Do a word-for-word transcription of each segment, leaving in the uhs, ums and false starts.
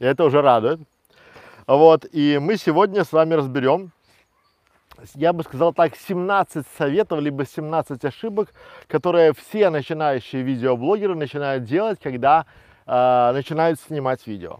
и это уже радует. Вот, и мы сегодня с вами разберем, я бы сказал так, семнадцать советов, либо семнадцать ошибок, которые все начинающие видеоблогеры начинают делать, когда э, начинают снимать видео.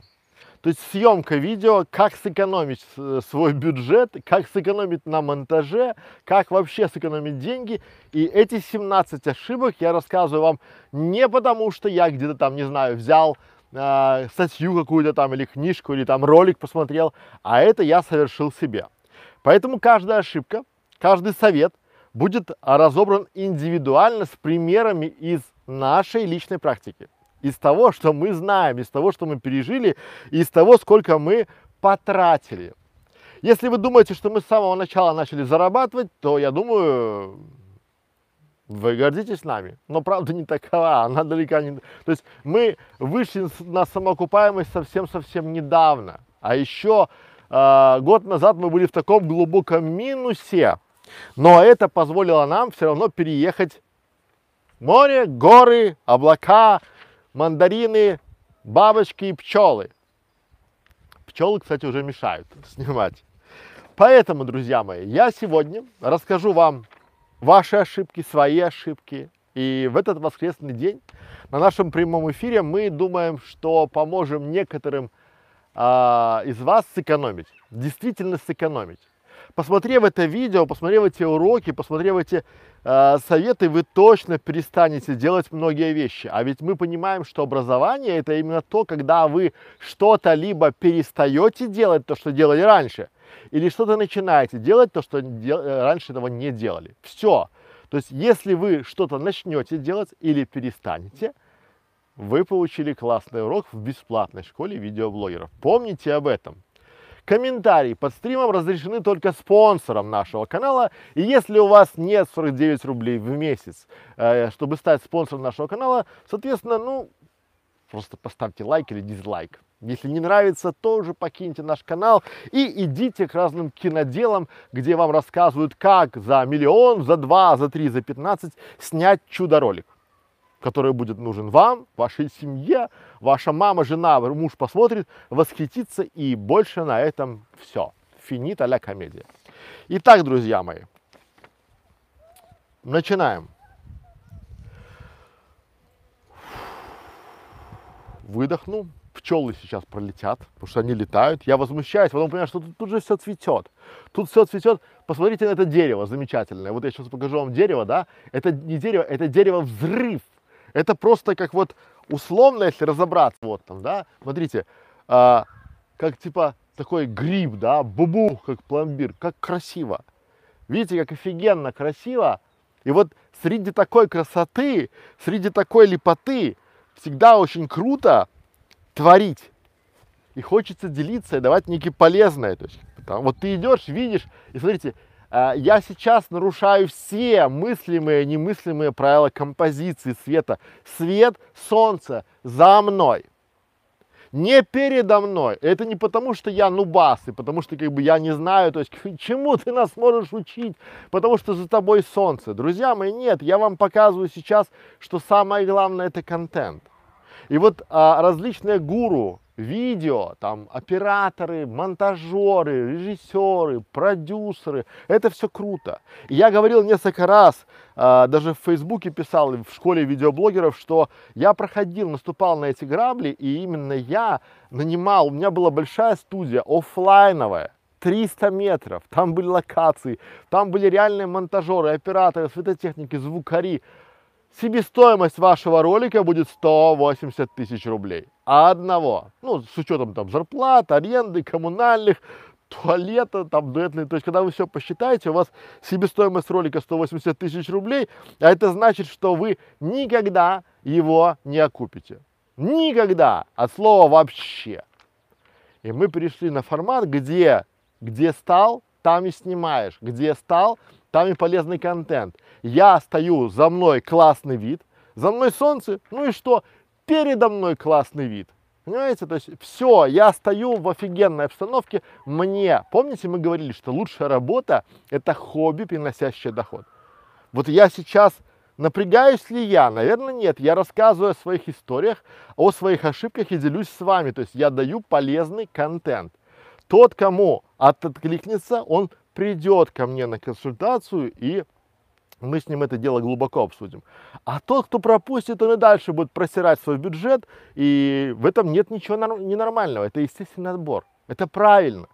То есть съемка видео, как сэкономить свой бюджет, как сэкономить на монтаже, как вообще сэкономить деньги. И эти семнадцать ошибок я рассказываю вам не потому, что я где-то там, не знаю, взял э, статью какую-то там или книжку, или там ролик посмотрел, а это я совершил себе. Поэтому каждая ошибка, каждый совет будет разобран индивидуально с примерами из нашей личной практики. Из того, что мы знаем, из того, что мы пережили, из того, сколько мы потратили. Если вы думаете, что мы с самого начала начали зарабатывать, то, я думаю, вы гордитесь нами. Но правда не такова, она далеко не... То есть мы вышли на самоокупаемость совсем-совсем недавно. А еще э, год назад мы были в таком глубоком минусе. Но это позволило нам все равно переехать море, горы, облака, мандарины, бабочки и пчелы. Пчелы, кстати, уже мешают снимать. Поэтому, друзья мои, я сегодня расскажу вам ваши ошибки, свои ошибки. И в этот воскресный день на нашем прямом эфире мы думаем, что поможем некоторым а, из вас сэкономить. Действительно сэкономить. Посмотрев это видео, посмотрев эти уроки, посмотрев эти э, советы, вы точно перестанете делать многие вещи. А ведь мы понимаем, что образование – это именно то, когда вы что-то либо перестаете делать, то, что делали раньше, или что-то начинаете делать, то, что дел раньше этого не делали. Все. То есть, если вы что-то начнете делать или перестанете, вы получили классный урок в бесплатной школе видеоблогеров. Помните об этом. Комментарии под стримом разрешены только спонсорам нашего канала. И если у вас нет сорок девять рублей в месяц, э, чтобы стать спонсором нашего канала, соответственно, ну, просто поставьте лайк или дизлайк. Если не нравится, тоже покиньте наш канал и идите к разным киноделам, где вам рассказывают, как за миллион, за два, за три, за пятнадцать снять чудо-ролик, который будет нужен вам, вашей семье, ваша мама, жена, муж посмотрит, восхитится, и больше на этом все. Финита ля комедия. Итак, друзья мои, начинаем. Выдохну. Пчелы сейчас пролетят, потому что они летают. Я возмущаюсь, потом понимаю, что тут, тут же все цветет. Тут все цветет. Посмотрите на это дерево замечательное. Вот я сейчас покажу вам дерево, да? Это не дерево, это дерево-взрыв. Это просто как вот условно, если разобраться, вот там, да, смотрите, а, как типа такой гриб, да, бубух, как пломбир, как красиво. Видите, как офигенно красиво. И вот среди такой красоты, среди такой лепоты всегда очень круто творить. И хочется делиться и давать некие полезные. То есть, там, вот ты идешь, видишь, и смотрите, я сейчас нарушаю все мыслимые и немыслимые правила композиции света. Свет солнца за мной. Не передо мной. Это не потому, что я нубас, и потому что как бы я не знаю, то есть чему ты нас можешь учить, потому что за тобой солнце. Друзья мои, нет, я вам показываю сейчас, что самое главное — это контент. И вот а, различные гуру видео, там операторы, монтажеры, режиссеры, продюсеры, это все круто. И я говорил несколько раз, э, даже в Фейсбуке писал, в школе видеоблогеров, что я проходил, наступал на эти грабли, и именно я нанимал, у меня была большая студия офлайновая, триста метров, там были локации, там были реальные монтажеры, операторы, светотехники, звукари. Себестоимость вашего ролика будет сто восемьдесят тысяч рублей. Одного. Ну, с учетом там зарплат, аренды, коммунальных, туалета, там, дуэтные. То есть, когда вы все посчитаете, у вас себестоимость ролика сто восемьдесят тысяч рублей, а это значит, что вы никогда его не окупите. Никогда. От слова вообще. И мы перешли на формат, где, где стал, там и снимаешь. Где стал, там и полезный контент. Я стою, за мной классный вид, за мной солнце, ну и что? Передо мной классный вид. Понимаете? То есть все, я стою в офигенной обстановке, мне. Помните, мы говорили, что лучшая работа — это хобби, приносящее доход. Вот я сейчас Напрягаюсь ли я? Наверное, нет. Я рассказываю о своих историях, о своих ошибках и делюсь с вами. То есть я даю полезный контент. Тот, кому откликнется, он придет ко мне на консультацию, и мы с ним это дело глубоко обсудим. А тот, кто пропустит, он и дальше будет просирать свой бюджет, и в этом нет ничего ненормального. Это естественный отбор. Это правильно.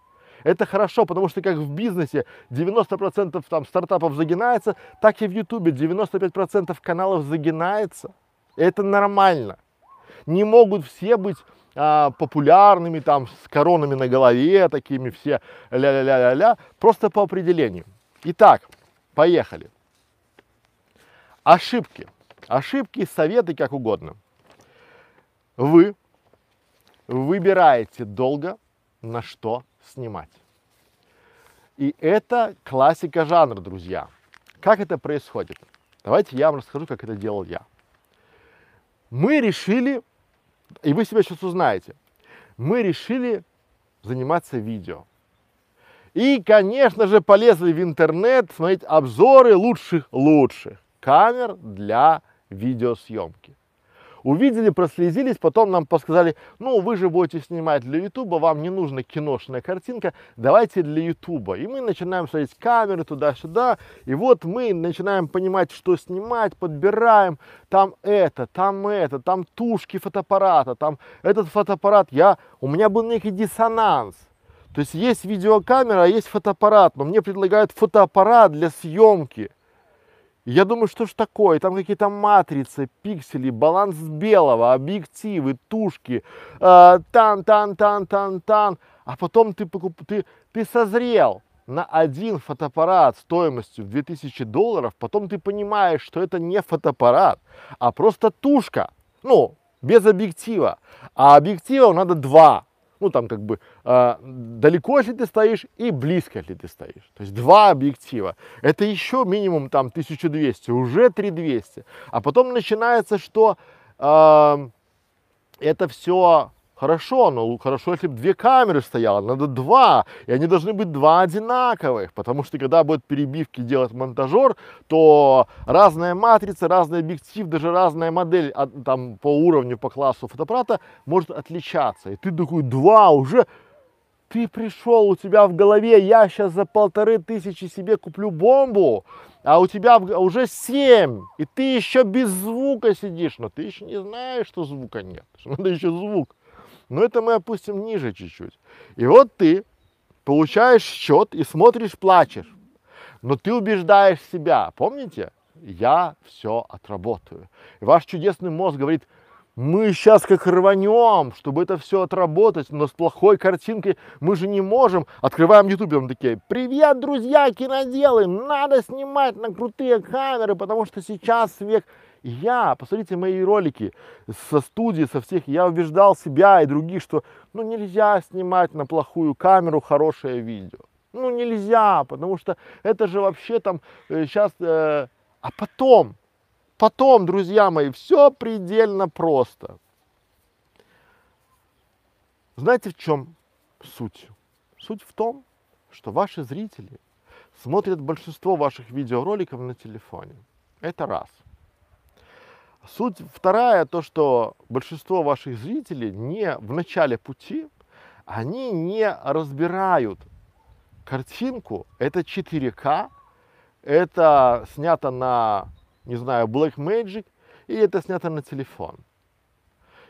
Это хорошо, потому что как в бизнесе девяносто процентов там стартапов загинается, так и в YouTube девяносто пять процентов каналов загинается. Это нормально. Не могут все быть а, популярными, там, с коронами на голове, такими все ля-ля-ля-ля-ля, просто по определению. Итак, поехали. Ошибки. Ошибки, советы, как угодно. Вы выбираете долго, на что снимать. И это классика жанра, друзья. Как это происходит? Давайте я вам расскажу, как это делал я. Мы решили, и вы себя сейчас узнаете, мы решили заниматься видео. И, конечно же, полезли в интернет смотреть обзоры лучших-лучших камер для видеосъемки. Увидели, прослезились, потом нам подсказали, ну вы же будете снимать для ютуба, вам не нужна киношная картинка, давайте для ютуба. И мы начинаем смотреть камеры туда-сюда, и вот мы начинаем понимать, что снимать, подбираем, там это, там это, там тушки фотоаппарата, там этот фотоаппарат, я, у меня был некий диссонанс. То есть есть видеокамера, а есть фотоаппарат, но мне предлагают фотоаппарат для съемки. Я думаю, что ж такое, там какие-то матрицы, пиксели, баланс белого, объективы, тушки, э, тан-тан-тан-тан-тан. А потом ты, покуп... ты, ты созрел на один фотоаппарат стоимостью в две тысячи долларов, потом ты понимаешь, что это не фотоаппарат, а просто тушка, ну, без объектива. А объектива надо два, ну, там как бы э, далеко ли ты стоишь и близко ли ты стоишь. То есть два объектива. Это еще минимум там тысяча двести, уже три двести. А потом начинается, что э, это все хорошо, но хорошо, если бы две камеры стояло, надо два. И они должны быть два одинаковых, потому что когда будет перебивки делать монтажер, то разная матрица, разный объектив, даже разная модель от, там, по уровню, по классу фотоаппарата может отличаться. И ты такой, два уже, ты пришел, у тебя в голове, я сейчас за полторы тысячи себе куплю бомбу, а у тебя уже семь, и ты еще без звука сидишь, но ты еще не знаешь, что звука нет, что надо еще звук. Но это мы опустим ниже чуть-чуть. И вот ты получаешь счет и смотришь, плачешь. Но ты убеждаешь себя. Помните? Я все отработаю. И ваш чудесный мозг говорит, мы сейчас как рванем, чтобы это все отработать, но с плохой картинкой мы же не можем. Открываем YouTube, там такие, привет, друзья, киноделы, надо снимать на крутые камеры, потому что сейчас век... Я, посмотрите мои ролики со студии, со всех, я убеждал себя и других, что ну нельзя снимать на плохую камеру хорошее видео. Ну нельзя, потому что это же вообще там сейчас... Э, а потом, потом, друзья мои, все предельно просто. Знаете, в чем суть? Суть в том, что ваши зрители смотрят большинство ваших видеороликов на телефоне. Это раз. Суть вторая, то, что большинство ваших зрителей не в начале пути, они не разбирают картинку, это четыре ка, это снято на, не знаю, Blackmagic, и это снято на телефон.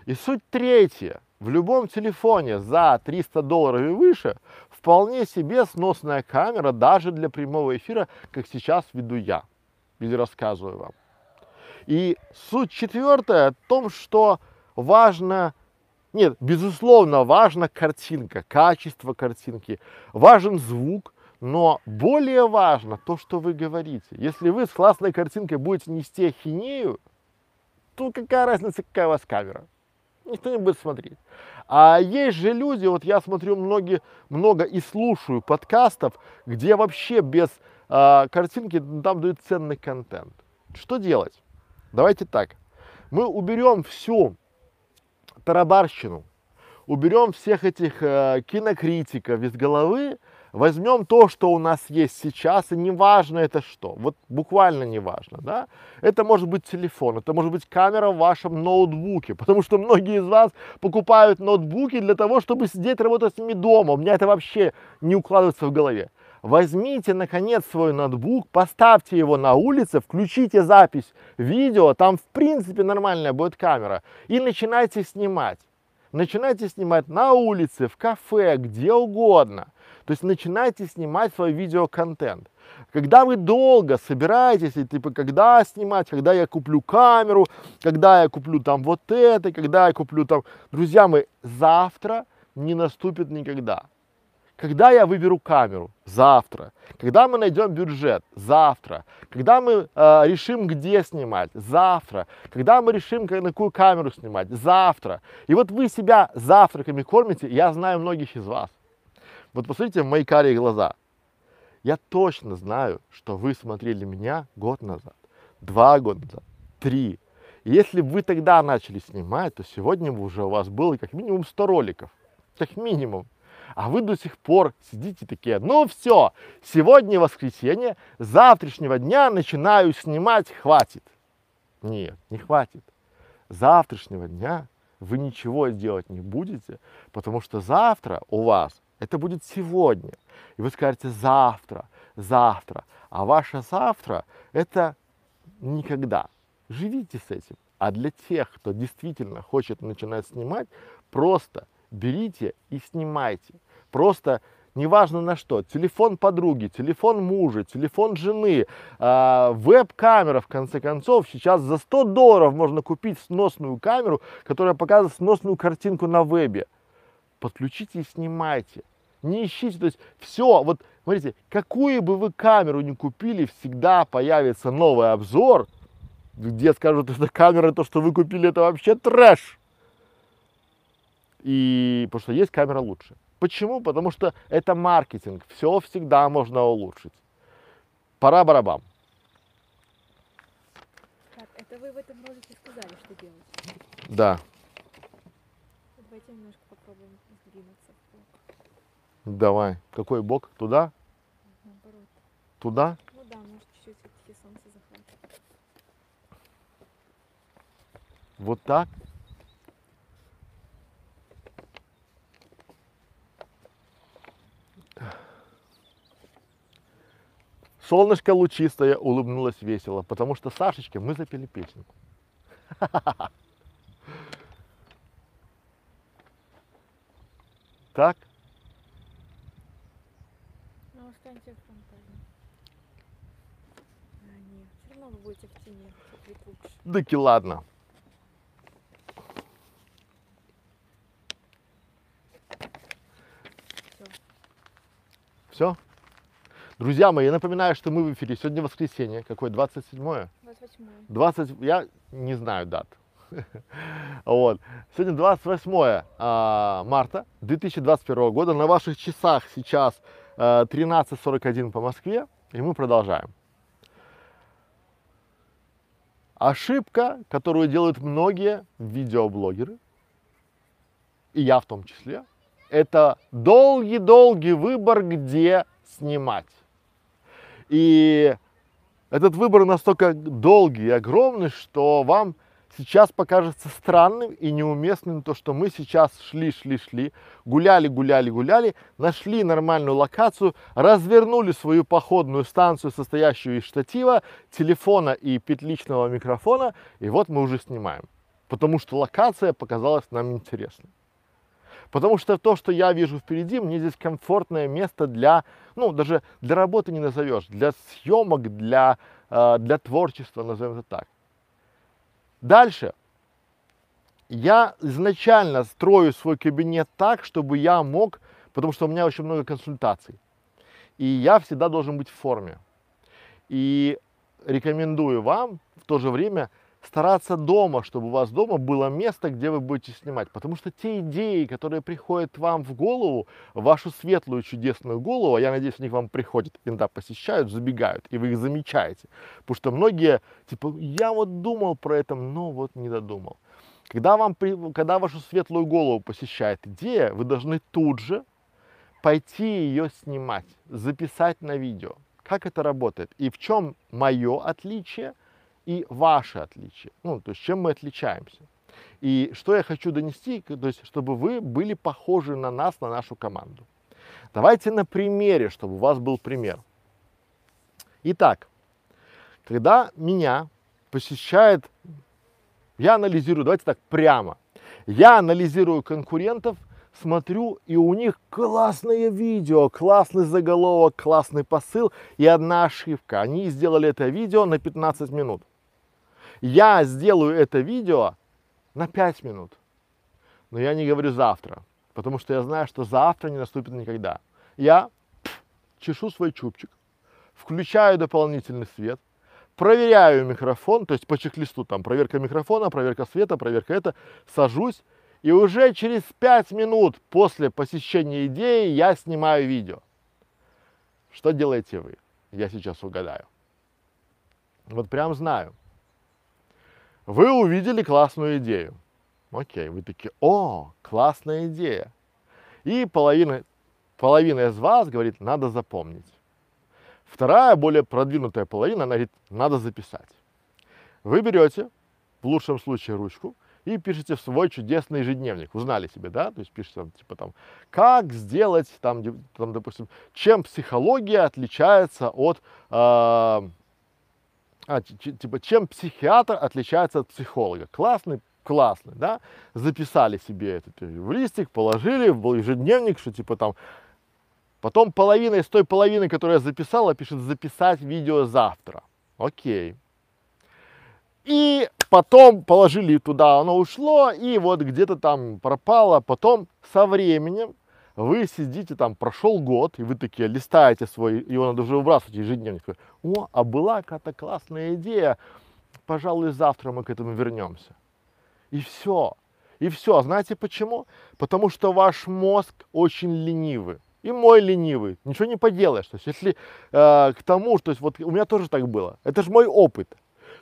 И суть третья, в любом телефоне за триста долларов и выше вполне себе сносная камера даже для прямого эфира, как сейчас веду я, или рассказываю вам. И суть четвертая о том, что важно, нет, безусловно, важна картинка, качество картинки, важен звук, но более важно то, что вы говорите. Если вы с классной картинкой будете нести ахинею, то какая разница, какая у вас камера? Никто не будет смотреть. А есть же люди, вот я смотрю многие, много и слушаю подкастов, где вообще без э, картинки там дают ценный контент. Что делать? Давайте так, мы уберем всю тарабарщину, уберем всех этих э, кинокритиков из головы, Возьмем то, что у нас есть сейчас, и неважно это что, вот буквально неважно, да, это может быть телефон, это может быть камера в вашем ноутбуке, потому что многие из вас покупают ноутбуки для того, чтобы сидеть, работать с ними дома, у меня это вообще не укладывается в голове. Возьмите, наконец, свой ноутбук, поставьте его на улице, включите запись видео, там, в принципе, нормальная будет камера, и начинайте снимать. Начинайте снимать на улице, в кафе, где угодно. То есть начинайте снимать свой видеоконтент. Когда вы долго собираетесь, и типа, когда снимать, когда я куплю камеру, когда я куплю там вот это, когда я куплю там... Друзья мои, завтра не наступит никогда. Когда я выберу камеру? Завтра. Когда мы найдем бюджет? Завтра. Когда мы э, решим, где снимать? Завтра. Когда мы решим, на какую камеру снимать? Завтра. И вот вы себя завтраками кормите, я знаю многих из вас. Вот посмотрите в мои карие глаза. Я точно знаю, что вы смотрели меня год назад, два года назад, три. И если бы вы тогда начали снимать, то сегодня бы уже у вас было как минимум сто роликов. Как минимум. А вы до сих пор сидите такие, ну все, сегодня воскресенье, с завтрашнего дня начинаю снимать, хватит. Нет, не хватит. С завтрашнего дня вы ничего делать не будете, потому что завтра у вас это будет сегодня. И вы скажете завтра, завтра, а ваше завтра это никогда. Живите с этим. А для тех, кто действительно хочет начинать снимать, просто берите и снимайте. Просто неважно на что. Телефон подруги, телефон мужа, телефон жены, э, веб-камера, в конце концов. Сейчас за сто долларов можно купить сносную камеру, которая показывает сносную картинку на вебе. Подключите и снимайте. Не ищите. То есть все, вот смотрите, какую бы вы камеру ни купили, всегда появится новый обзор, где скажут, эта камера, то, что вы купили, это вообще трэш. И потому что есть камера лучше. Почему? Потому что это маркетинг. Все всегда можно улучшить. Пора барабам. Так, это вы в этом ролике сказали, что делать. Да. Давайте немножко попробуем сдвинуться в бок. Давай. Какой бок? Туда? Наоборот. Туда? Ну да, может чуть-чуть все-таки солнце захватит. Вот так? Солнышко лучистое улыбнулось весело, потому что Сашечке мы запели песенку. Так? Ну, останьте в фонтане. А, нет, все равно вы будете в тени, как летучие. Даки, ладно. Все. Все? Друзья мои, я напоминаю, что мы в эфире. Сегодня воскресенье. Какое? двадцать седьмое? двадцать восьмое. двадцать... Я не знаю дат. Вот. Сегодня двадцать восьмое марта две тысячи двадцать первого года. На ваших часах сейчас тринадцать сорок один по Москве. И мы продолжаем. Ошибка, которую делают многие видеоблогеры, и я в том числе, это долгий-долгий выбор, где снимать. И этот выбор настолько долгий и огромный, что вам сейчас покажется странным и неуместным то, что мы сейчас шли, шли, шли, гуляли, гуляли, гуляли, нашли нормальную локацию, развернули свою походную станцию, состоящую из штатива, телефона и петличного микрофона, и вот мы уже снимаем, потому что локация показалась нам интересной. Потому что то, что я вижу впереди, мне здесь комфортное место для, ну, даже для работы не назовешь, для съемок, для, э, для творчества, назовем это так. Дальше. Я изначально строю свой кабинет так, чтобы я мог, потому что у меня очень много консультаций, и я всегда должен быть в форме. И рекомендую вам в то же время стараться дома, чтобы у вас дома было место, где вы будете снимать. Потому что те идеи, которые приходят вам в голову, в вашу светлую, чудесную голову, а я надеюсь, у них вам приходят, иногда посещают, забегают, и вы их замечаете. Потому что многие, типа, я вот думал про это, но вот не додумал. Когда, вам, когда вашу светлую голову посещает идея, вы должны тут же пойти ее снимать, записать на видео. Как это работает и в чем мое отличие и ваше отличие, ну, то есть чем мы отличаемся. И что я хочу донести, то есть чтобы вы были похожи на нас, на нашу команду. Давайте на примере, чтобы у вас был пример. Итак, когда меня посещает, я анализирую, давайте так прямо, я анализирую конкурентов, смотрю, и у них классное видео, классный заголовок, классный посыл и одна ошибка. Они сделали это видео на пятнадцать минут. Я сделаю это видео на пять минут. Но я не говорю завтра, потому что я знаю, что завтра не наступит никогда. Я чешу свой чубчик, включаю дополнительный свет, проверяю микрофон, то есть по чек-листу там проверка микрофона, проверка света, проверка это, сажусь. И уже через пять минут после посещения идеи я снимаю видео. Что делаете вы? Я сейчас угадаю. Вот прям знаю. Вы увидели классную идею. Окей, вы такие, о, классная идея. И половина, половина из вас говорит, надо запомнить. Вторая, более продвинутая половина, она говорит, надо записать. Вы берете, в лучшем случае, ручку и пишите в свой чудесный ежедневник. Узнали себе, да? То есть пишите, типа там, как сделать, там, там допустим, чем психология отличается от... Э, а, типа, чем психиатр отличается от психолога. Классный, классный, да? Записали себе этот в листик, положили в ежедневник, что типа там... Потом половина из той половины, которую я записала, пишет записать видео завтра. Окей. И потом положили туда, оно ушло, и вот где-то там пропало. Потом со временем вы сидите там, прошел год, и вы такие листаете свой, его надо уже выбрасывать ежедневник. О, а была какая-то классная идея, пожалуй, завтра мы к этому вернемся. И все. И все. Знаете почему? Потому что ваш мозг очень ленивый. И мой ленивый, ничего не поделаешь. То есть если э, к тому, то есть вот у меня тоже так было, это же мой опыт.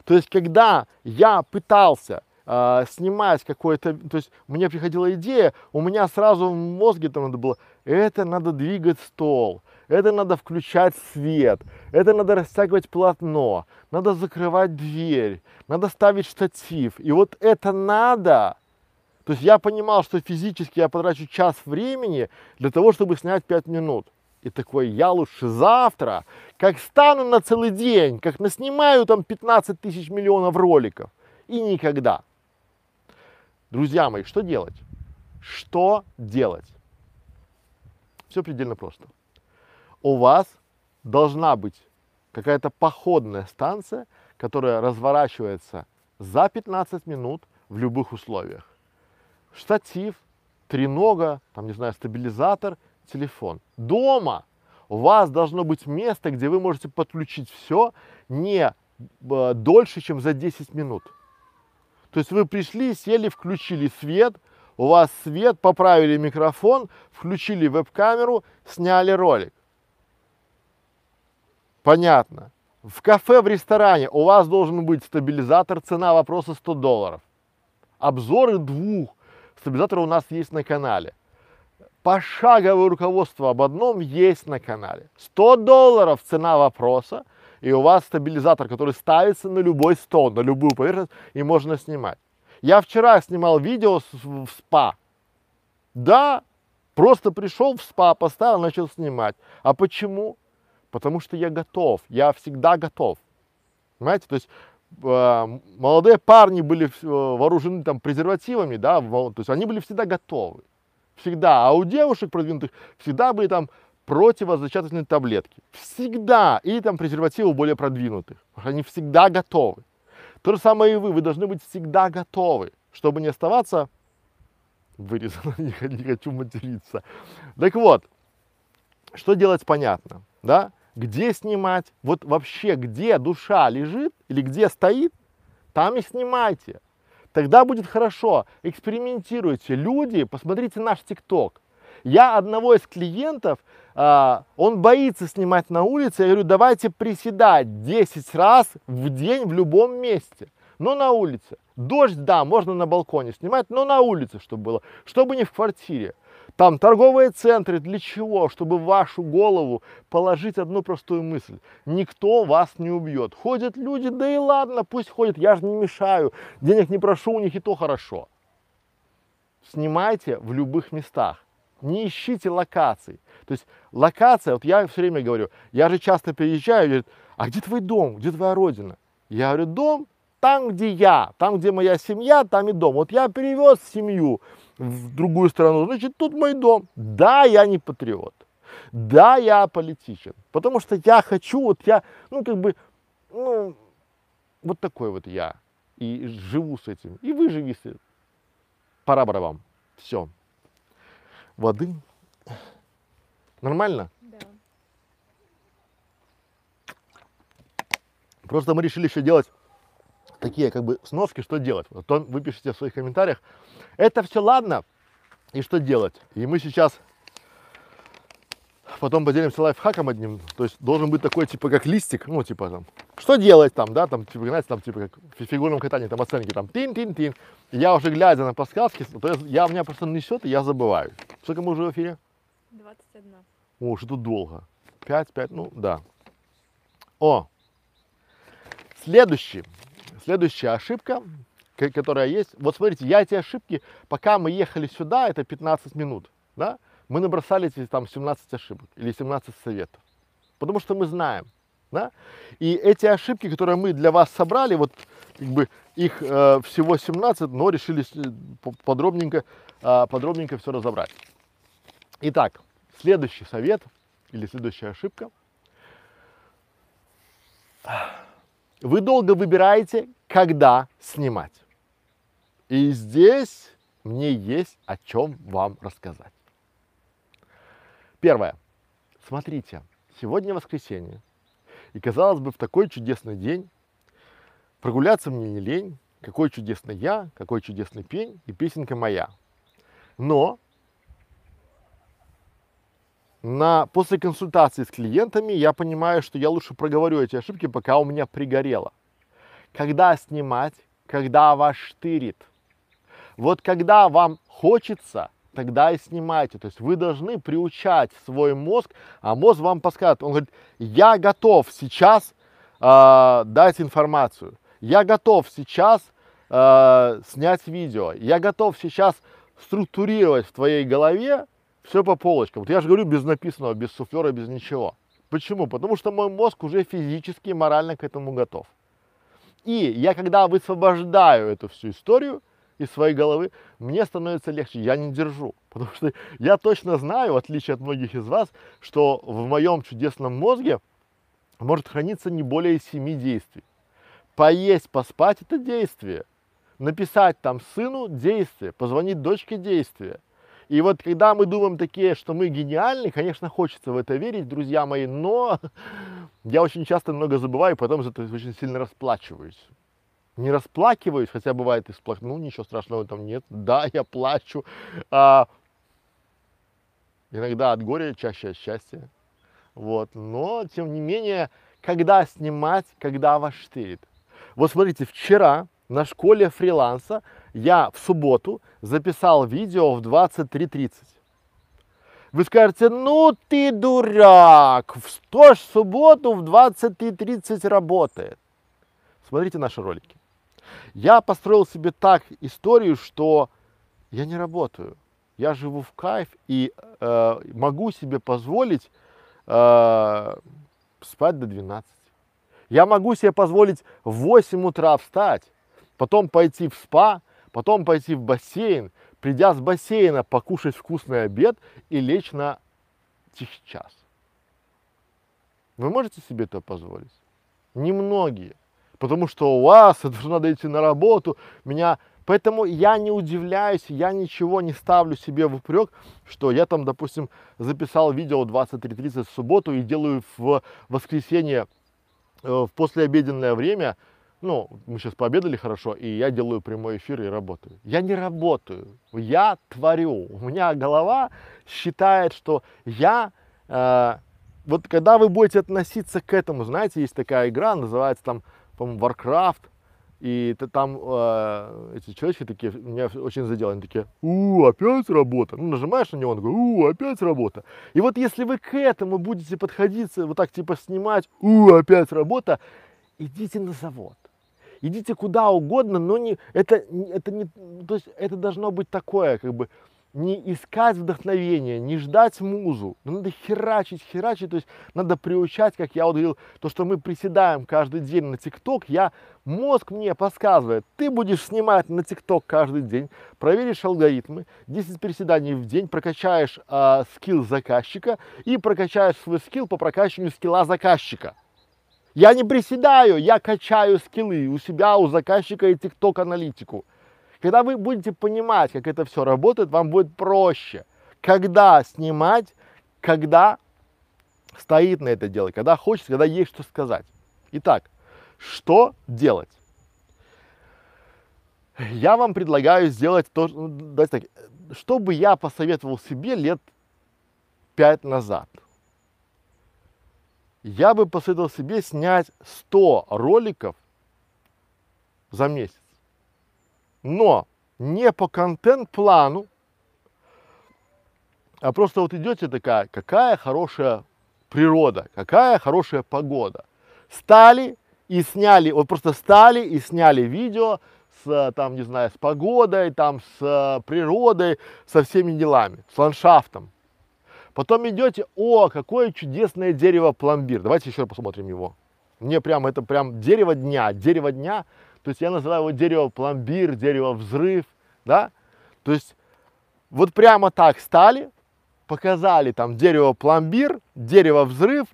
То есть, когда я пытался э, снимать какое-то, то есть, мне приходила идея, у меня сразу в мозге там надо было, это надо двигать стол, это надо включать свет, это надо растягивать полотно, надо закрывать дверь, надо ставить штатив. И вот это надо, то есть, я понимал, что физически я потрачу час времени для того, чтобы снять пять минут. И такой, я лучше завтра, как стану на целый день, как наснимаю там пятнадцать тысяч миллионов роликов. И никогда. Друзья мои, что делать? Что делать? Все предельно просто. У вас должна быть какая-то походная станция, которая разворачивается за пятнадцать минут в любых условиях. Штатив, тренога, там, не знаю, стабилизатор, телефон. Дома у вас должно быть место, где вы можете подключить все не э, дольше, чем за десять минут. То есть вы пришли, сели, включили свет, у вас свет, поправили микрофон, включили веб-камеру, сняли ролик. Понятно. В кафе, в ресторане у вас должен быть стабилизатор, цена вопроса сто долларов. Обзоры двух стабилизаторов у нас есть на канале. Пошаговое руководство об одном есть на канале. сто долларов цена вопроса, и у вас стабилизатор, который ставится на любой стол, на любую поверхность, и можно снимать. Я вчера снимал видео в спа. Да, просто пришел в спа, поставил, начал снимать. А почему? Потому что я готов, я всегда готов. Понимаете, то есть... молодые парни были вооружены там презервативами, да, то есть они были всегда готовы, всегда, а у девушек продвинутых всегда были там противозачаточные таблетки, всегда, или там презервативы более продвинутых, они всегда готовы. То же самое и вы, вы должны быть всегда готовы, чтобы не оставаться вырезанным, не хочу материться. Так вот, что делать понятно, да? Где снимать, вот вообще где душа лежит или где стоит, там и снимайте. Тогда будет хорошо, экспериментируйте. Люди, посмотрите наш TikTok. Я одного из клиентов, э, он боится снимать на улице, я говорю, давайте приседать десять раз в день в любом месте, но на улице. Дождь, да, можно на балконе снимать, но на улице, чтобы было, чтобы не в квартире. Там торговые центры для чего? Чтобы в вашу голову положить одну простую мысль. Никто вас не убьет. Ходят люди, да и ладно, пусть ходят, я же не мешаю. Денег не прошу, у них и то хорошо. Снимайте в любых местах. Не ищите локаций. То есть локация, вот я все время говорю, я же часто переезжаю, говорят, а где твой дом, где твоя родина? Я говорю, дом там, где я, там, где моя семья, там и дом. Вот я перевез семью в другую страну, значит, тут мой дом. Да, я не патриот, да, я аполитичен, потому что я хочу, вот я, ну, как бы, ну, вот такой вот я, и живу с этим, и вы живи с этим. Пора вам, все. Воды. Нормально? Да. Просто мы решили еще делать такие как бы сноски, что делать. Вот то вы пишите в своих комментариях. Это все ладно, и что делать. И мы сейчас потом поделимся лайфхаком одним. То есть должен быть такой типа как листик, ну типа там, что делать там, да, там типа, знаете, там типа как в фигурном катании, там оценки, там тин-тин-тин. Я уже глядя на подсказки, то есть я, у меня просто несет, и я забываю. Сколько мы уже в эфире? двадцать одна. О, что тут долго. пять, пять, ну да. О, следующий. Следующая ошибка, которая есть. Вот смотрите, я эти ошибки, пока мы ехали сюда, это пятнадцать минут, да, мы набросали здесь там семнадцать ошибок или семнадцать советов, потому что мы знаем, да, и эти ошибки, которые мы для вас собрали, вот как бы их э, всего семнадцать, но решили подробненько, э, подробненько все разобрать. Итак, следующий совет или следующая ошибка. Вы долго выбираете, когда снимать. И здесь мне есть о чем вам рассказать. Первое. Смотрите, сегодня воскресенье. И казалось бы, в такой чудесный день прогуляться мне не лень. Какой чудесный я, какой чудесный пень и песенка моя. Но На, после консультации с клиентами я понимаю, что я лучше проговорю эти ошибки, пока у меня пригорело. Когда снимать, когда вас штырит. Вот когда вам хочется, тогда и снимайте. То есть вы должны приучать свой мозг, а мозг вам подскажет. Он говорит, я готов сейчас э, дать информацию, я готов сейчас э, снять видео, я готов сейчас структурировать в твоей голове все по полочкам. Вот я же говорю без написанного, без суфлера, без ничего. Почему? Потому что мой мозг уже физически и морально к этому готов. И я когда высвобождаю эту всю историю из своей головы, мне становится легче. Я не держу. Потому что я точно знаю, в отличие от многих из вас, что в моем чудесном мозге может храниться не более семи действий. Поесть, поспать – это действие. Написать там сыну – действие. Позвонить дочке – действие. И вот когда мы думаем такие, что мы гениальны, конечно, хочется в это верить, друзья мои, но я очень часто много забываю, потом за это очень сильно расплачиваюсь. Не расплакиваюсь, хотя бывает и сплачу, ну ничего страшного там нет, да, я плачу. А, иногда от горя, чаще от счастья. Вот, но тем не менее, когда снимать, когда вас штырит. Вот смотрите, вчера на школе фриланса я в субботу записал видео в двадцать три тридцать. Вы скажете, ну ты дурак, что ж в субботу в двадцать три тридцать работает? Смотрите наши ролики. Я построил себе так историю, что я не работаю. Я живу в кайф и э, могу себе позволить э, спать до двенадцати. Я могу себе позволить в восемь утра встать, потом пойти в спа, потом пойти в бассейн, придя с бассейна покушать вкусный обед и лечь на тихий час. Вы можете себе это позволить? Немногие, потому что у вас это же надо идти на работу, меня, поэтому я не удивляюсь, я ничего не ставлю себе в упрек, что я там, допустим, записал видео двадцать три тридцать в субботу и делаю в воскресенье в послеобеденное время. Ну, мы сейчас пообедали хорошо, и я делаю прямой эфир и работаю. Я не работаю, я творю. У меня голова считает, что я... Э, вот когда вы будете относиться к этому, знаете, есть такая игра, называется там, по-моему, Варкрафт, И там э, эти человечки такие, меня очень задело, они такие, у, опять работа. Ну, нажимаешь на него, он говорит, у, опять работа. И вот если вы к этому будете подходить, вот так типа снимать, у, опять работа, идите на завод. Идите куда угодно, но не, это, это, не, то есть это должно быть такое, как бы, не искать вдохновения, не ждать музу, но надо херачить, херачить, то есть надо приучать, как я вот говорил, то, что мы приседаем каждый день на TikTok, я, мозг мне подсказывает, ты будешь снимать на TikTok каждый день, проверишь алгоритмы, десять приседаний в день, прокачаешь э, скилл заказчика и прокачаешь свой скилл по прокачиванию скилла заказчика. Я не приседаю, я качаю скиллы у себя, у заказчика и TikTok аналитику. Когда вы будете понимать, как это все работает, вам будет проще. Когда снимать, когда стоит на это дело, когда хочется, когда есть что сказать. Итак, что делать? Я вам предлагаю сделать то, что бы я посоветовал себе лет пять назад. Я бы посоветовал себе снять сто роликов за месяц. Но не по контент-плану, а просто вот идете такая, какая хорошая природа, какая хорошая погода. Стали и сняли, вот просто стали и сняли видео с, там, не знаю, с погодой, там, с природой, со всеми делами, с ландшафтом. Потом идете, о, какое чудесное дерево пломбир. Давайте еще посмотрим его. Мне прям, это прям дерево дня, дерево дня. То есть я называю его дерево пломбир, дерево взрыв, да? То есть вот прямо так стали, показали там дерево пломбир, дерево взрыв.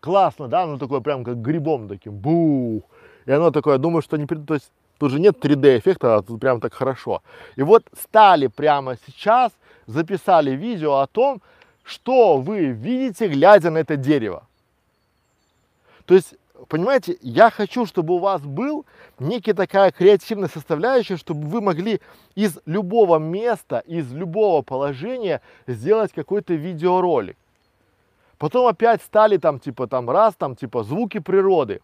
Классно, да? Оно такое прям как грибом таким, бух. И оно такое, думаю, что не... То есть тут же нет три дэ эффекта, а тут прям так хорошо. И вот стали прямо сейчас, записали видео о том, что вы видите, глядя на это дерево. То есть... Понимаете, я хочу, чтобы у вас был некий такая креативная составляющая, чтобы вы могли из любого места, из любого положения сделать какой-то видеоролик. Потом опять стали там, типа, там, раз, там, типа, звуки природы,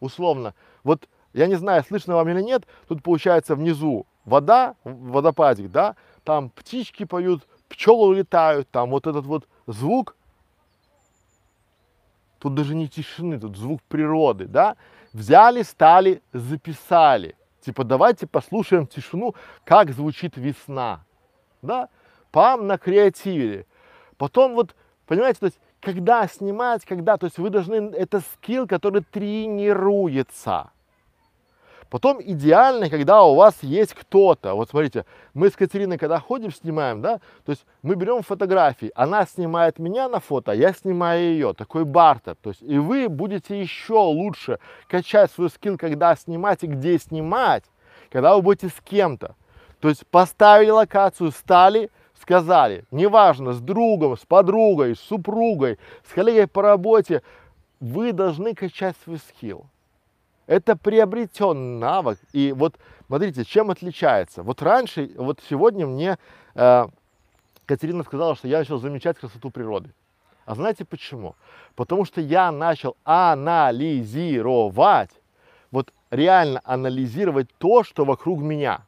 условно. Вот, я не знаю, слышно вам или нет, тут получается внизу вода, водопадик, да, там птички поют, пчелы летают, там вот этот вот звук. Тут даже не тишины, тут звук природы, да? Взяли, стали, записали. Типа, давайте послушаем тишину, как звучит весна, да? Пам, на креативе. Потом вот, понимаете, то есть, когда снимать, когда, то есть вы должны, это скилл, который тренируется. Потом идеально, когда у вас есть кто-то. Вот смотрите, мы с Катериной, когда ходим, снимаем, да, то есть мы берем фотографии, она снимает меня на фото, я снимаю ее, такой бартер. То есть и вы будете еще лучше качать свой скилл, когда снимать и где снимать, когда вы будете с кем-то. То есть поставили локацию, стали, сказали, неважно, с другом, с подругой, с супругой, с коллегой по работе, вы должны качать свой скилл. Это приобретен навык, и вот смотрите, чем отличается. Вот раньше, вот сегодня мне э, Катерина сказала, что я начал замечать красоту природы. А знаете почему? Потому что я начал анализировать, вот реально анализировать то, что вокруг меня.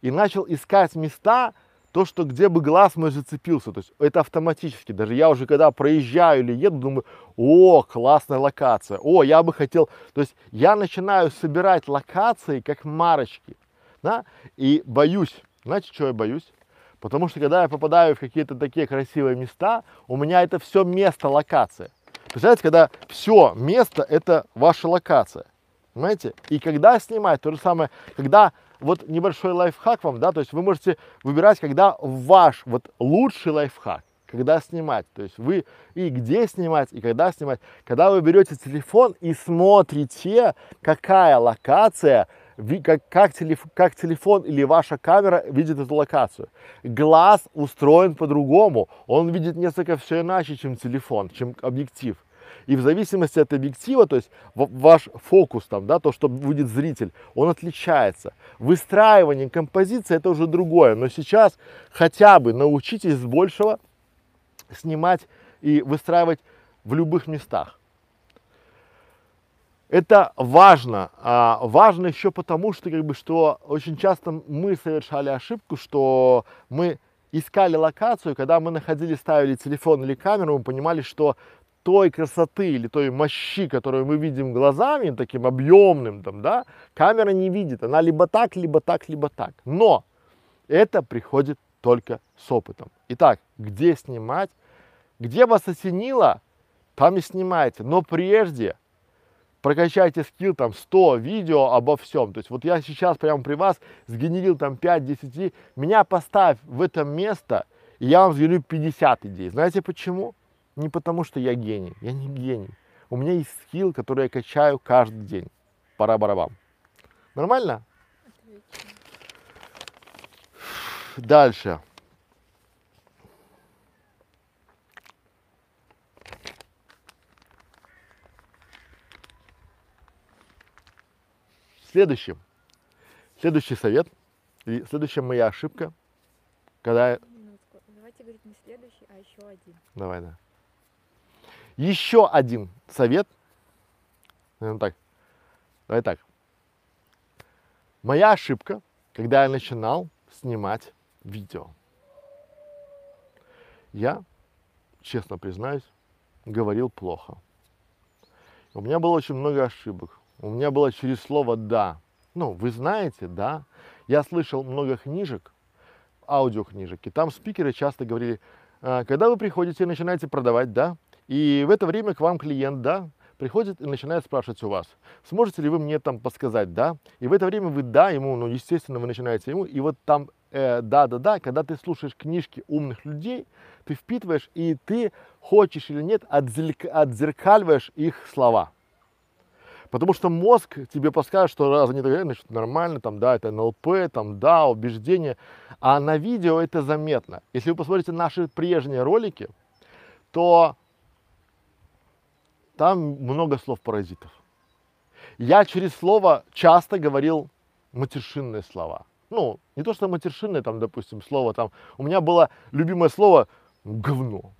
И начал искать места, то, что где бы глаз мой зацепился, то есть это автоматически, даже я уже когда проезжаю или еду, думаю, о, классная локация, о, я бы хотел, то есть я начинаю собирать локации как марочки, да, и боюсь, знаете, чего я боюсь? Потому что когда я попадаю в какие-то такие красивые места, у меня это все место локация, представляете, когда все место это ваша локация, понимаете, и когда снимать, то же самое, когда... Вот небольшой лайфхак вам, да, то есть вы можете выбирать, когда ваш вот лучший лайфхак, когда снимать, то есть вы и где снимать, и когда снимать, когда вы берете телефон и смотрите, какая локация, как, как, телеф, как телефон или ваша камера видит эту локацию. Глаз устроен по-другому, он видит несколько все иначе, чем телефон, чем объектив. И в зависимости от объектива, то есть ваш фокус там, да, то, что будет зритель, он отличается. Выстраивание композиции это уже другое, но сейчас хотя бы научитесь с большего снимать и выстраивать в любых местах. Это важно. А, важно еще потому, что, как бы, что очень часто мы совершали ошибку, что мы искали локацию, когда мы находили, ставили телефон или камеру, мы понимали, что той красоты или той мощи, которую мы видим глазами, таким объемным, там, да, камера не видит. Она либо так, либо так, либо так. Но это приходит только с опытом. Итак, где снимать? Где вас осенило, там и снимайте. Но прежде прокачайте скилл там сто видео обо всем. То есть вот я сейчас прямо при вас сгенерил там пять-десять, меня поставь в это место, и я вам сгенерю пятьдесят идей. Знаете почему? Не потому что я гений, я не гений. У меня есть скилл, который я качаю каждый день. Пара-барабам. Нормально? Отлично. Дальше. Следующий, следующий совет, и следующая моя ошибка, когда... Давайте говорить не следующий, а еще один. Давай, да. Еще один совет. Наверное, так. Давай так. Моя ошибка, когда я начинал снимать видео. Я, честно признаюсь, говорил плохо. У меня было очень много ошибок. У меня было через слово «да». Ну, вы знаете, да. Я слышал много книжек, аудиокнижек, и там спикеры часто говорили, когда вы приходите и начинаете продавать, да, и в это время к вам клиент, да, приходит и начинает спрашивать у вас, сможете ли вы мне там подсказать, да, и в это время вы «да» ему, ну, естественно, вы начинаете ему, и вот там «да-да-да», э, когда ты слушаешь книжки умных людей, ты впитываешь, и ты, хочешь или нет, отзерк... отзеркаливаешь их слова. Потому что мозг тебе подскажет, что раз они так говорят, значит нормально, там, да, это эн эл пэ, там, да, убеждение. А на видео это заметно. Если вы посмотрите наши прежние ролики, то там много слов-паразитов. Я через слово часто говорил матершинные слова. Ну, не то, что матершинные, там, допустим, слово, там, у меня было любимое слово «говно».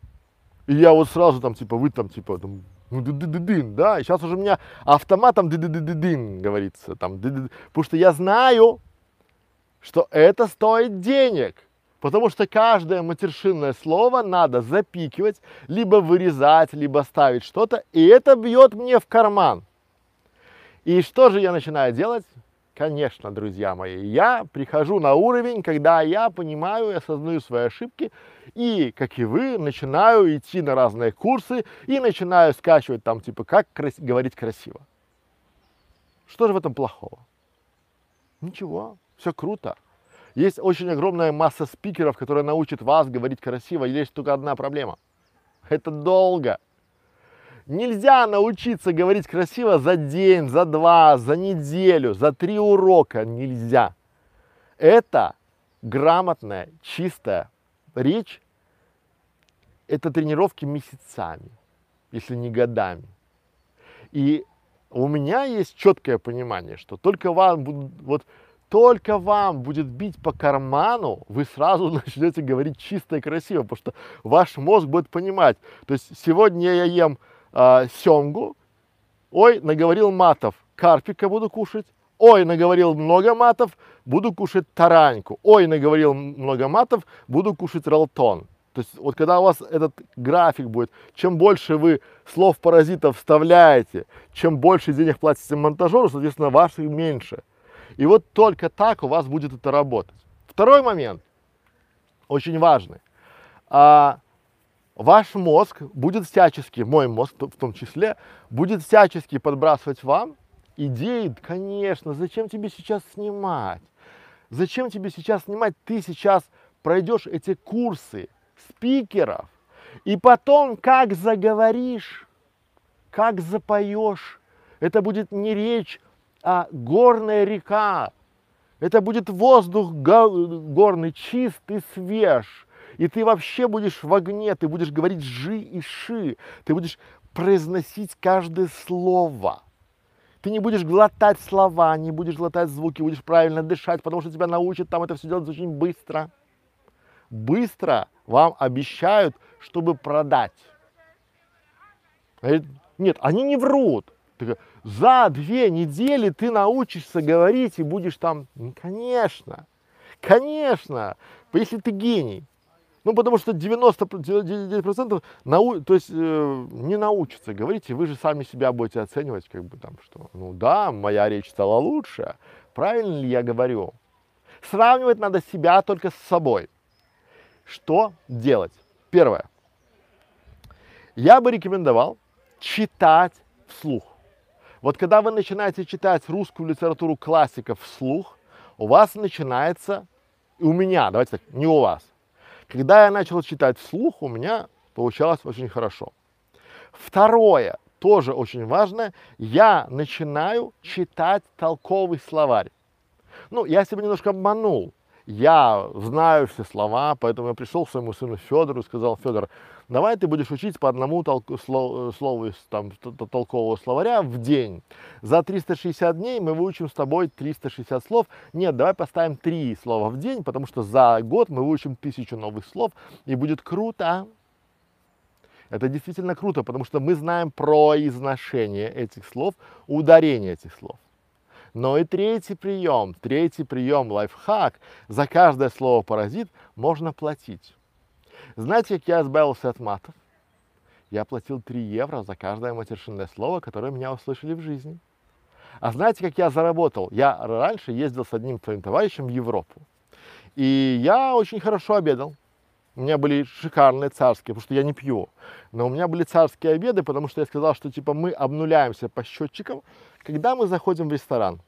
И я вот сразу там, типа, вы там, типа, там, ну, ды-ды-ды-дын, да, и сейчас уже у меня автоматом ды-ды-ды-дын говорится, там, ды-ды-ды, потому что я знаю, что это стоит денег, потому что каждое матершинное слово надо запикивать, либо вырезать, либо ставить что-то, и это бьет мне в карман. И что же я начинаю делать? Конечно, друзья мои, я прихожу на уровень, когда я понимаю и осознаю свои ошибки, и, как и вы, начинаю идти на разные курсы и начинаю скачивать там, типа, как крас- говорить красиво. Что же в этом плохого? Ничего, все круто. Есть очень огромная масса спикеров, которые научат вас говорить красиво, и есть только одна проблема. Это долго. Нельзя научиться говорить красиво за день, за два, за неделю, за три урока. Нельзя. Это грамотная, чистая речь, это тренировки месяцами, если не годами. И у меня есть четкое понимание, что только вам будут, вот только вам будет бить по карману, вы сразу начнете говорить чисто и красиво, потому что ваш мозг будет понимать. То есть сегодня я ем э, семгу, ой, наговорил матов, карпика буду кушать. Ой, наговорил много матов, буду кушать тараньку. Ой, наговорил много матов, буду кушать ролтон. То есть вот когда у вас этот график будет, чем больше вы слов-паразитов вставляете, чем больше денег платите монтажеру, соответственно, ваших меньше. И вот только так у вас будет это работать. Второй момент, очень важный. А, ваш мозг будет всячески, мой мозг в том числе, будет всячески подбрасывать вам идеи, конечно, зачем тебе сейчас снимать? Зачем тебе сейчас снимать? Ты сейчас пройдешь эти курсы спикеров, и потом как заговоришь, как запоешь, это будет не речь, а горная река. Это будет воздух горный, чистый, свеж. И ты вообще будешь в огне, ты будешь говорить жи и ши, ты будешь произносить каждое слово. Ты не будешь глотать слова, не будешь глотать звуки, будешь правильно дышать, потому что тебя научат там это все делать очень быстро. Быстро вам обещают, чтобы продать. Нет, они не врут. За две недели ты научишься говорить и будешь там, конечно, конечно, если ты гений. Ну, потому что девяносто девять процентов нау... то есть, э, не научатся говорить, и вы же сами себя будете оценивать, как бы там, что, ну да, моя речь стала лучше, правильно ли я говорю? Сравнивать надо себя только с собой. Что делать? Первое. Я бы рекомендовал читать вслух. Вот когда вы начинаете читать русскую литературу классиков вслух, у вас начинается, у меня, давайте так, не у вас. Когда я начал читать вслух, у меня получалось очень хорошо. Второе, тоже очень важное, я начинаю читать толковый словарь. Ну, я себя немножко обманул. Я знаю все слова, поэтому я пришел к своему сыну Федору и сказал: Федор, давай ты будешь учить по одному толку, слову, слову из там, толкового словаря в день. За триста шестьдесят дней мы выучим с тобой триста шестьдесят слов. Нет, давай поставим три слова в день, потому что за год мы выучим тысячу новых слов, и будет круто. Это действительно круто, потому что мы знаем произношение этих слов, ударение этих слов. Но и третий прием, третий прием, лайфхак, за каждое слово паразит можно платить. Знаете, как я избавился от матов? Я платил три евро за каждое матершинное слово, которое меня услышали в жизни. А знаете, как я заработал? Я раньше ездил с одним своим товарищем в Европу. И я очень хорошо обедал. У меня были шикарные царские, потому что я не пью. Но у меня были царские обеды, потому что я сказал, что типа мы обнуляемся по счетчикам, когда мы заходим в ресторан.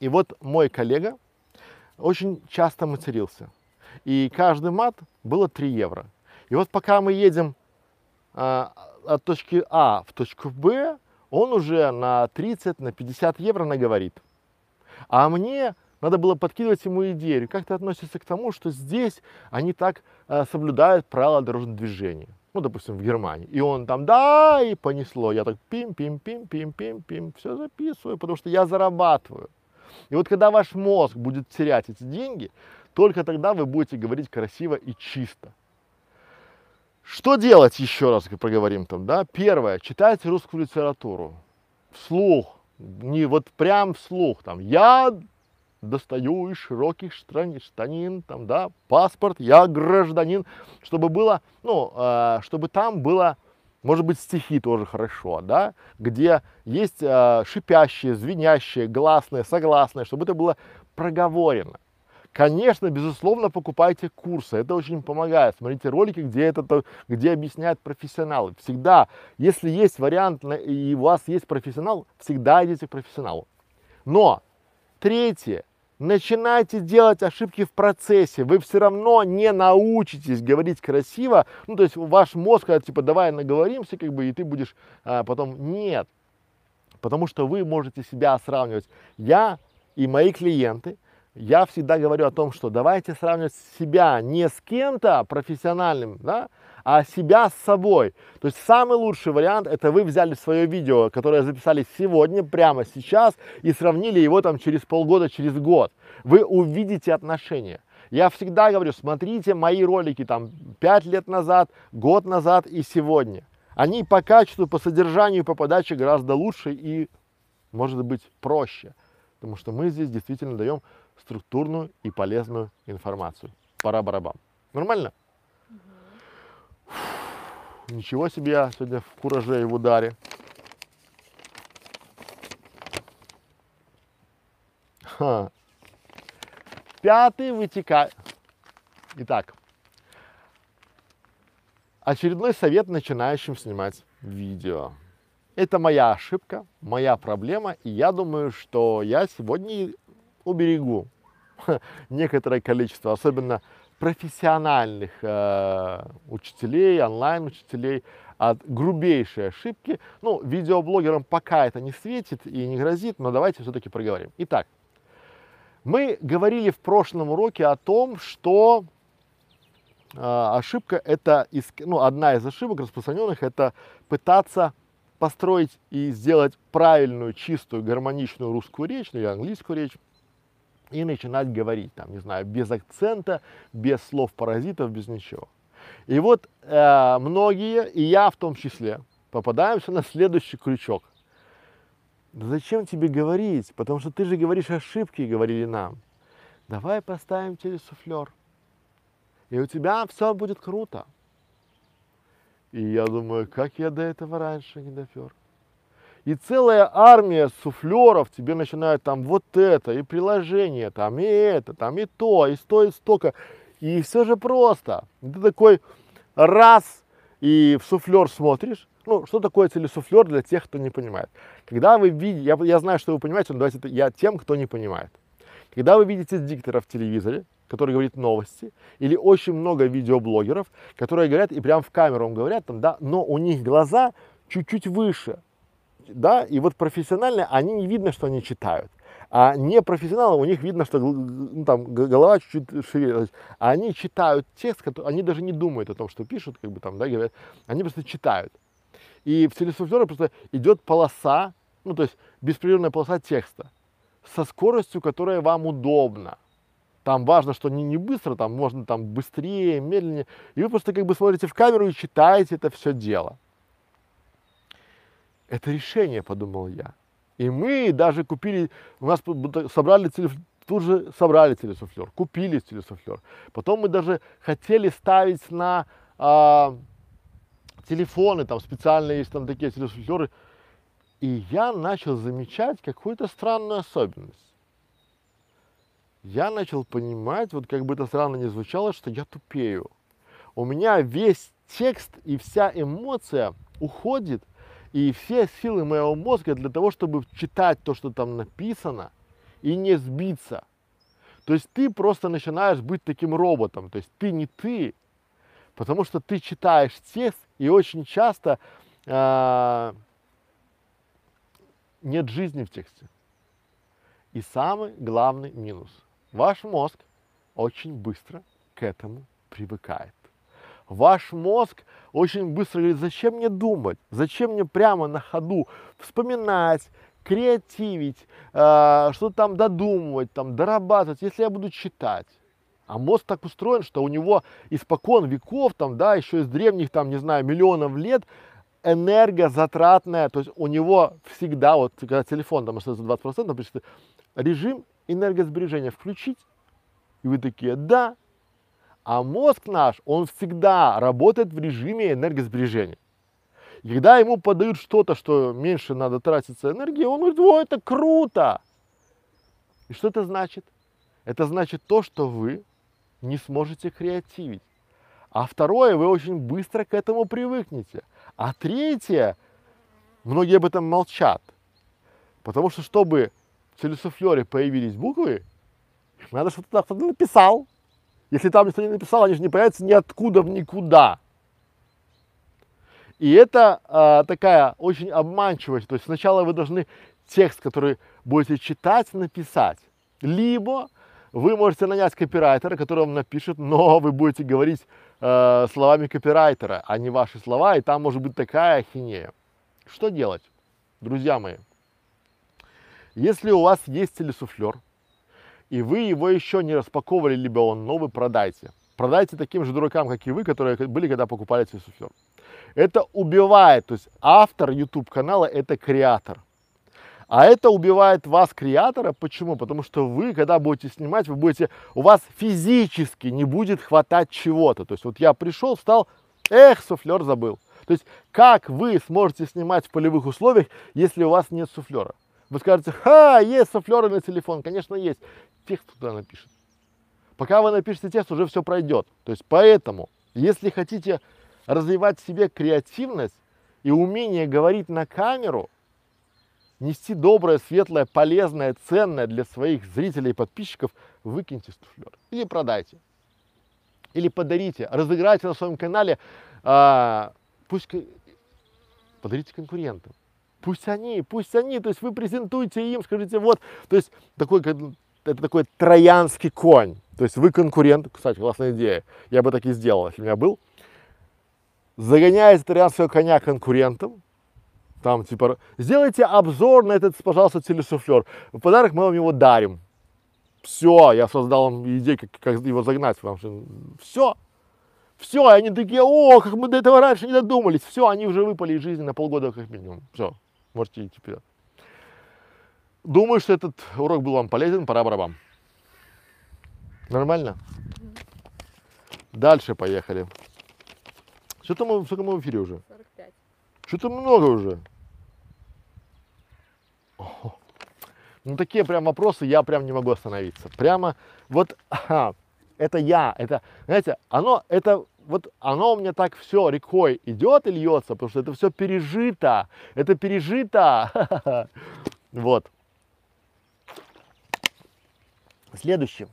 И вот мой коллега очень часто матерился. И каждый мат было три евро. И вот пока мы едем а, от точки А в точку Б, он уже на тридцать, на пятьдесят евро наговорит. А мне надо было подкидывать ему идею, как ты относишься к тому, что здесь они так э, соблюдают правила дорожного движения. Ну, допустим, в Германии. И он там, да, и понесло. Я так пим-пим-пим-пим-пим-пим, все записываю, потому что я зарабатываю. И вот когда ваш мозг будет терять эти деньги, только тогда вы будете говорить красиво и чисто. Что делать, еще раз проговорим там, да? Первое, читайте русскую литературу вслух, не вот прям вслух, там, я... достаю из широких штанин, там, да, паспорт, я гражданин, чтобы было, ну, э, чтобы там было, может быть, стихи тоже хорошо, да, где есть э, шипящие, звенящие, гласные, согласные, чтобы это было проговорено. Конечно, безусловно, покупайте курсы, это очень помогает. Смотрите ролики, где, это, где объясняют профессионалы. Всегда, если есть вариант и у вас есть профессионал, всегда идите к профессионалу. Но третье. Начинайте делать ошибки в процессе. Вы все равно не научитесь говорить красиво. Ну, то есть ваш мозг, типа, давай наговоримся, как бы, и ты будешь а, потом... Нет. Потому что вы можете себя сравнивать. Я и мои клиенты, я всегда говорю о том, что давайте сравнивать себя не с кем-то профессиональным, да, а себя с собой. То есть самый лучший вариант, это вы взяли свое видео, которое записали сегодня, прямо сейчас, и сравнили его там через полгода, через год. Вы увидите отношения. Я всегда говорю, смотрите мои ролики там пять лет назад, год назад и сегодня. Они по качеству, по содержанию, по подаче гораздо лучше и, может быть, проще. Потому что мы здесь действительно даем структурную и полезную информацию. Пара-барабам. Нормально? Ничего себе, я сегодня в кураже и в ударе. Ха. Пятый вытекает. Итак, очередной совет начинающим снимать видео. Это моя ошибка, моя проблема, и я думаю, что я сегодня уберегу некоторое количество, особенно профессиональных э, учителей, онлайн-учителей от грубейшей ошибки. Ну, видеоблогерам пока это не светит и не грозит, но давайте все-таки проговорим. Итак, мы говорили в прошлом уроке о том, что э, ошибка это, из, ну, одна из ошибок распространенных, это пытаться построить и сделать правильную, чистую, гармоничную русскую речь или английскую речь, и начинать говорить, там, не знаю, без акцента, без слов-паразитов, без ничего. И вот э, многие, и я в том числе, попадаемся на следующий крючок. Зачем тебе говорить? Потому что ты же говоришь ошибки, говорили нам. Давай поставим через суфлер, и у тебя все будет круто. И я думаю, как я до этого раньше не допер. И целая армия суфлеров тебе начинают там вот это, и приложение, там, и это, там, и то, и стоит столько. И все же просто. Ты такой раз и в суфлер смотришь. Ну, что такое телесуфлер для тех, кто не понимает? Когда вы видите, я, я знаю, что вы понимаете, но давайте я тем, кто не понимает. Когда вы видите диктора в телевизоре, который говорит новости, или очень много видеоблогеров, которые говорят и прям в камеру говорят, там, да, но у них глаза чуть-чуть выше. Да, и вот профессионально они не видно, что они читают, а не профессионалы, у них видно, что ну, там голова чуть-чуть шевелилась, а они читают текст, который, они даже не думают о том, что пишут, как бы там, да, говорят, они просто читают. И в телесуфлёре просто идет полоса, ну то есть беспрерывная полоса текста со скоростью, которая вам удобна. Там важно, что не, не быстро, там можно там быстрее, медленнее, и вы просто как бы смотрите в камеру и читаете это все дело. Это решение, подумал я. И мы даже купили, у нас собрали телесуфлёр, тут же собрали телесуфлёр, купили телесуфлёр. Потом мы даже хотели ставить на а, телефоны, там специальные есть там такие телесуфлёры. И я начал замечать какую-то странную особенность. Я начал понимать, вот как бы это странно ни звучало, что я тупею. У меня весь текст и вся эмоция уходит. И все силы моего мозга для того, чтобы читать то, что там написано, и не сбиться. То есть ты просто начинаешь быть таким роботом, то есть ты не ты, потому что ты читаешь текст, и очень часто э, нет жизни в тексте. И самый главный минус. Ваш мозг очень быстро к этому привыкает. Ваш мозг очень быстро говорит, зачем мне думать, зачем мне прямо на ходу вспоминать, креативить, э, что там додумывать, там дорабатывать, если я буду читать. А мозг так устроен, что у него испокон веков, там, да, еще из древних, там, не знаю, миллионов лет, энергозатратная, то есть у него всегда, вот когда телефон там остается двадцать процентов, пишет, режим энергосбережения включить, и вы такие, да. А мозг наш, он всегда работает в режиме энергосбережения. И когда ему подают что-то, что меньше надо тратиться энергии, он говорит, о, это круто! И что это значит? Это значит то, что вы не сможете креативить. А второе, вы очень быстро к этому привыкнете. А третье, многие об этом молчат. Потому что, чтобы в телесуфлёре появились буквы, надо, чтобы туда кто-то написал. Если там никто не написал, они же не появятся ниоткуда в никуда. И это э, такая очень обманчивость. То есть сначала вы должны текст, который будете читать, написать. Либо вы можете нанять копирайтера, который вам напишет, но вы будете говорить э, словами копирайтера, а не ваши слова. И там может быть такая ахинея. Что делать, друзья мои? Если у вас есть телесуфлер, и вы его еще не распаковывали, либо он новый, продайте. Продайте таким же дуракам, как и вы, которые были, когда покупали телесуфлёр. Это убивает, то есть автор YouTube канала — это креатор. А это убивает вас, креатора. Почему? Потому что вы, когда будете снимать, вы будете, у вас физически не будет хватать чего-то. То есть вот я пришел, встал, эх, суфлёр забыл. То есть как вы сможете снимать в полевых условиях, если у вас нет суфлёра? Вы скажете, ха, есть суфлёры на телефон, конечно есть. Текст туда напишет. Пока вы напишете текст, уже все пройдет. То есть поэтому, если хотите развивать в себе креативность и умение говорить на камеру, нести доброе, светлое, полезное, ценное для своих зрителей и подписчиков, выкиньте суфлёр или продайте, или подарите, разыграйте на своем канале, а, пусть подарите конкурентам. Пусть они, пусть они, то есть вы презентуйте им, скажите, вот, то есть такой, это такой троянский конь, то есть вы конкурент, кстати, классная идея, я бы так и сделал, если у меня был, загоняете троянского коня конкурентом, там типа, сделайте обзор на этот, пожалуйста, телесуфлер, в подарок мы вам его дарим, все, я создал вам идею, как, как его загнать, потому что все. Все, они такие, о, как мы до этого раньше не додумались. Все, они уже выпали из жизни на полгода как минимум. Все, можете идти вперед. Думаю, что этот урок был вам полезен. Пора барабам. Нормально? Дальше поехали. Что-то мы, сколько мы в эфире уже? сорок пять. Что-то много уже. О, ну такие прям вопросы, я прям не могу остановиться. Прямо вот ага, это я, это, знаете, оно, это вот оно у меня так все рекой идет и льется, потому что это все пережито, это пережито. Вот. Следующим.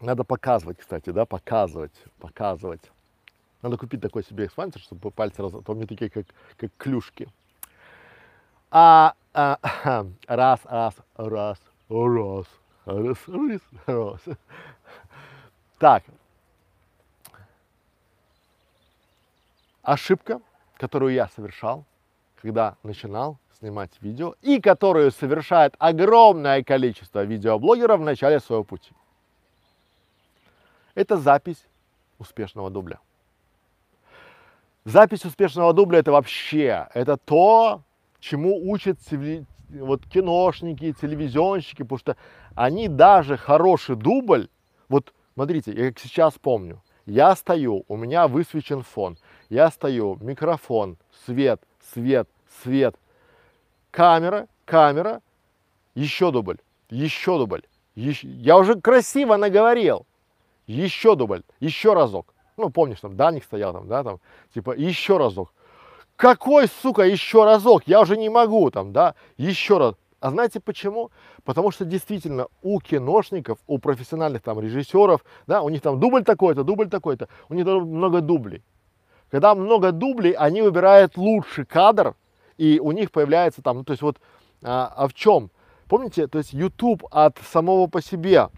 Надо показывать, кстати, да, показывать, показывать. Надо купить такой себе экспансер, чтобы пальцы раз... А то у меня такие, как, как клюшки. А, а, а, раз, раз, раз, раз, раз, раз, раз. Так. Ошибка, которую я совершал, когда начинал снимать видео, и которую совершает огромное количество видеоблогеров в начале своего пути. Это запись успешного дубля. Запись успешного дубля — это вообще, это то, чему учат вот киношники, телевизионщики, потому что они даже хороший дубль, вот смотрите, я как сейчас помню, я стою, у меня высвечен фон, я стою, микрофон, свет, свет, свет, камера, камера, еще дубль, еще дубль, еще, я уже красиво наговорил, еще дубль, еще разок. Ну, помнишь, там Даник стоял, там, да, там, типа, еще разок. Какой, сука, еще разок? Я уже не могу, там, да, еще раз. А знаете почему? Потому что действительно у киношников, у профессиональных там режиссеров, да, у них там дубль такой-то, дубль такой-то, у них много дублей. Когда много дублей, они выбирают лучший кадр, и у них появляется там, ну, то есть вот, а, а в чем? Помните, то есть YouTube от самого по себе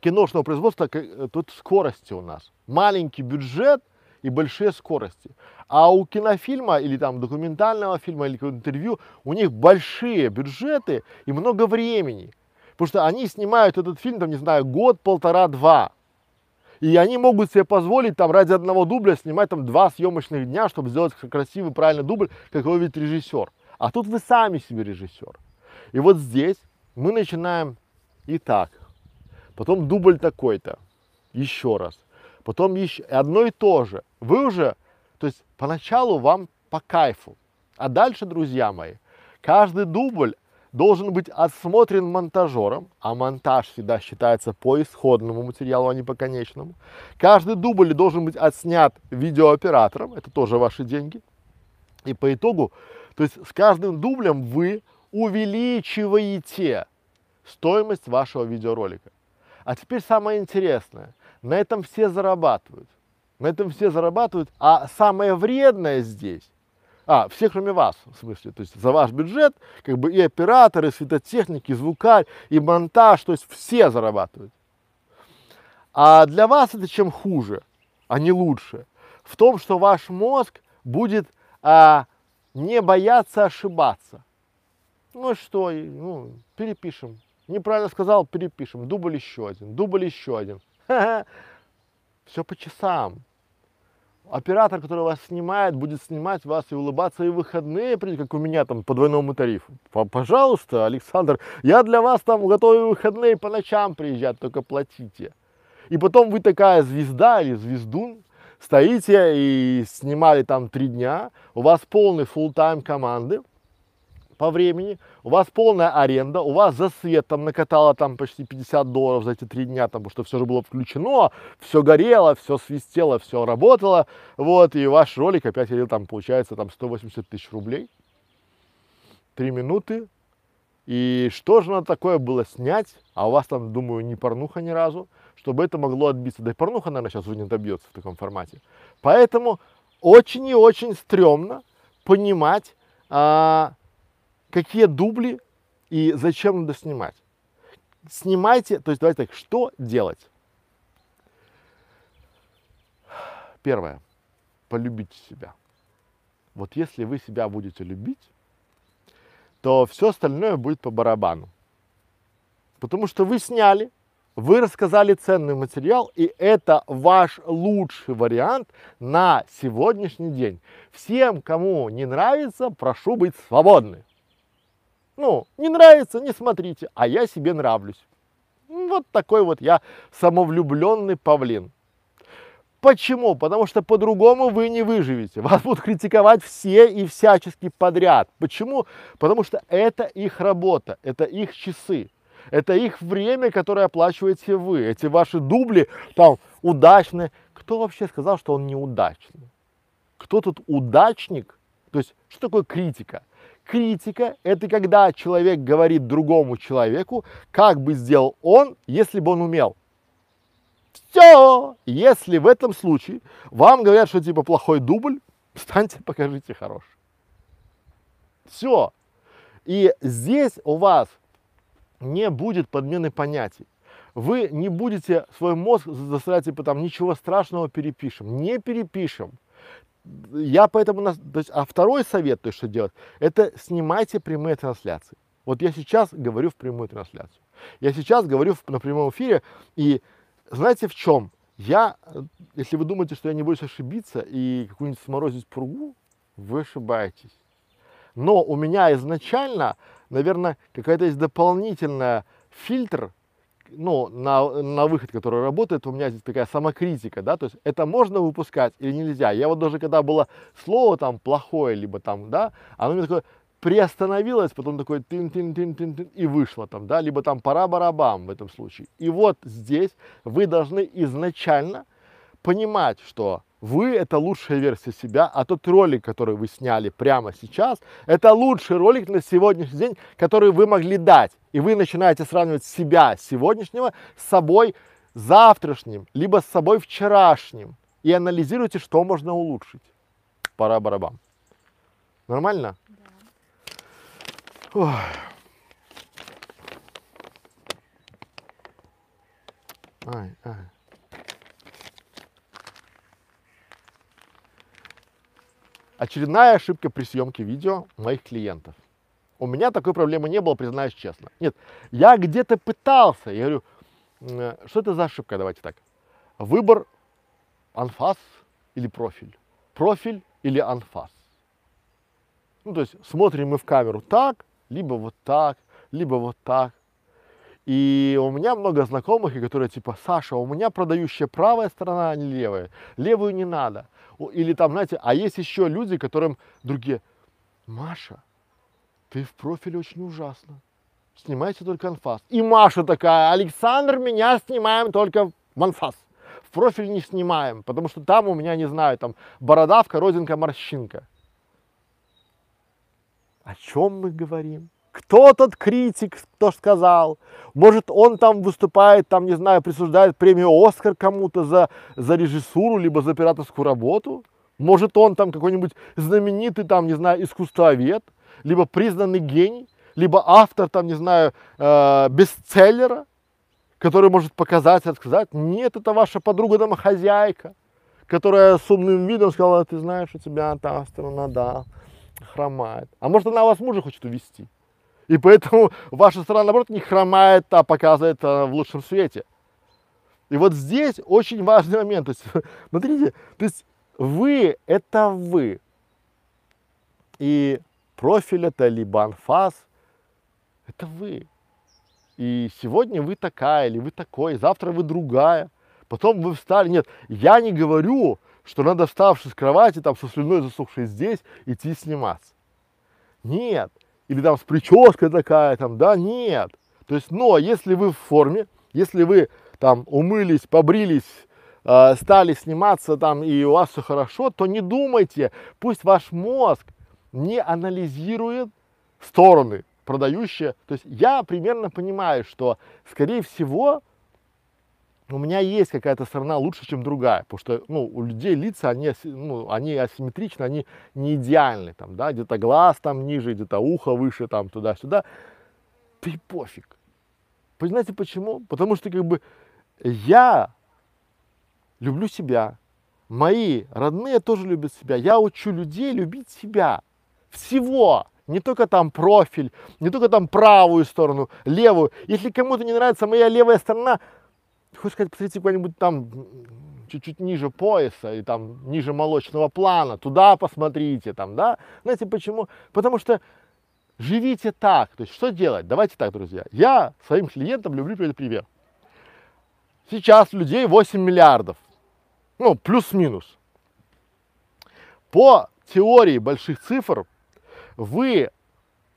киношного производства, тут скорости у нас. Маленький бюджет и большие скорости. А у кинофильма или там документального фильма или интервью у них большие бюджеты и много времени. Потому что они снимают этот фильм, там, не знаю, год, полтора, два. И они могут себе позволить там ради одного дубля снимать там два съемочных дня, чтобы сделать красивый, правильный дубль, как его видит режиссер. А тут вы сами себе режиссер. И вот здесь мы начинаем и так. Потом дубль такой-то, еще раз, потом еще, одно и то же. Вы уже, то есть поначалу вам по кайфу, а дальше, друзья мои, каждый дубль должен быть отсмотрен монтажером, а монтаж всегда считается по исходному материалу, а не по конечному. Каждый дубль должен быть отснят видеооператором, это тоже ваши деньги. И по итогу, то есть с каждым дублем вы увеличиваете стоимость вашего видеоролика. А теперь самое интересное, на этом все зарабатывают, на этом все зарабатывают, а самое вредное здесь, а, все кроме вас, в смысле, то есть за ваш бюджет, как бы и операторы, и светотехники, и звукарь, и монтаж, то есть все зарабатывают. А для вас это чем хуже, а не лучше, в том, что ваш мозг будет а, не бояться ошибаться. Ну что, ну, перепишем. Неправильно сказал, перепишем. Дубль еще один, дубль еще один. Ха-ха. Все по часам. Оператор, который вас снимает, будет снимать вас и улыбаться, и выходные, как у меня там по двойному тарифу. Пожалуйста, Александр, я для вас там готовлю выходные, по ночам приезжать, только платите. И потом вы такая звезда или звездун, стоите и снимали там три дня, у вас полный фулл-тайм команды. По времени, у вас полная аренда, у вас за свет там накатало там почти пятьдесят долларов за эти три дня, там, потому что все же было включено, все горело, все свистело, все работало, вот, и ваш ролик опять там получается там сто восемьдесят тысяч рублей, три минуты, и что же надо такое было снять, а у вас там, думаю, не порнуха ни разу, чтобы это могло отбиться, да и порнуха, наверное, сейчас уже не добьется в таком формате, поэтому очень и очень стрёмно понимать, а, какие дубли и зачем надо снимать. Снимайте, то есть давайте так, что делать? Первое. Полюбите себя. Вот если вы себя будете любить, то все остальное будет по барабану. Потому что вы сняли, вы рассказали ценный материал, и это ваш лучший вариант на сегодняшний день. Всем, кому не нравится, прошу быть свободны. Ну, не нравится, не смотрите, а я себе нравлюсь. Вот такой вот я самовлюбленный павлин. Почему? Потому что по-другому вы не выживете. Вас будут критиковать все и всячески подряд. Почему? Потому что это их работа, это их часы, это их время, которое оплачиваете вы. Эти ваши дубли там удачные. Кто вообще сказал, что он неудачный? Кто тут удачник? То есть, что такое критика? Критика – это когда человек говорит другому человеку, как бы сделал он, если бы он умел. Все! Если в этом случае вам говорят, что типа плохой дубль, встаньте, покажите хороший. Все. И здесь у вас не будет подмены понятий. Вы не будете свой мозг засорять, типа там ничего страшного перепишем. Не перепишем. Я поэтому, то есть, а второй совет, то есть, что делать, это снимайте прямые трансляции. Вот я сейчас говорю в прямую трансляцию. Я сейчас говорю в, на прямом эфире, и знаете в чем? Я, если вы думаете, что я не боюсь ошибиться и какую-нибудь сморозить пургу, вы ошибаетесь. Но у меня изначально, наверное, какая-то есть дополнительная фильтр, ну, на, на выход, который работает, у меня здесь такая самокритика, да, то есть это можно выпускать или нельзя. Я вот даже когда было слово там плохое, либо там, да, оно мне такое приостановилось, потом такое тын-тын-тын-тын-тын и вышло там, да, либо там пара-барабам в этом случае. И вот здесь вы должны изначально понимать, что вы это лучшая версия себя, а тот ролик, который вы сняли прямо сейчас, это лучший ролик на сегодняшний день, который вы могли дать. И вы начинаете сравнивать себя сегодняшнего с собой завтрашним, либо с собой вчерашним. И анализируете, что можно улучшить. Пора барабан. Нормально? Да. Ой. Ай, ай. Очередная ошибка при съемке видео моих клиентов. У меня такой проблемы не было, признаюсь честно. Нет, я где-то пытался. Я говорю, что это за ошибка, давайте так. Выбор анфас или профиль. Профиль или анфас. Ну, то есть смотрим мы в камеру так, либо вот так, либо вот так. И у меня много знакомых, которые типа, Саша, у меня продающая правая сторона, а не левая. Левую не надо. Или там, знаете, а есть еще люди, которым другие, Маша, ты в профиле очень ужасно, снимайте только анфас. И Маша такая, Александр, меня снимаем только в анфас, в профиль не снимаем, потому что там у меня, не знаю, там бородавка, родинка, морщинка. О чем мы говорим? Кто тот критик, кто ж сказал? Может, он там выступает, там, не знаю, присуждает премию «Оскар» кому-то за, за режиссуру, либо за операторскую работу? Может, он там какой-нибудь знаменитый, там, не знаю, искусствовед, либо признанный гений, либо автор, там, не знаю, э, бестселлера, который может показать, рассказать? Нет, это ваша подруга-домохозяйка, которая с умным видом сказала, ты знаешь, у тебя та сторона, да, хромает. А может, она у вас мужа хочет увести? И поэтому ваша сторона, наоборот, не хромает, а показывает а, в лучшем свете. И вот здесь очень важный момент. То есть, смотрите, то есть вы – это вы. И профиль – это либо анфас – это вы. И сегодня вы такая, или вы такой, завтра вы другая. Потом вы встали. Нет, я не говорю, что надо, вставшись с кровати, там, со слюной засохшей здесь, идти сниматься. Нет. Или там с прической такая, там, да, нет. То есть, но если вы в форме, если вы там умылись, побрились, э, стали сниматься там и у вас все хорошо, то не думайте, пусть ваш мозг не анализирует стороны продающие. То есть я примерно понимаю, что, скорее всего, у меня есть какая-то сторона лучше, чем другая, потому что, ну, у людей лица, они, ну, они асимметричны, они не идеальны, там, да, где-то глаз там ниже, где-то ухо выше, там, туда-сюда. Ты пофиг. Понимаете, почему? Потому что, как бы, я люблю себя, мои родные тоже любят себя, я учу людей любить себя, всего. Не только там профиль, не только там правую сторону, левую. Если кому-то не нравится моя левая сторона, хочешь сказать, посмотрите куда-нибудь там чуть-чуть ниже пояса и там ниже молочного плана, туда посмотрите там, да? Знаете почему? Потому что Живите так. То есть что делать? Давайте так, друзья. Я своим клиентам люблю приводить пример. Сейчас людей восемь миллиардов. Ну, плюс-минус. По теории больших цифр вы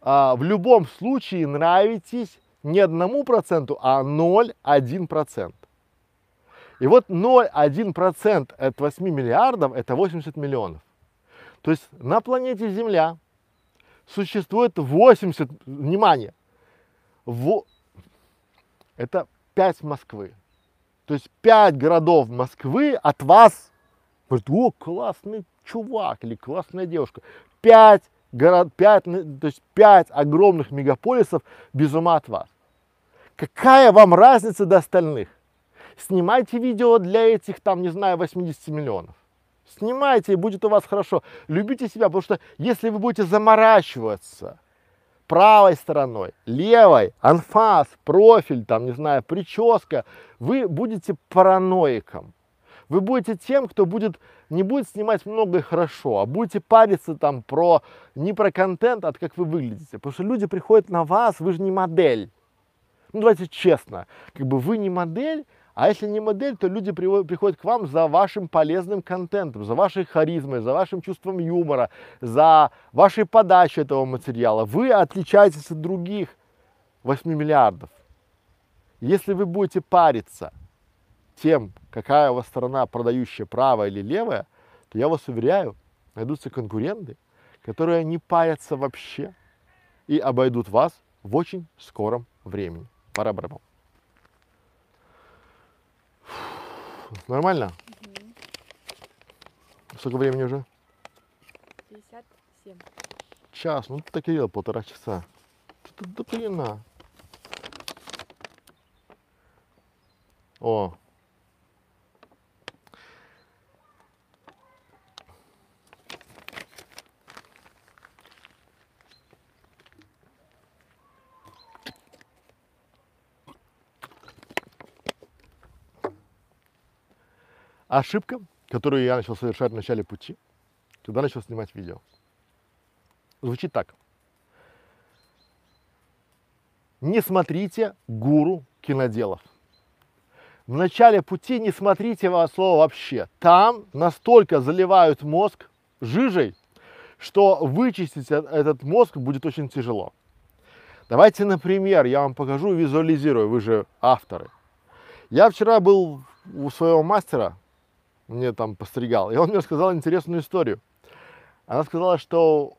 а, в любом случае нравитесь не одному проценту, а ноль целых одна десятая процента. И вот ноль целых одна десятая процента от восьми миллиардов это восемьдесят миллионов. То есть на планете Земля существует восемьдесят, внимание, в, это пять Москвы. То есть пять городов Москвы от вас, говорит, о, классный чувак или классная девушка. пять город, пять, то есть пять огромных мегаполисов без ума от вас. Какая вам разница до остальных? Снимайте видео для этих, там, не знаю, восьмидесяти миллионов. Снимайте, и будет у вас хорошо. Любите себя, потому что если вы будете заморачиваться правой стороной, левой, анфас, профиль, там, не знаю, прическа, вы будете параноиком. Вы будете тем, кто будет, не будет снимать много и хорошо, а будете париться там про, не про контент, а как вы выглядите. Потому что люди приходят на вас, вы же не модель. Ну, давайте честно, как бы вы не модель, а если не модель, то люди приходят к вам за вашим полезным контентом, за вашей харизмой, за вашим чувством юмора, за вашей подачей этого материала. Вы отличаетесь от других восьми миллиардов. Если вы будете париться тем, какая у вас сторона продающая, правая или левая, то я вас уверяю, найдутся конкуренты, которые не парятся вообще и обойдут вас в очень скором времени. Пора-барабам. Нормально? Угу. Сколько времени уже? пятьдесят семь. Час, ну ты так и делал, полтора часа. Да блин. О. Ошибка, которую я начал совершать в начале пути, когда начал снимать видео, звучит так. Не смотрите гуру киноделов. В начале пути не смотрите его слово вообще. Там настолько заливают мозг жижей, что вычистить этот мозг будет очень тяжело. Давайте, например, я вам покажу, визуализирую, вы же авторы. Я вчера был у своего мастера, мне там постригал, и он мне рассказал интересную историю. Она сказала, что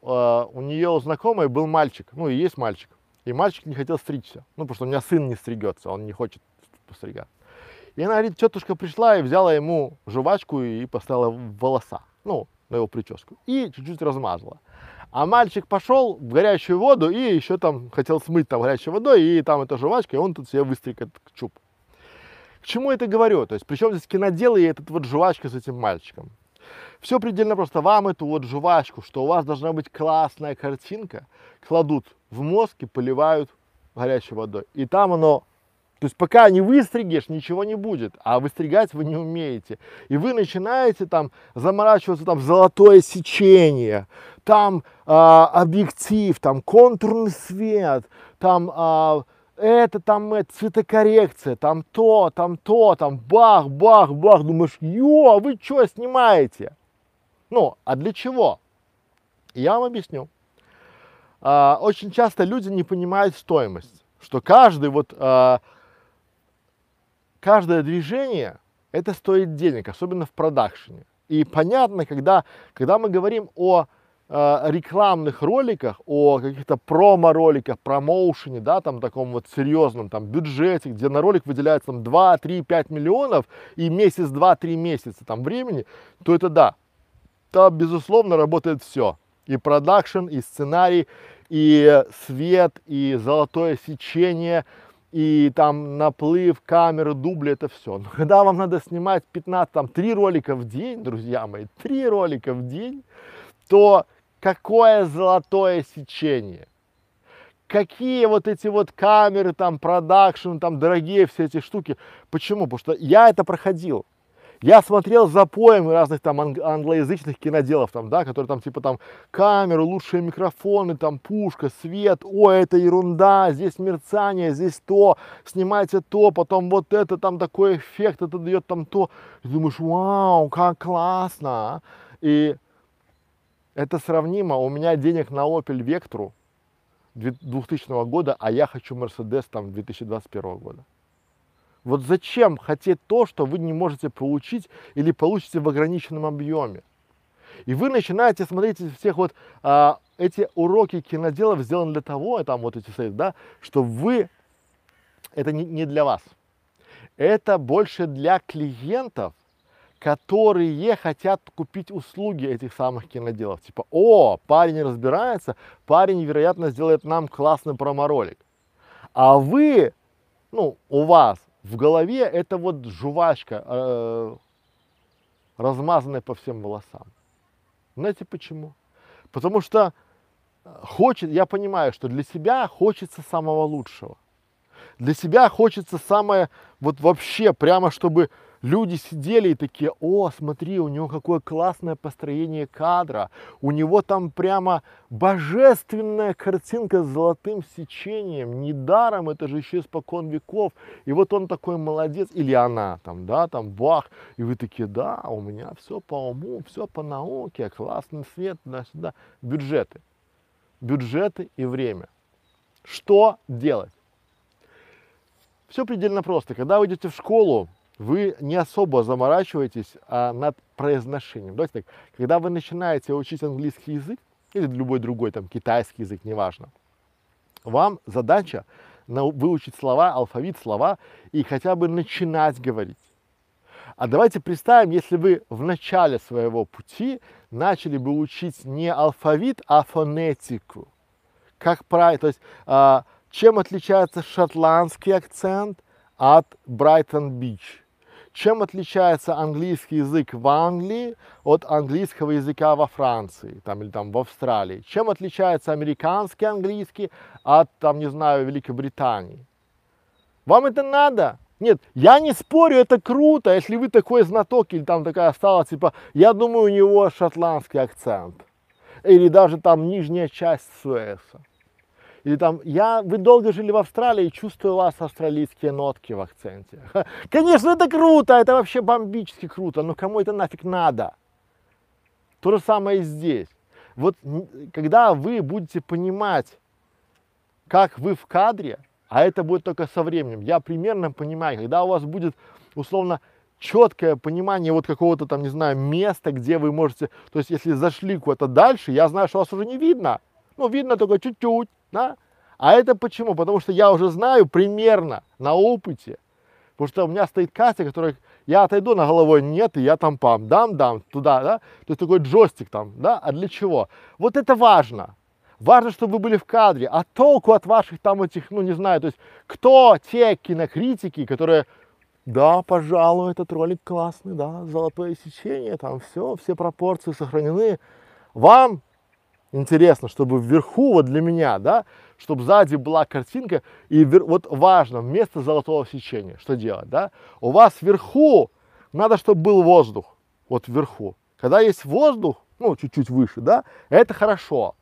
э, у нее у знакомой был мальчик, ну и есть мальчик, и мальчик не хотел стричься, ну потому что у меня сын не стригется, он не хочет постригаться. И она говорит, тетушка пришла и взяла ему жвачку и поставила в волоса, ну, на его прическу, и чуть-чуть размазала. А мальчик пошел в горячую воду и еще там хотел смыть там горячей водой, и там эта жвачка, и он тут себе выстриг этот чуб. К чему это говорю? То есть, причем здесь киноделы и этот вот жвачка с этим мальчиком. Все предельно просто. Вам эту вот жвачку, что у вас должна быть классная картинка, кладут в мозг и поливают горячей водой. И там оно, то есть пока не выстригешь, ничего не будет, а выстригать вы не умеете. И вы начинаете там заморачиваться, там золотое сечение, там а, объектив, там контурный свет, там... А, это там это, цветокоррекция, там то, там то, там бах, бах, бах. Думаешь, ё, вы что снимаете? Ну, а для чего? Я вам объясню. А, очень часто люди не понимают стоимость, что каждый вот, а, каждое движение, это стоит денег, особенно в продакшене. И понятно, когда, когда мы говорим о рекламных роликах, о каких-то промо-роликах, промоушене, да, там таком вот серьезном там бюджете, где на ролик выделяется там два, три, пять миллионов и месяц, два-три месяца там времени, то это да, там безусловно работает все, и продакшн, и сценарий, и свет, и золотое сечение, и там наплыв, камеры, дубли, это все. Но когда вам надо снимать пятнадцать, там три ролика в день, друзья мои, три ролика в день, то какое золотое сечение, какие вот эти вот камеры, там, продакшн, там, дорогие все эти штуки. Почему? Потому что я это проходил. Я смотрел запоем разных там англоязычных киноделов, там, да, которые там типа там камеры, лучшие микрофоны, там пушка, свет, о, это ерунда, здесь мерцание, здесь то, снимайте то, потом вот это, там такой эффект, это дает там то. И думаешь, вау, как классно. И это сравнимо, у меня денег на Opel Vectra двухтысячного года, а я хочу Mercedes там две тысячи двадцать первого года. Вот зачем хотеть то, что вы не можете получить или получите в ограниченном объеме? И вы начинаете смотреть всех вот а, эти уроки киноделов сделаны для того, там вот эти сайты, да, что вы, это не, не для вас. Это больше для клиентов, которые хотят купить услуги этих самых киноделов. Типа, о, парень разбирается, парень, вероятно, сделает нам классный проморолик. А вы, ну, у вас в голове это вот жвачка, э, размазанная по всем волосам. Знаете почему? Потому что хочет, я понимаю, что для себя хочется самого лучшего. Для себя хочется самое, вот вообще, прямо чтобы люди сидели и такие, о, смотри, у него какое классное построение кадра, у него там прямо божественная картинка с золотым сечением, недаром, это же еще испокон веков, и вот он такой молодец, или она там, да, там, бах, и вы такие, да, у меня все по уму, все по науке, классный свет, да, сюда, бюджеты, бюджеты и время. Что делать? Все предельно просто. Когда вы идете в школу, вы не особо заморачиваетесь а, над произношением. Давайте так, когда вы начинаете учить английский язык или любой другой, там, китайский язык, неважно, вам задача на, выучить слова, алфавит, слова и хотя бы начинать говорить. А давайте представим, если вы в начале своего пути начали бы учить не алфавит, а фонетику. Как правильно, то есть а, чем отличается шотландский акцент от Брайтон-Бич? Чем отличается английский язык в Англии от английского языка во Франции, там, или там в Австралии? Чем отличается американский английский от, там, не знаю, Великобритании? Вам это надо? Нет, я не спорю, это круто, если вы такой знаток или там такая стала, типа, я думаю, у него шотландский акцент, или даже там нижняя часть Суэса. Или там, я, вы долго жили в Австралии, чувствую у вас австралийские нотки в акценте. Конечно, это круто, это вообще бомбически круто, но кому это нафиг надо? То же самое и здесь. Вот когда вы будете понимать, как вы в кадре, а это будет только со временем, я примерно понимаю, когда у вас будет, условно, четкое понимание вот какого-то там, не знаю, места, где вы можете, то есть если зашли куда-то дальше, я знаю, что вас уже не видно, ну, видно только чуть-чуть. Да? А это почему? Потому что я уже знаю примерно на опыте, потому что у меня стоит касса, которая я отойду на головой нет, и я там пам, дам, дам, туда, да, то есть такой джойстик там, да, а для чего? Вот это важно, важно, чтобы вы были в кадре, а толку от ваших там этих, ну не знаю, то есть кто те кинокритики, которые, да, пожалуй, этот ролик классный, да, золотое сечение, там все, все пропорции сохранены, вам интересно, чтобы вверху, вот для меня, да, чтобы сзади была картинка, и вот важно, вместо золотого сечения, что делать, да? У вас вверху надо, чтобы был воздух, вот вверху. Когда есть воздух, ну, чуть-чуть выше, да, это хорошо.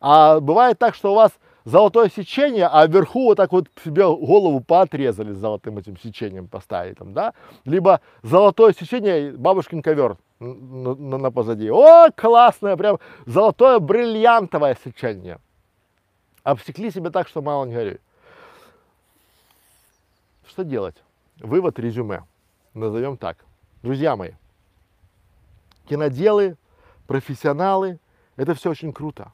А бывает так, что у вас золотое сечение, а вверху вот так вот себе голову поотрезали с золотым этим сечением, поставили там, да? Либо золотое сечение, бабушкин ковер. На, на, на позади. О, классное, прям золотое бриллиантовое сечение. Обсекли себя так, что мало не горюй. Что делать? Вывод резюме. Назовем так. Друзья мои, киноделы, профессионалы, это все очень круто.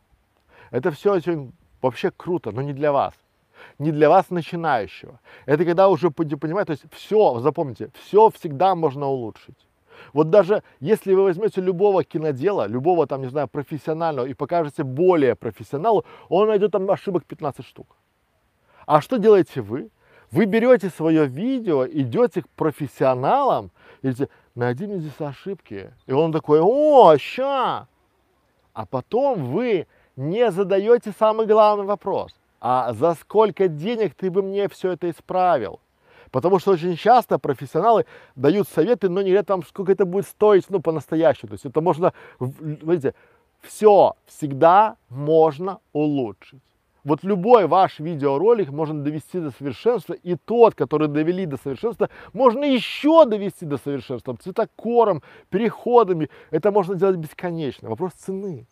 Это все очень вообще круто, но не для вас. Не для вас начинающего. Это когда уже понимаете, то есть все, запомните, все всегда можно улучшить. Вот даже если вы возьмете любого кинодела, любого там, не знаю, профессионального и покажете более профессионалу, он найдет там ошибок пятнадцать штук. А что делаете вы? Вы берете свое видео, идете к профессионалам и говорите, найди мне здесь ошибки. И он такой, о, ща! А потом вы не задаете самый главный вопрос, а за сколько денег ты бы мне все это исправил? Потому что очень часто профессионалы дают советы, но не говорят вам, сколько это будет стоить, ну, по-настоящему. То есть это можно, знаете, все всегда можно улучшить. Вот любой ваш видеоролик можно довести до совершенства, и тот, который довели до совершенства, можно еще довести до совершенства, цветокором, переходами. Это можно делать бесконечно. Вопрос цены,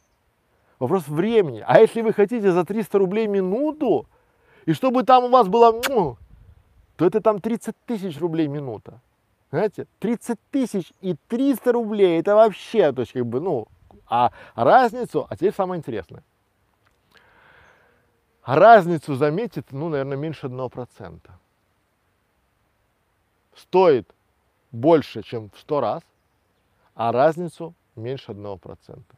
вопрос времени. А если вы хотите за триста рублей минуту, и чтобы там у вас было, то это там тридцать тысяч рублей минута. Знаете, тридцать тысяч и триста рублей, это вообще, то есть как бы, ну, а разницу, а теперь самое интересное. Разницу заметит, ну, наверное, меньше одного процента. Стоит больше, чем в сто раз, а разницу меньше одного процента.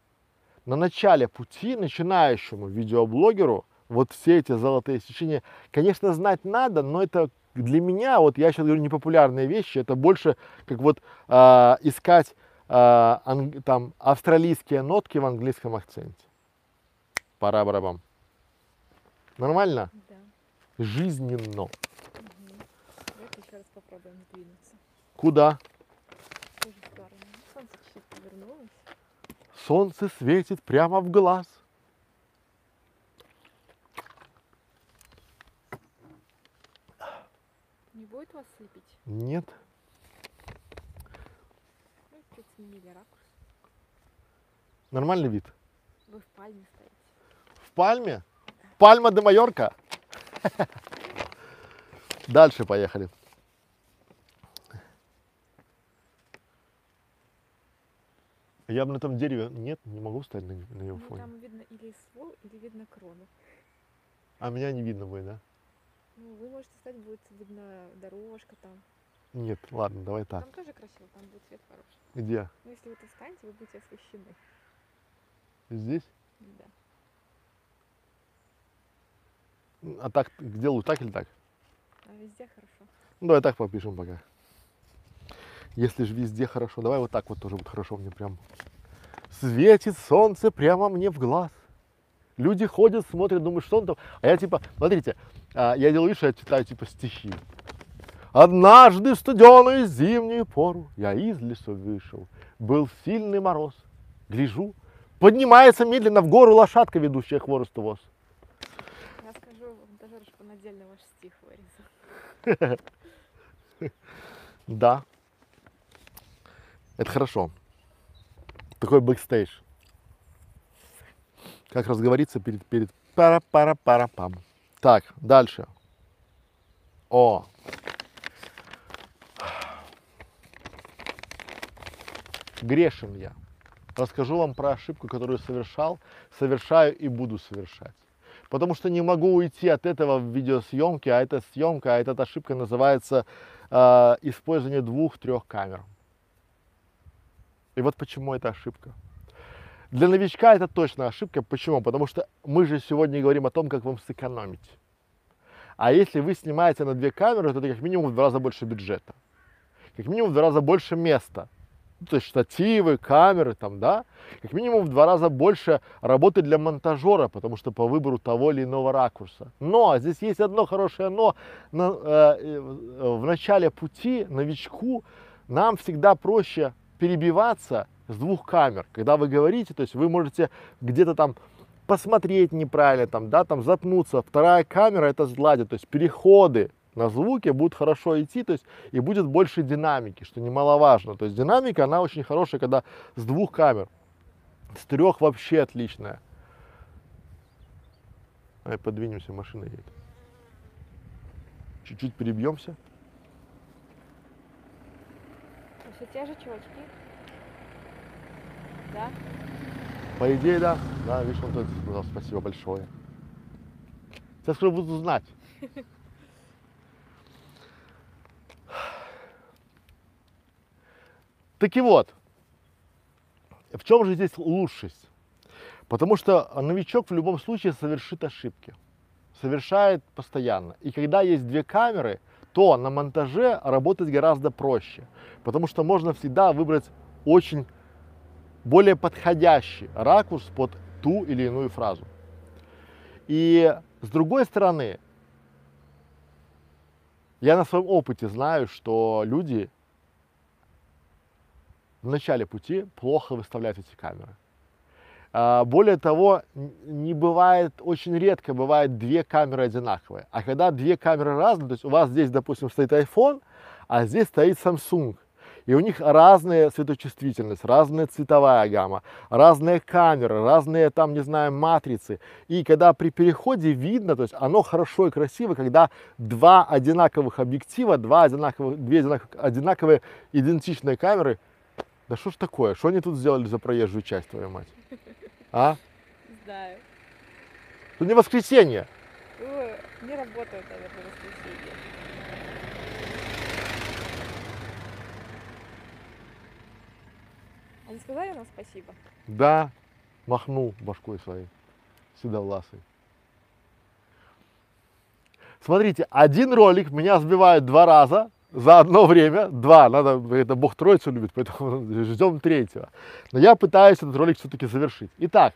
На начале пути начинающему видеоблогеру вот все эти золотые сечения, конечно, знать надо, но это для меня, вот я сейчас говорю непопулярные вещи, это больше как вот э, искать э, анг, там, австралийские нотки в английском акценте. Пара-барабам. Нормально? Да. Жизненно. Угу. Давайте еще раз попробуем двинуться. Куда? В ту же сторону. Солнце чуть-чуть повернулось. Солнце светит прямо в глаз. Не будет вас слепить? Нет. Мы чуть сменили ракурс. Нормальный вид? Вы в пальме стоите. В пальме? Пальма де Майорка. Дальше поехали. Я бы на этом дереве... Нет, не могу встать на, на его ну, фоне. Там видно или ствол, или видно крона. А меня не видно будет, да? Ну, вы можете встать, будет видна дорожка там. Нет, ладно, давай так. Там тоже красиво, там будет свет хороший. Где? Ну, если вы тут встанете, вы будете освещены. Здесь? Да. А так, где лучше, так или так? А везде хорошо. Ну, давай так попишем пока. Если же везде хорошо, давай вот так вот тоже будет хорошо мне прям. Светит солнце прямо мне в глаз. Люди ходят, смотрят, думают, что он там. А я типа, смотрите, я делаю вид, что я читаю типа стихи. Однажды в студеную зимнюю пору я из лесу вышел, был сильный мороз. Гляжу, поднимается медленно в гору лошадка, ведущая хворост воз. Отдельно ваш стих вырезал. Да. Это хорошо. Такой бэкстейдж. Как разговориться перед... перед... Пара-пара-пара-пам. Так, дальше. О. Грешен я. Расскажу вам про ошибку, которую совершал, совершаю и буду совершать. Потому что не могу уйти от этого в видеосъемке, а эта съемка, а эта ошибка называется э, использование двух-трех камер. И вот почему это ошибка. Для новичка это точно ошибка. Почему? Потому что мы же сегодня говорим о том, как вам сэкономить. А если вы снимаете на две камеры, то это как минимум в два раза больше бюджета. Как минимум в два раза больше места. То есть штативы, камеры там, да, как минимум в два раза больше работы для монтажера, потому что по выбору того или иного ракурса. Но здесь есть одно хорошее но. На, э, в начале пути новичку нам всегда проще перебиваться с двух камер. Когда вы говорите, то есть вы можете где-то там посмотреть неправильно, там, да, там запнуться. Вторая камера это сгладит, то есть переходы на звуке будут хорошо идти, то есть и будет больше динамики, что немаловажно. То есть динамика, она очень хорошая, когда с двух камер, с трех вообще отличная. Ай, подвинемся, машина едет. Чуть-чуть перебьемся. Все те же чувачки? Да? По идее, да. Да, видишь, он тут сказал, спасибо большое. Сейчас скоро буду знать. Таки вот, в чем же здесь лучшесть? Потому что новичок в любом случае совершит ошибки, совершает постоянно. И когда есть две камеры, то на монтаже работать гораздо проще, потому что можно всегда выбрать очень более подходящий ракурс под ту или иную фразу. И с другой стороны, Я на своем опыте знаю, что люди в начале пути плохо выставляют эти камеры. Более того, не бывает, очень редко бывает две камеры одинаковые. А когда две камеры разные, то есть у вас здесь, допустим, стоит iPhone, а здесь стоит Samsung. И у них разная светочувствительность, разная цветовая гамма, разные камеры, разные там, не знаю, матрицы. И когда при переходе видно, то есть оно хорошо и красиво, когда два одинаковых объектива, два одинаковых, две одинаковые, одинаковые идентичные камеры. Да что ж такое? Что они тут сделали за проезжую часть, твою мать? А? Знаю. Тут не воскресенье. Не работают, наверное, воскресенье. Они сказали нам спасибо? Да, махнул башкой своей, седовласой. Смотрите, один ролик меня сбивает два раза за одно время, два, надо, это Бог Троицу любит, поэтому ждем третьего. Но я пытаюсь этот ролик все-таки завершить. Итак,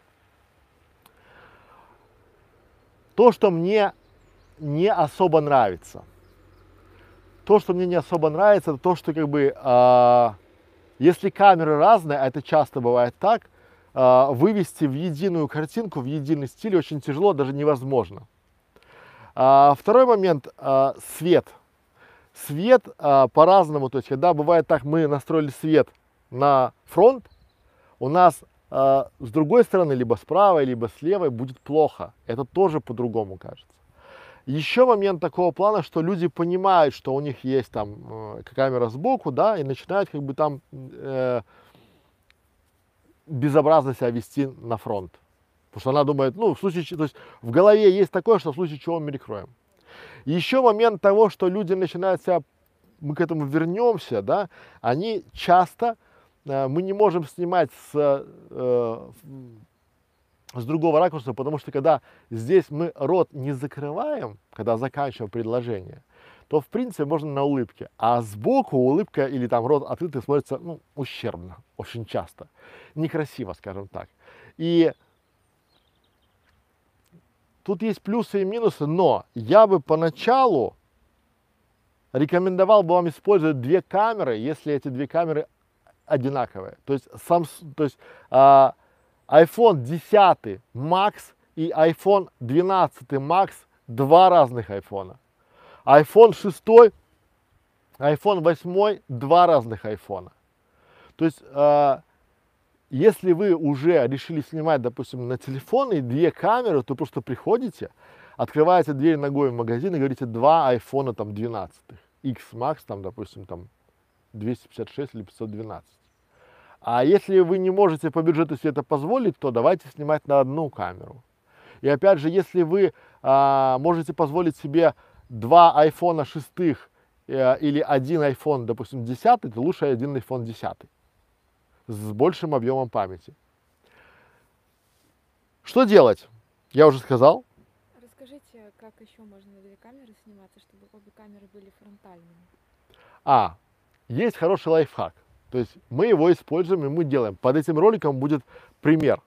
то, что мне не особо нравится, то, что мне не особо нравится, это то, что как бы... А если камеры разные, а это часто бывает так, э, вывести в единую картинку, в единый стиль очень тяжело, даже невозможно. Э, второй момент, э, свет. Свет э, по-разному, то есть когда бывает так, мы настроили свет на фронт, у нас э, с другой стороны, либо с правой, либо с левой будет плохо. Это тоже по-другому кажется. Еще момент такого плана, что люди понимают, что у них есть там э, камера сбоку, да, и начинают как бы там э, безобразно себя вести на фронт. Потому что она думает, ну, в случае, то есть в голове есть такое, что в случае чего мы прикроем. Еще момент того, что люди начинают себя, мы к этому вернемся, да, они часто, э, мы не можем снимать с... Э, с другого ракурса, потому что когда здесь мы рот не закрываем, когда заканчиваем предложение, то в принципе можно на улыбке, а сбоку улыбка или там рот открытый смотрится, ну, ущербно, очень часто, некрасиво, скажем так. И тут есть плюсы и минусы, но я бы поначалу рекомендовал бы вам использовать две камеры, если эти две камеры одинаковые, то есть Samsung, то есть а, айфон десять макс и айфон двенадцать макс, два разных айфона. айфон шесть, айфон восемь, два разных айфона. То есть, э, если вы уже решили снимать, допустим, на телефон и две камеры, то просто приходите, открываете дверь ногой в магазин и говорите два айфона там двенадцать, икс макс там, допустим, там двести пятьдесят шесть или пятьсот двенадцать. А если вы не можете по бюджету себе это позволить, то давайте снимать на одну камеру. И опять же, если вы а, можете позволить себе два айфона шестых э, или один айфон, допустим, десятый, то лучше один айфон десятый с большим объемом памяти. Что делать? Я уже сказал. Расскажите, как еще можно на две камеры сниматься, чтобы обе камеры были фронтальными. А, есть хороший лайфхак. То есть мы его используем и мы делаем. Под этим роликом будет пример.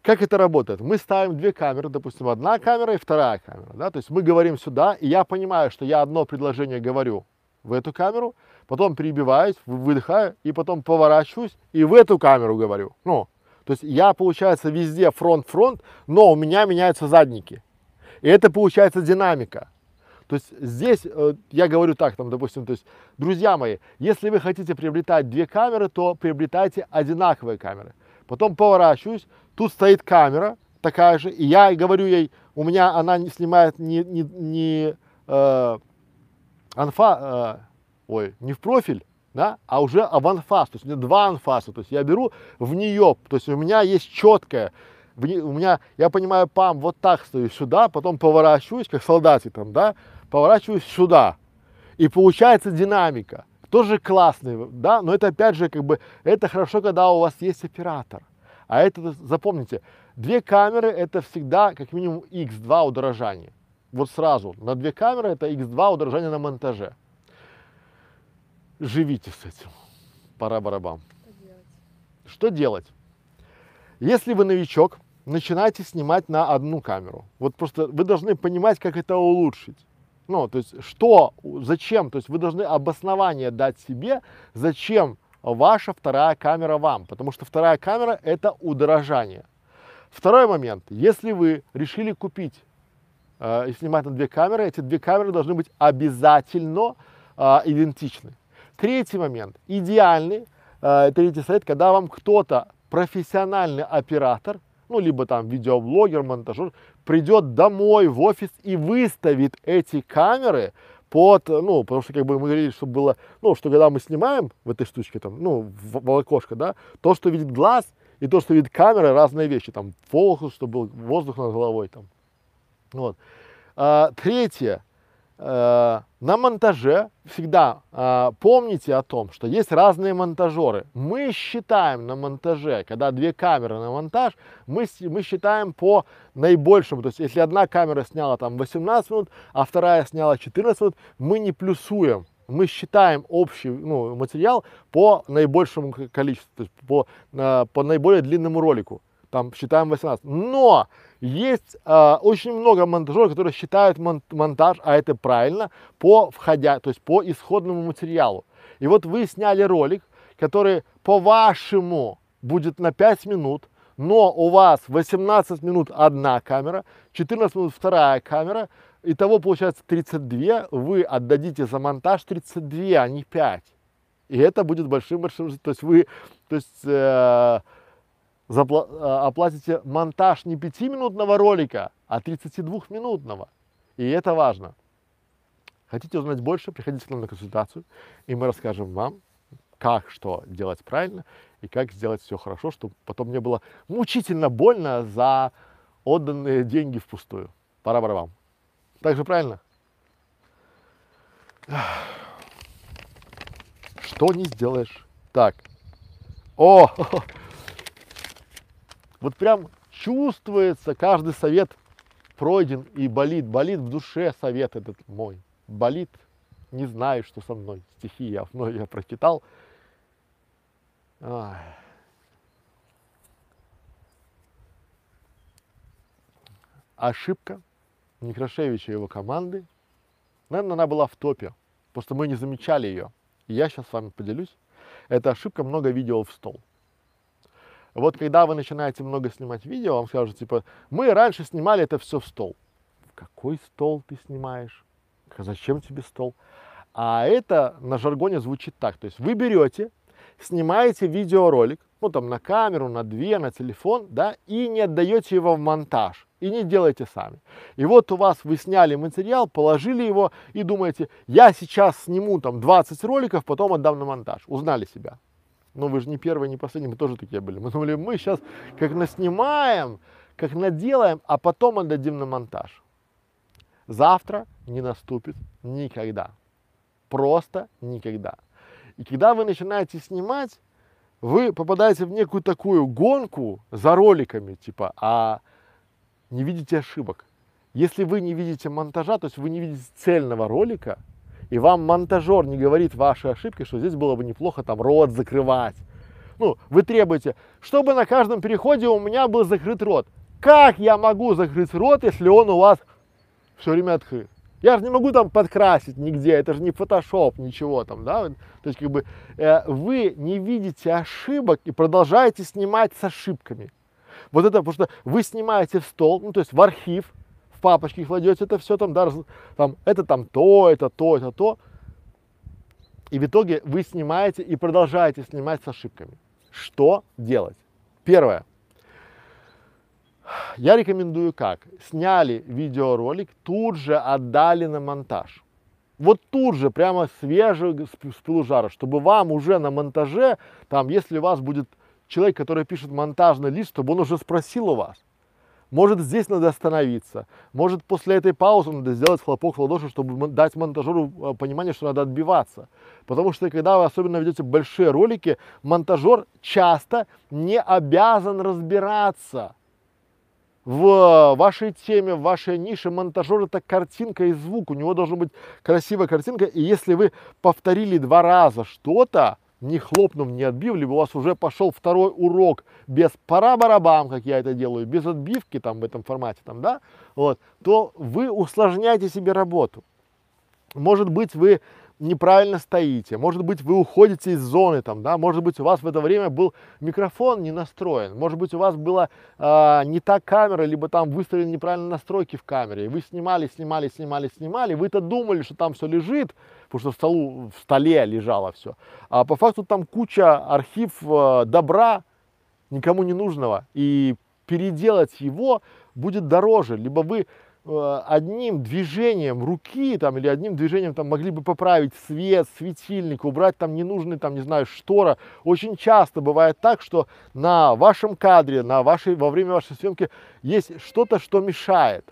Как это работает? Мы ставим две камеры, допустим, одна камера и вторая камера. Да? То есть мы говорим сюда, и я понимаю, что я одно предложение говорю в эту камеру, потом перебиваюсь, выдыхаю, и потом поворачиваюсь и в эту камеру говорю. Ну, то есть я, получается, везде фронт-фронт, но у меня меняются задники. И это получается динамика. То есть здесь э, я говорю так, там, допустим, то есть, друзья мои, если вы хотите приобретать две камеры, то приобретайте одинаковые камеры. Потом поворачиваюсь, тут стоит камера такая же, и я говорю ей, у меня она не снимает не, не, не, э, анфа, э, ой, не в профиль, да, а уже в анфас, то есть у меня два анфаса, то есть я беру в нее, то есть у меня есть четкая. У меня, я понимаю, пам, вот так стою сюда, потом поворачиваюсь, как солдатик там, да, поворачиваюсь сюда. И получается динамика. Тоже классный, да, но это опять же, как бы, это хорошо, когда у вас есть оператор. А это, запомните, две камеры это всегда как минимум икс два удорожание. Вот сразу, на две камеры это икс два удорожание на монтаже. Живите с этим. Пора барабам. Что делать? Что делать? Если вы новичок, начинайте снимать на одну камеру. Вот просто вы должны понимать, как это улучшить. Ну, то есть, что, зачем, то есть, вы должны обоснование дать себе, зачем ваша вторая камера вам, потому что вторая камера – это удорожание. Второй момент, если вы решили купить э, и снимать на две камеры, эти две камеры должны быть обязательно э, идентичны. Третий момент, идеальный, э, третий совет, когда вам кто-то, профессиональный оператор, ну, либо там видеоблогер, монтажер, придет домой в офис и выставит эти камеры под, ну, потому что, как бы, мы говорили, что было, ну, что когда мы снимаем в этой штучке, там, ну, в, в окошко, да, то, что видит глаз, и то, что видит камера, разные вещи, там, фокус, что был воздух над головой, там, вот. А, третье, а, на монтаже всегда а, помните о том, что есть разные монтажеры. Мы считаем на монтаже, когда две камеры на монтаж, мы, мы считаем по наибольшему, то есть если одна камера сняла там восемнадцать минут, а вторая сняла четырнадцать минут, мы не плюсуем. Мы считаем общий, ну, материал по наибольшему количеству, то есть по, э, по наиболее длинному ролику, там считаем восемнадцать. Но есть э, очень много монтажеров, которые считают мон монтаж, а это правильно, по входя, то есть по исходному материалу. И вот вы сняли ролик, который по-вашему будет на пять минут, но у вас восемнадцать минут одна камера, четырнадцать минут вторая камера, итого получается тридцать два, вы отдадите за монтаж тридцать два, а не пять. И это будет большим-большим, то есть вы то есть, э, запла- оплатите монтаж не пятиминутного ролика, а тридцатидвухминутного. И это важно. Хотите узнать больше, приходите к нам на консультацию, и мы расскажем вам, как что делать правильно, и как сделать все хорошо, чтобы потом не было мучительно больно за отданные деньги впустую. Пора-пора вам. Так же правильно? Что не сделаешь? Так. О! Вот прям чувствуется, каждый совет пройден и болит. Болит в душе совет этот мой. Болит. Не знаю, что со мной. Стихи я вновь я прочитал. Ай. Ошибка Некрашевича и его команды, наверное, она была в топе, просто мы не замечали ее. И я сейчас с вами поделюсь. Это ошибка много видео в стол. Вот когда вы начинаете много снимать видео, вам скажут, типа, мы раньше снимали это все в стол. Какой стол ты снимаешь? Зачем тебе стол? А это на жаргоне звучит так. То есть вы берете, снимаете видеоролик, ну там на камеру, на две, на телефон, да, и не отдаете его в монтаж. И не делайте сами. И вот у вас вы сняли материал, положили его и думаете, я сейчас сниму там двадцать роликов, потом отдам на монтаж. Узнали себя. Но вы же не первые, не последние, мы тоже такие были. Мы думали, мы сейчас как наснимаем, как наделаем, а потом отдадим на монтаж. Завтра не наступит никогда. Просто никогда. И когда вы начинаете снимать, вы попадаете в некую такую гонку за роликами, типа, а не видите ошибок. Если вы не видите монтажа, то есть вы не видите цельного ролика, и вам монтажер не говорит ваши ошибки, что здесь было бы неплохо там рот закрывать. Ну, вы требуете, чтобы на каждом переходе у меня был закрыт рот. Как я могу закрыть рот, если он у вас все время открыт? Я же не могу там подкрасить нигде, это же не фотошоп, ничего там, да? То есть как бы э, вы не видите ошибок и продолжаете снимать с ошибками. Вот это, потому что вы снимаете в стол, ну, то есть в архив, в папочки кладете это все там, да, там, это там то, это то, это то. И в итоге вы снимаете и продолжаете снимать с ошибками. Что делать? Первое. Я рекомендую как? Сняли видеоролик, тут же отдали на монтаж. Вот тут же, прямо свежий, с пылу жара, чтобы вам уже на монтаже, там, если у вас будет человек, который пишет монтажный лист, чтобы он уже спросил у вас. Может, здесь надо остановиться, может, после этой паузы надо сделать хлопок в ладоши, чтобы дать монтажеру понимание, что надо отбиваться. Потому что, когда вы особенно ведете большие ролики, монтажер часто не обязан разбираться в вашей теме, в вашей нише. Монтажер — это картинка и звук, у него должна быть красивая картинка, и если вы повторили два раза что-то, не хлопнув, не отбив, либо у вас уже пошел второй урок без пара-барабам, как я это делаю, без отбивки там в этом формате, там, да, вот, то вы усложняете себе работу. Может быть, вы неправильно стоите, может быть, вы уходите из зоны, там, да, может быть, у вас в это время был микрофон не настроен, может быть, у вас была э, не та камера, либо там выставлены неправильные настройки в камере, и вы снимали, снимали, снимали, снимали, вы-то думали, что там все лежит, потому что в, столу, в столе лежало все, а по факту там куча архив э, добра, никому не нужного, и переделать его будет дороже, либо вы одним движением руки там или одним движением там могли бы поправить свет, светильник, убрать там ненужный там, не знаю, штора. Очень часто бывает так, что на вашем кадре, на вашей, во время вашей съемки есть что-то, что мешает.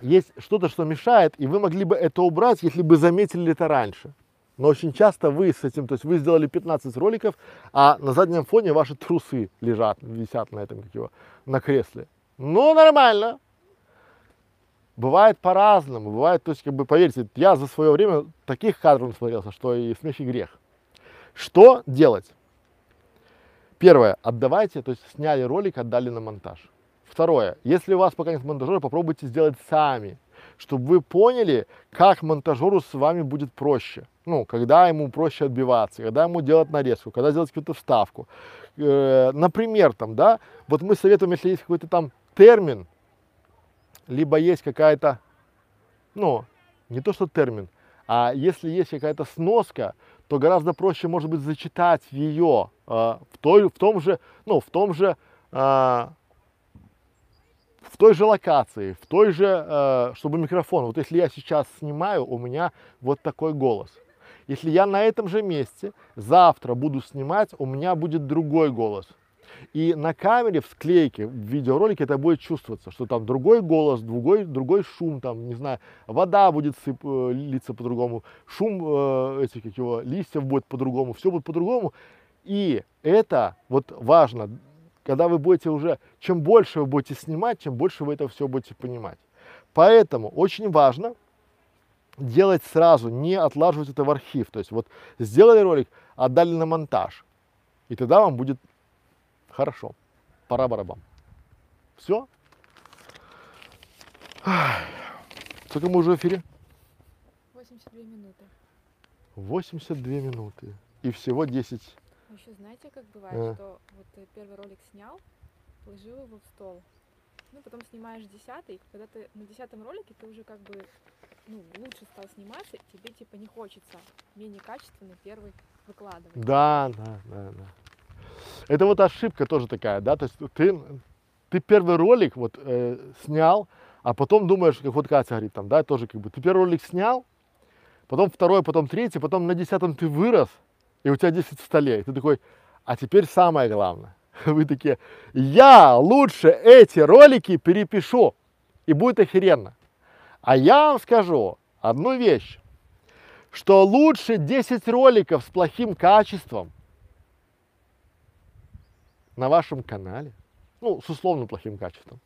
Есть что-то, что мешает, и вы могли бы это убрать, если бы заметили это раньше. Но очень часто вы с этим, то есть вы сделали пятнадцать роликов, а на заднем фоне ваши трусы лежат, висят на этом, как его, на кресле. Ну, нормально. Бывает по-разному, бывает, то есть, как бы, поверьте, я за свое время таких кадров насмотрелся, что и смех, и грех. Что делать? Первое, отдавайте, то есть сняли ролик, отдали на монтаж. Второе, если у вас пока нет монтажера, попробуйте сделать сами, чтобы вы поняли, как монтажеру с вами будет проще. Ну, когда ему проще отбиваться, когда ему делать нарезку, когда делать какую-то вставку. Э, например, там, да, вот мы советуем, если есть какой-то там термин, либо есть какая-то, ну, не то что термин, а если есть какая-то сноска, то гораздо проще, может быть, зачитать ее э, в, той, в том же, ну, в том же, э, в той же локации, в той же, э, чтобы микрофон, вот если я сейчас снимаю, у меня вот такой голос. Если я на этом же месте завтра буду снимать, у меня будет другой голос. И на камере, в склейке, в видеоролике это будет чувствоваться, что там другой голос, другой, другой шум, там, не знаю, вода будет сып, э, литься по-другому, шум э, этих, как его, листьев будет по-другому, все будет по-другому. И это вот важно, когда вы будете уже, чем больше вы будете снимать, чем больше вы это все будете понимать. Поэтому очень важно делать сразу, не отлаживать это в архив. То есть вот сделали ролик, отдали на монтаж, и тогда вам будет хорошо. Пора-барабам. Все? Сколько мы уже в эфире? восемьдесят две минуты. восемьдесят две минуты. И всего десять. Вы еще знаете, как бывает, а. что вот ты первый ролик снял, положил его в стол, ну потом снимаешь десятый, когда ты на десятом ролике ты уже как бы, ну, лучше стал сниматься, и тебе типа не хочется менее качественно первый выкладывать. Да, да, да, да. Это вот ошибка тоже такая, да, то есть ты, ты первый ролик вот э, снял, а потом думаешь, как вот Катя говорит там, да, тоже как бы, ты первый ролик снял, потом второй, потом третий, потом на десятом ты вырос, и у тебя десять в столе, и ты такой, а теперь самое главное. Вы такие, я лучше эти ролики перепишу, и будет охеренно. А я вам скажу одну вещь, что лучше десять роликов с плохим качеством на вашем канале, ну, с условно плохим качеством,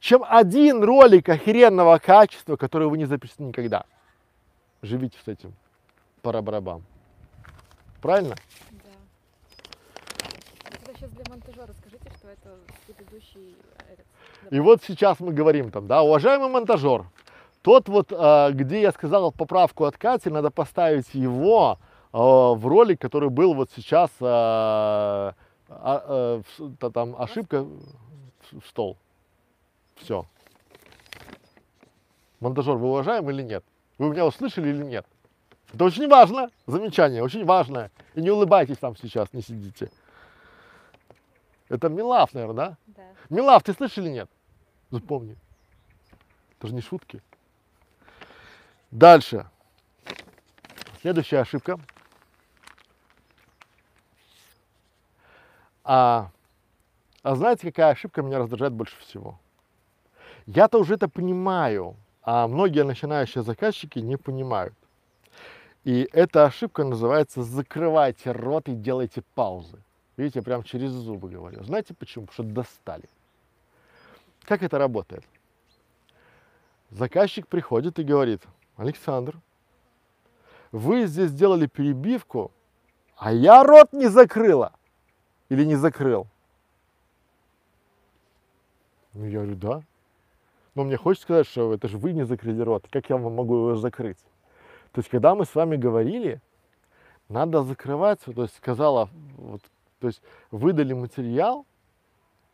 чем один ролик охеренного качества, который вы не запишете никогда. Живите с этим. Пора-барабам. Правильно? Да. Это сейчас для монтажера скажите, что это предыдущий... Этот, и вот сейчас мы говорим там, да, уважаемый монтажер, тот вот, э, где я сказал поправку от Кати, надо поставить его э, в ролик, который был вот сейчас, э, э, э, э, там ошибка в стол. Все. Монтажер, вы уважаем или нет? Вы меня услышали или нет? Это очень важно, замечание, очень важное. И не улыбайтесь там сейчас, не сидите. Это Милав, наверное, да? Да. Милав, ты слышишь или нет? Запомни. Это же не шутки. Дальше. Следующая ошибка. А, а знаете, какая ошибка меня раздражает больше всего? Я-то уже это понимаю, а многие начинающие заказчики не понимают. И эта ошибка называется «закрывайте рот и делайте паузы». Видите, я прям через зубы говорю. Знаете почему? Потому что достали. Как это работает? Заказчик приходит и говорит: Александр, вы здесь сделали перебивку, а я рот не закрыла или не закрыл. Ну, я говорю, да. Но мне хочется сказать, что это же вы не закрыли рот. Как я вам могу его закрыть? То есть, когда мы с вами говорили, надо закрывать, то есть, сказала, вот, то есть, выдали материал,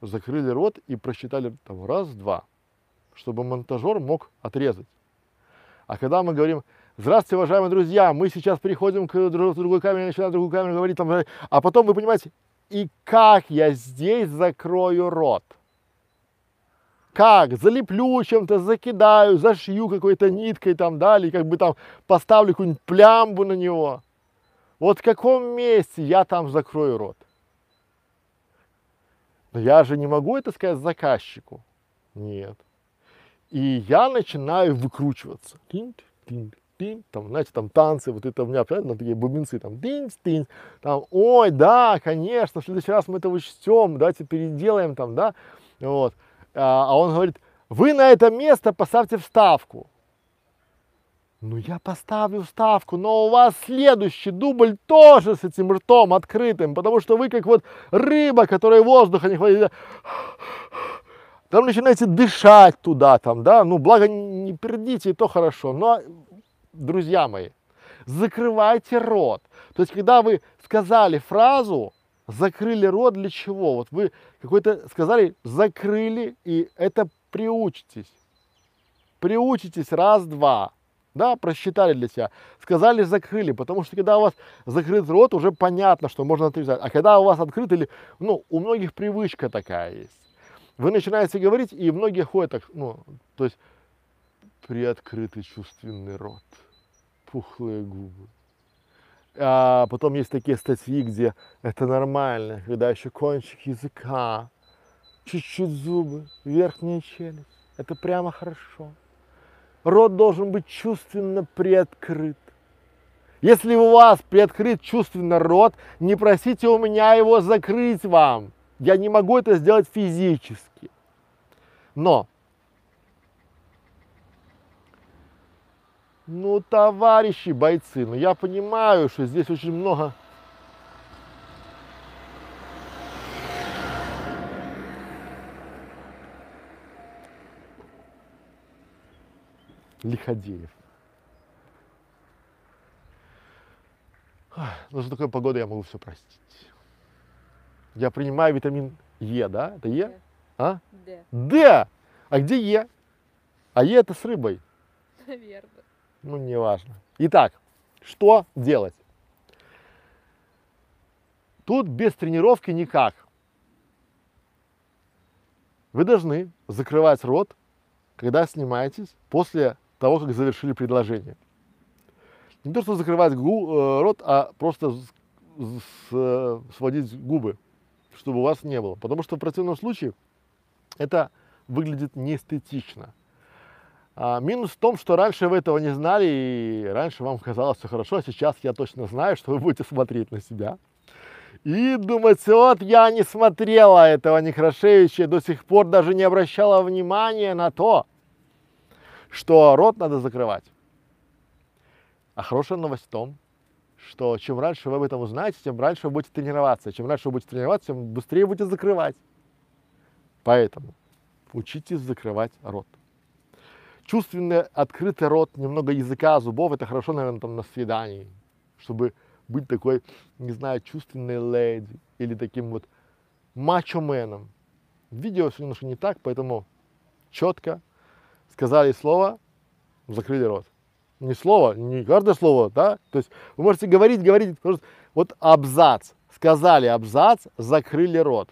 закрыли рот и просчитали там раз-два, чтобы монтажер мог отрезать. А когда мы говорим: здравствуйте, уважаемые друзья, мы сейчас переходим к другой камере, начинаем другую камеру говорить, там, а потом вы понимаете, и как я здесь закрою рот? Как? Залеплю чем-то, закидаю, зашью какой-то ниткой там далее, как бы там поставлю какую-нибудь плямбу на него. Вот в каком месте я там закрою рот? Но я же не могу это сказать заказчику. Нет. И я начинаю выкручиваться. Там, знаете, там танцы, вот это у меня там такие бубенцы, там, тынь-тынь, там, ой, да, конечно, в следующий раз мы это учтем, давайте переделаем там, да, вот. А он говорит: вы на это место поставьте вставку. Ну, я поставлю вставку, но у вас следующий дубль тоже с этим ртом открытым, потому что вы как вот рыба, которой воздуха не хватит. Там начинаете дышать туда, там, да, ну, благо не пердите, и то хорошо, но, друзья мои, закрывайте рот. То есть, когда вы сказали фразу, закрыли рот для чего? Вот вы какой-то сказали, закрыли, и это приучитесь. Приучитесь раз-два, да, просчитали для себя. Сказали, закрыли, потому что когда у вас закрыт рот, уже понятно, что можно отрезать. А когда у вас открыт, или, ну, у многих привычка такая есть. Вы начинаете говорить, и многие ходят так, ну, то есть приоткрытый чувственный рот, пухлые губы. А потом есть такие статьи, где это нормально, когда еще кончик языка, чуть-чуть зубы, верхняя челюсть. Это прямо хорошо. Рот должен быть чувственно приоткрыт. Если у вас приоткрыт чувственно рот, не просите у меня его закрыть вам. Я не могу это сделать физически. Но, ну, товарищи бойцы, ну, я понимаю, что здесь очень много... лиходеев. Ну, за такой погодой я могу все простить. Я принимаю витамин Е, да? Это Е? Д. А? Д. Д! А где Е? А Е это с рыбой. Наверное. Ну, не важно. Итак, что делать? Тут без тренировки никак. Вы должны закрывать рот, когда снимаетесь, после того, как завершили предложение. Не то, что закрывать рот, а просто сводить губы, чтобы у вас не было. Потому что в противном случае это выглядит неэстетично. А минус в том, что раньше вы этого не знали, и раньше вам казалось все хорошо, а сейчас я точно знаю, что вы будете смотреть на себя и думать: вот я не смотрела этого Некрашевича, до сих пор даже не обращала внимания на то, что рот надо закрывать. А хорошая новость в том, что чем раньше вы об этом узнаете, тем раньше вы будете тренироваться. Чем раньше вы будете тренироваться, тем быстрее будете закрывать. Поэтому учитесь закрывать рот. Чувственный открытый рот, немного языка, зубов, это хорошо, наверное, там на свидании, чтобы быть такой, не знаю, чувственной леди или таким вот мачо-меном. Видео все немножко не так, поэтому четко сказали слово, закрыли рот. Не слово, не каждое слово, да? То есть вы можете говорить, говорить, просто вот абзац, сказали абзац, закрыли рот.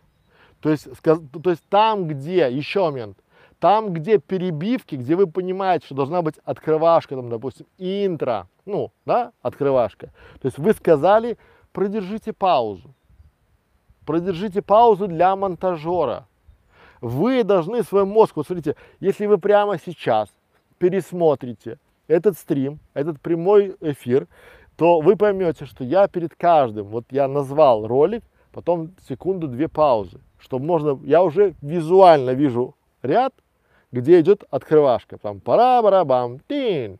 То есть, сказ, то есть там, где, еще момент, там, где перебивки, где вы понимаете, что должна быть открывашка, там, допустим, интро, ну, да, открывашка. То есть вы сказали, продержите паузу. Продержите паузу для монтажера. Вы должны свой мозг, вот смотрите, если вы прямо сейчас пересмотрите этот стрим, этот прямой эфир, то вы поймете, что я перед каждым, вот я назвал ролик, потом секунду-две паузы, что можно, я уже визуально вижу ряд, где идет открывашка, там пара-бара-бам, тин,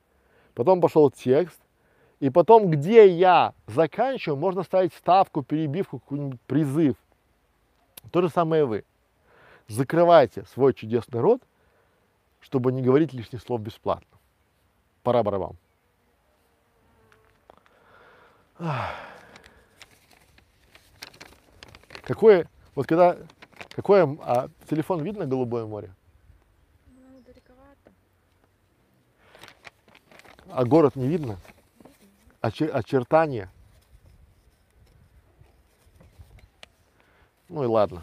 потом пошел текст, и потом, где я заканчиваю, можно ставить вставку, перебивку, какой-нибудь призыв. То же самое вы. закрывайте свой чудесный рот, чтобы не говорить лишних слов бесплатно. Пора барабан. Какое, вот когда, какое, а телефон видно голубое море? Ну, далековато. А город не видно? Очер, очертания? Ну и ладно.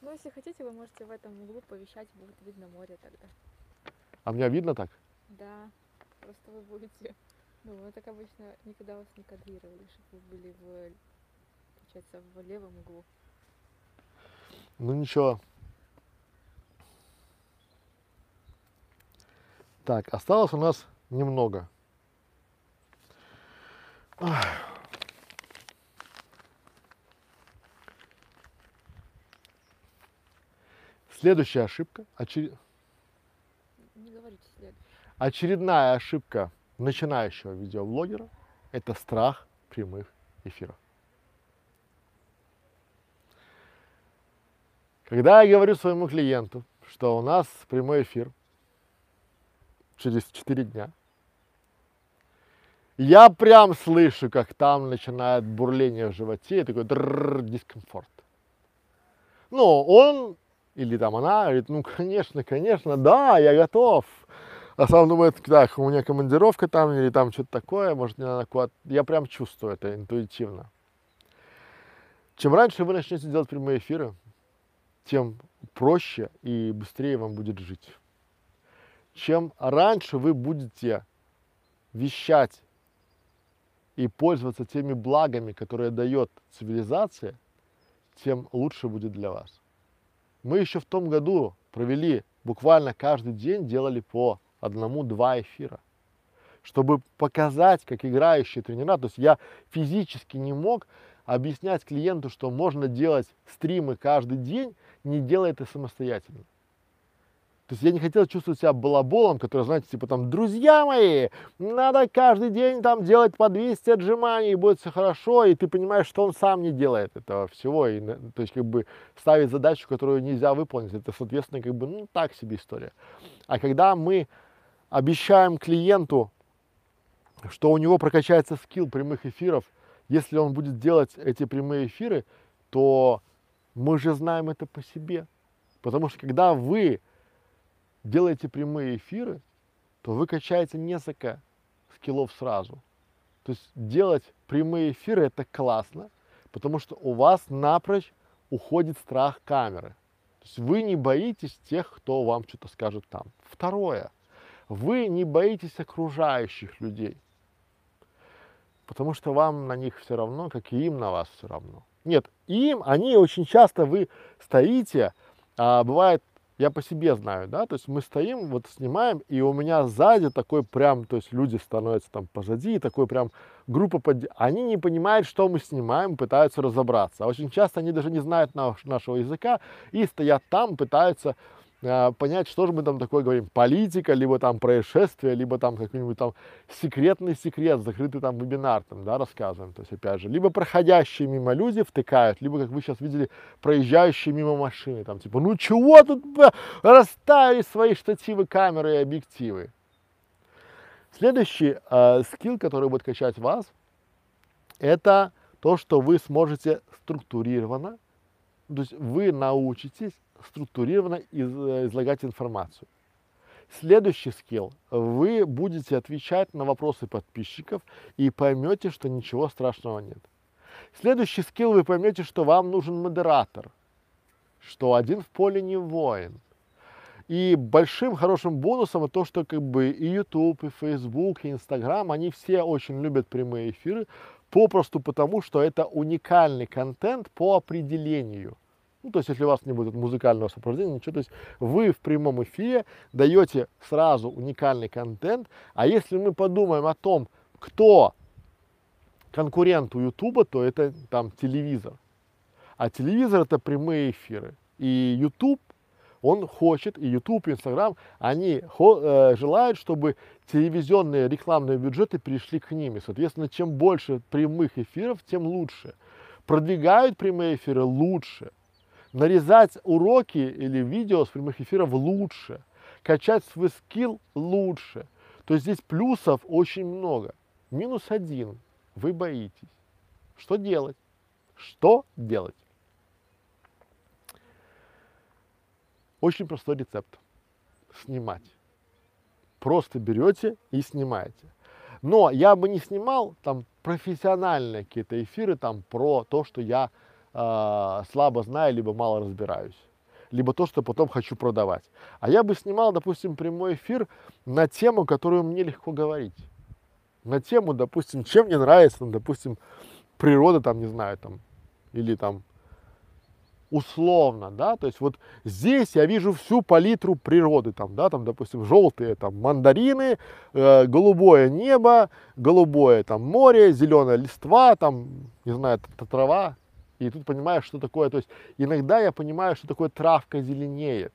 Ну, если хотите, вы можете в этом углу повещать, будет видно море тогда. А меня видно так? Да, просто вы будете... Ну, мы так обычно никогда вас не кадрировали, чтобы вы были в, получается, в левом углу. Ну, ничего. Так, осталось у нас немного. Ах. Следующая ошибка, очер... не говорите, очередная ошибка начинающего видеоблогера – это страх прямых эфиров. Когда я говорю своему клиенту, что у нас прямой эфир через четыре дня, я прям слышу, как там начинает бурление в животе, и такой дискомфорт. Но он или там она говорит, ну конечно, конечно, да, я готов. А сам думает, так, у меня командировка там или там что-то такое, может, не надо куда-то. Я прям чувствую это интуитивно. Чем раньше вы начнете делать прямые эфиры, тем проще и быстрее вам будет жить. Чем раньше вы будете вещать и пользоваться теми благами, которые дает цивилизация, тем лучше будет для вас. Мы еще в том году провели, буквально каждый день делали по одному-два эфира, чтобы показать, как играющие тренера. То есть я физически не мог объяснять клиенту, что можно делать стримы каждый день, не делая это самостоятельно. То есть я не хотел чувствовать себя балаболом, который, знаете, типа там, друзья мои, надо каждый день там делать по двести отжиманий, и будет все хорошо, и ты понимаешь, что он сам не делает этого всего, и, то есть как бы ставить задачу, которую нельзя выполнить, это, соответственно, как бы, ну, так себе история. А когда мы обещаем клиенту, что у него прокачается скилл прямых эфиров, если он будет делать эти прямые эфиры, то мы же знаем это по себе, потому что когда вы делаете прямые эфиры, то вы качаете несколько скиллов сразу. То есть делать прямые эфиры — это классно, потому что у вас напрочь уходит страх камеры. То есть вы не боитесь тех, кто вам что-то скажет там. Второе. Вы не боитесь окружающих людей, потому что вам на них все равно, как и им на вас все равно. Нет, им, они очень часто, вы стоите, а бывает, я по себе знаю, да, то есть мы стоим, вот снимаем, и у меня сзади такой прям, то есть люди становятся там позади, и такой прям группа, под... они не понимают, что мы снимаем, пытаются разобраться. А очень часто они даже не знают наш, нашего языка и стоят там, пытаются э, понять, что же мы там такое говорим, политика, либо там происшествие, либо там какой-нибудь там секретный секрет, закрытый там вебинар, там, да, рассказываем, то есть опять же, либо проходящие мимо люди втыкают, либо, как вы сейчас видели, проезжающие мимо машины, там, типа, ну чего тут расставили свои штативы, камеры и объективы. Следующий э, скилл, который будет качать вас, это то, что вы сможете структурированно, то есть вы научитесь структурированно из, излагать информацию. Следующий скилл. Вы будете отвечать на вопросы подписчиков и поймете, что ничего страшного нет. Следующий скилл. Вы поймете, что вам нужен модератор, что один в поле не воин. И большим хорошим бонусом то, что как бы и YouTube, и Facebook, и Instagram, они все очень любят прямые эфиры, попросту потому, что это уникальный контент по определению. Ну, то есть, если у вас не будет музыкального сопровождения, ничего, то есть вы в прямом эфире даете сразу уникальный контент. А если мы подумаем о том, кто конкурент у YouTube, то это там телевизор. А телевизор — это прямые эфиры. И YouTube, он хочет, и YouTube, и Instagram, они э, желают, чтобы телевизионные рекламные бюджеты перешли к ним. И, соответственно, чем больше прямых эфиров, тем лучше. Продвигают прямые эфиры лучше. нарезать уроки или видео с прямых эфиров лучше, качать свой скилл лучше. То есть здесь плюсов очень много. Минус один. Вы боитесь. Что делать? Что делать? Очень простой рецепт. Снимать. Просто берете и снимаете. Но я бы не снимал там профессиональные какие-то эфиры там про то, что я э, слабо знаю, либо мало разбираюсь, либо то, что потом хочу продавать. А я бы снимал, допустим, прямой эфир на тему, которую мне легко говорить. На тему, допустим, чем мне нравится, там, допустим, природа, там, не знаю, там, или там условно, да, то есть вот здесь я вижу всю палитру природы, там, да, там, допустим, желтые, там, мандарины, э, голубое небо, голубое, там, море, зеленая листва, там, не знаю, трава. И тут понимаешь, что такое, то есть иногда я понимаю, что такое травка зеленеет.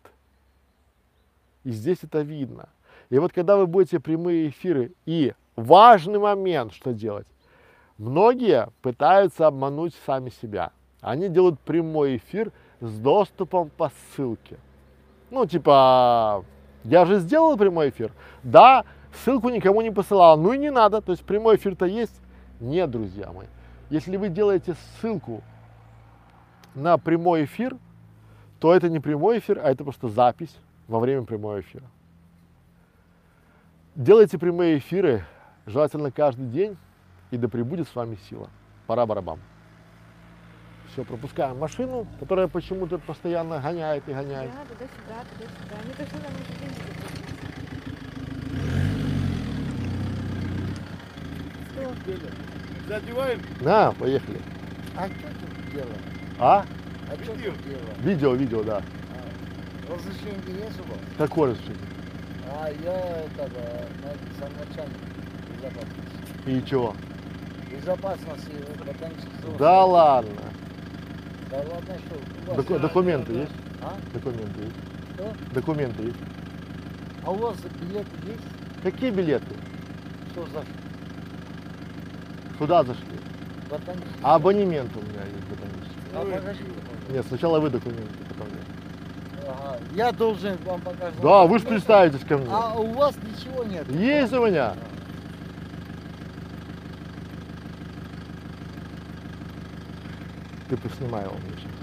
И здесь это видно. И вот когда вы будете прямые эфиры, и важный момент, что делать. Многие пытаются обмануть сами себя. Они делают прямой эфир с доступом по ссылке. Ну, типа, я же сделал прямой эфир. Да, ссылку никому не посылал. Ну и не надо. То есть прямой эфир-то есть? Нет, друзья мои. Если вы делаете ссылку на прямой эфир, то это не прямой эфир, а это просто запись во время прямого эфира. Делайте прямые эфиры, желательно каждый день, и да пребудет с вами сила. Пора барабам. Все, пропускаем машину, которая почему-то постоянно гоняет и гоняет. Да, туда-сюда, туда-сюда. Мне кажется, нам уже деньги. Что? Задеваем? На, поехали. А что тут дело? А? А что тут дело? Видео, видео, да. А, разрешение есть у вас? Какое разрешение? А я это, сам начальник безопасности. И чего? Безопасности ботанического. Да ладно. Да ладно, что? Доку документы есть? А? Документы есть. Что? Документы есть. А у вас билеты есть? Какие билеты? Что зашли? Куда зашли? Ботанический. А абонемент у меня есть ботанический. А покажи. Нет, сначала вы документы, потом нет. Ага. Я должен вам показать. Да, вы же представитесь ко мне. А у вас ничего нет? Есть у меня. Ты поснимай его мне сейчас.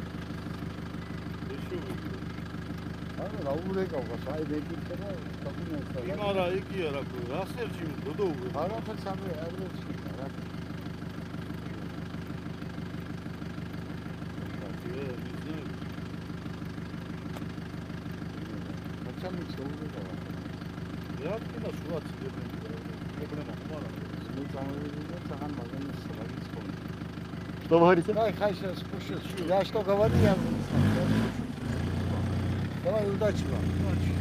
Что вы говорите? Давай, хай сейчас спущу. Я что говорю, я... Давай, удачи вам. Удачи.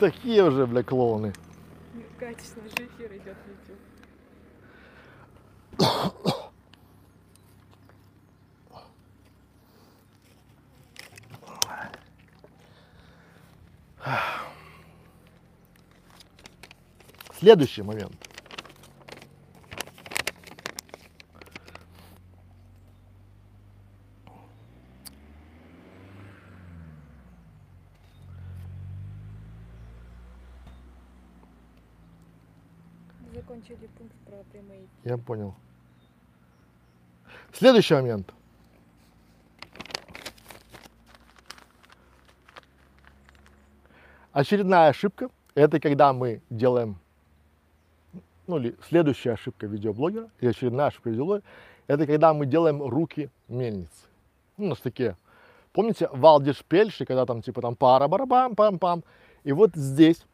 Такие уже, бля, клоуны. Качественный же эфир идет в YouTube. Следующий момент. Закончили пункт про прямые. Я понял. Следующий момент. Очередная ошибка – это когда мы делаем... Ну, следующая ошибка видеоблогера, и очередная ошибка видеоблогера, это когда мы делаем руки мельницы. Ну, у нас такие, помните, валдишпельши, когда там типа там пара-барабам-пам-пам. И вот здесь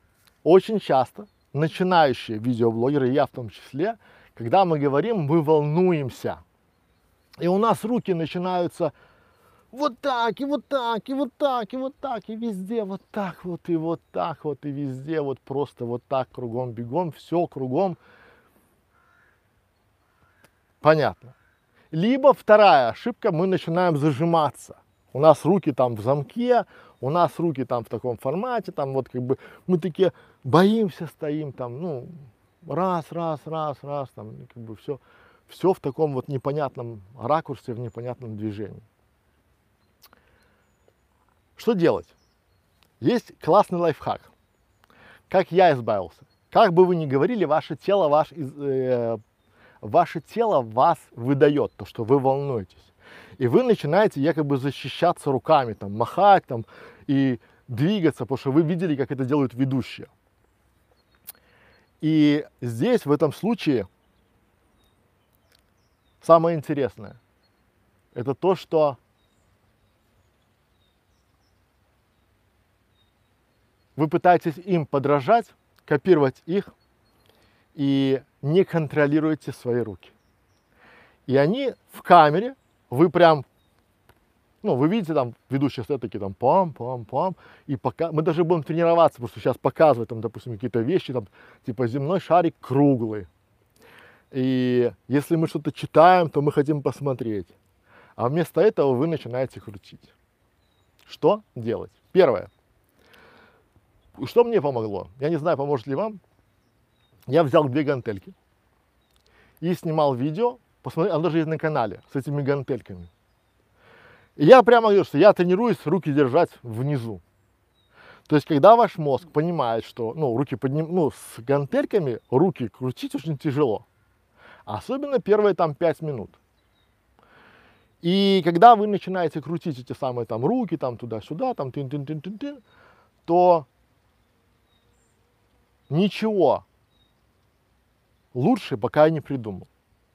очень часто начинающие видеоблогеры, я в том числе, когда мы говорим, мы волнуемся. И у нас руки начинаются вот так, и вот так, и вот так, и вот так, и везде вот так вот, и вот так вот, и везде вот просто вот так кругом бегом, все кругом. Понятно. Либо вторая ошибка, мы начинаем зажиматься. У нас руки там в замке, у нас руки там в таком формате, там вот как бы мы такие боимся, стоим там, ну, раз, раз, раз, раз, там, как бы все, все в таком вот непонятном ракурсе, в непонятном движении. Что делать? Есть классный лайфхак. Как я избавился? Как бы вы ни говорили, ваше тело, ваш, э, ваше тело вас выдает, то, что вы волнуетесь. И вы начинаете якобы защищаться руками, там, махать там, и двигаться, потому что вы видели, как это делают ведущие. И здесь, в этом случае, самое интересное, это то, что вы пытаетесь им подражать, копировать их и не контролируете свои руки. И они в камере, вы прям, ну, вы видите, там ведущие стоят такие, там, пам-пам-пам, и пока, мы даже будем тренироваться, просто сейчас показывать, там, допустим, какие-то вещи, там, типа, земной шарик круглый. И если мы что-то читаем, то мы хотим посмотреть. А вместо этого вы начинаете крутить. Что делать? Первое. Что мне помогло? Я не знаю, поможет ли вам. Я взял две гантельки и снимал видео, посмотрел, оно даже есть на канале, с этими гантельками. И я прямо говорю, что я тренируюсь руки держать внизу. То есть, когда ваш мозг понимает, что, ну, руки подним, ну, с гантельками руки крутить очень тяжело. Особенно первые там пять минут. И когда вы начинаете крутить эти самые там руки, там туда-сюда, там тын-тын-тын-тын-тын, то ничего лучше пока я не придумал.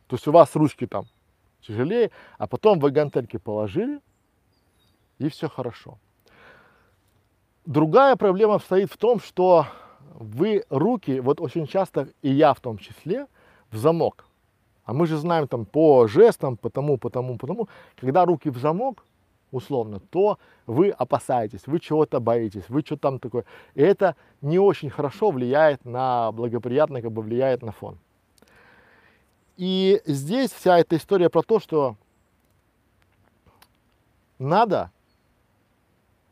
То есть у вас ручки там тяжелее, а потом вы гантельки положили, и все хорошо. Другая проблема обстоит в том, что вы руки, вот очень часто, и я в том числе, в замок. А мы же знаем там по жестам, по тому, по тому, по тому. Когда руки в замок, условно, то вы опасаетесь, вы чего-то боитесь, вы что там такое. И это не очень хорошо влияет на, благоприятно как бы влияет на фон. И здесь вся эта история про то, что надо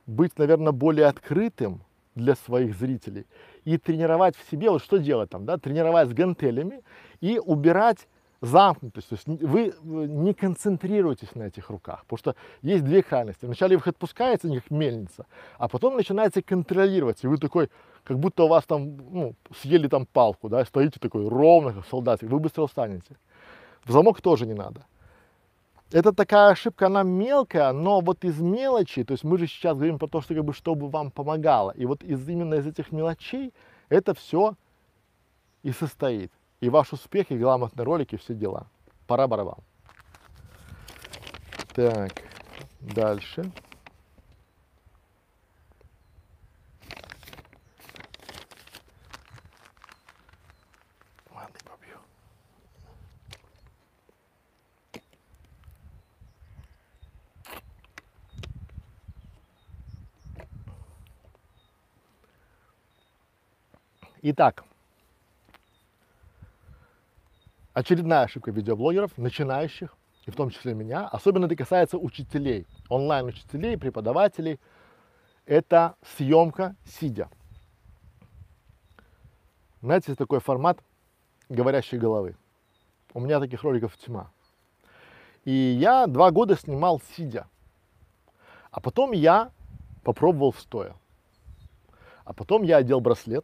быть, наверное, более открытым для своих зрителей и тренировать в себе, вот что делать там, да, тренировать с гантелями и убирать замкнутость, то есть вы не концентрируетесь на этих руках, потому что есть две крайности. Вначале вы их отпускаете, у них мельница, а потом начинаете контролировать, и вы такой, как будто у вас там, ну, съели там палку, да, стоите такой ровно, как солдатик, вы быстро устанете. В замок тоже не надо. Это такая ошибка, она мелкая, но вот из мелочи, то есть мы же сейчас говорим про то, что как бы, чтобы вам помогало, и вот из, именно из этих мелочей это все и состоит. И ваш успех, и грамотные ролики, все дела. Пора барабан. Так, дальше. Ладно, побью. Итак. Очередная ошибка видеоблогеров, начинающих, и в том числе меня, особенно это касается учителей, онлайн-учителей, преподавателей, это съемка сидя. Знаете, есть такой формат говорящей головы. У меня таких роликов тьма. И я два года снимал сидя, а потом я попробовал стоя, а потом я одел браслет,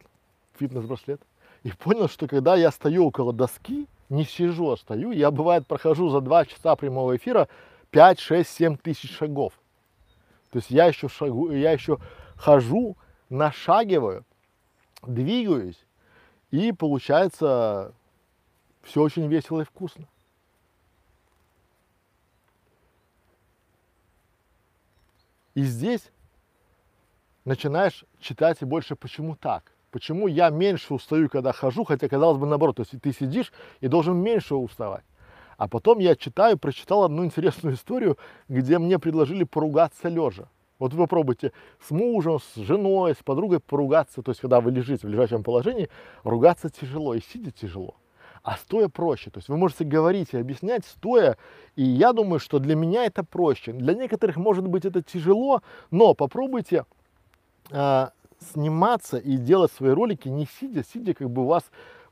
фитнес-браслет, и понял, что когда я стою около доски, не сижу, а стою, я, бывает, прохожу за два часа прямого эфира пять, шесть, семь тысяч шагов. То есть я еще, шагу, я еще хожу, нашагиваю, двигаюсь, и получается все очень весело и вкусно. И здесь начинаешь читать и больше «почему так?». Почему я меньше устаю, когда хожу, хотя, казалось бы, наоборот, то есть ты сидишь и должен меньше уставать. А потом я читаю, прочитал одну интересную историю, где мне предложили поругаться лежа. Вот вы попробуйте с мужем, с женой, с подругой поругаться, то есть когда вы лежите в лежачем положении, ругаться тяжело и сидя тяжело, а стоя проще. То есть вы можете говорить и объяснять стоя, и я думаю, что для меня это проще. Для некоторых, может быть, это тяжело, но попробуйте сниматься и делать свои ролики не сидя, сидя как бы у вас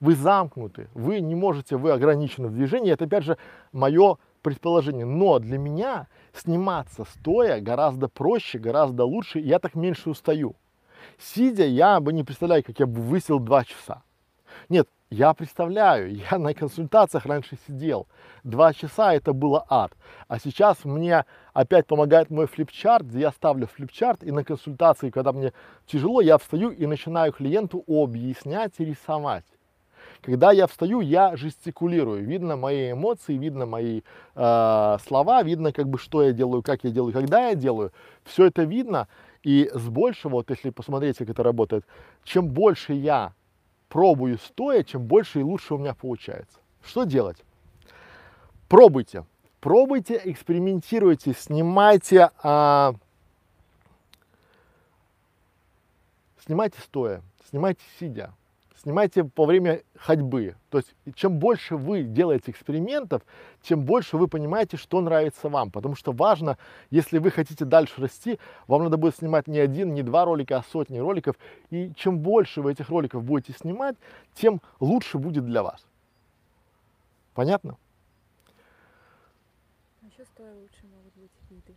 вы замкнуты, вы не можете, вы ограничены в движении. Это, опять же, мое предположение. Но для меня сниматься стоя гораздо проще, гораздо лучше, и я так меньше устаю. Сидя, я бы не представляю, как я бы высел два часа. Нет, я представляю, я на консультациях раньше сидел. Два часа это было ад. А сейчас мне опять помогает мой флипчарт, где я ставлю флипчарт, и на консультации, когда мне тяжело, я встаю и начинаю клиенту объяснять и рисовать. Когда я встаю, я жестикулирую. Видно мои эмоции, видно мои э, слова, видно, как бы, что я делаю, как я делаю, когда я делаю. Все это видно. И с большего, вот если посмотреть, как это работает, чем больше я пробую стоя, чем больше и лучше у меня получается. Что делать? Пробуйте. Пробуйте, экспериментируйте, снимайте, а... снимайте стоя, снимайте сидя. Снимайте во время ходьбы. То есть, чем больше вы делаете экспериментов, тем больше вы понимаете, что нравится вам. Потому что важно, если вы хотите дальше расти, вам надо будет снимать не один, не два ролика, а сотни роликов. И чем больше вы этих роликов будете снимать, тем лучше будет для вас. Понятно? Еще стоя лучше могут быть виды.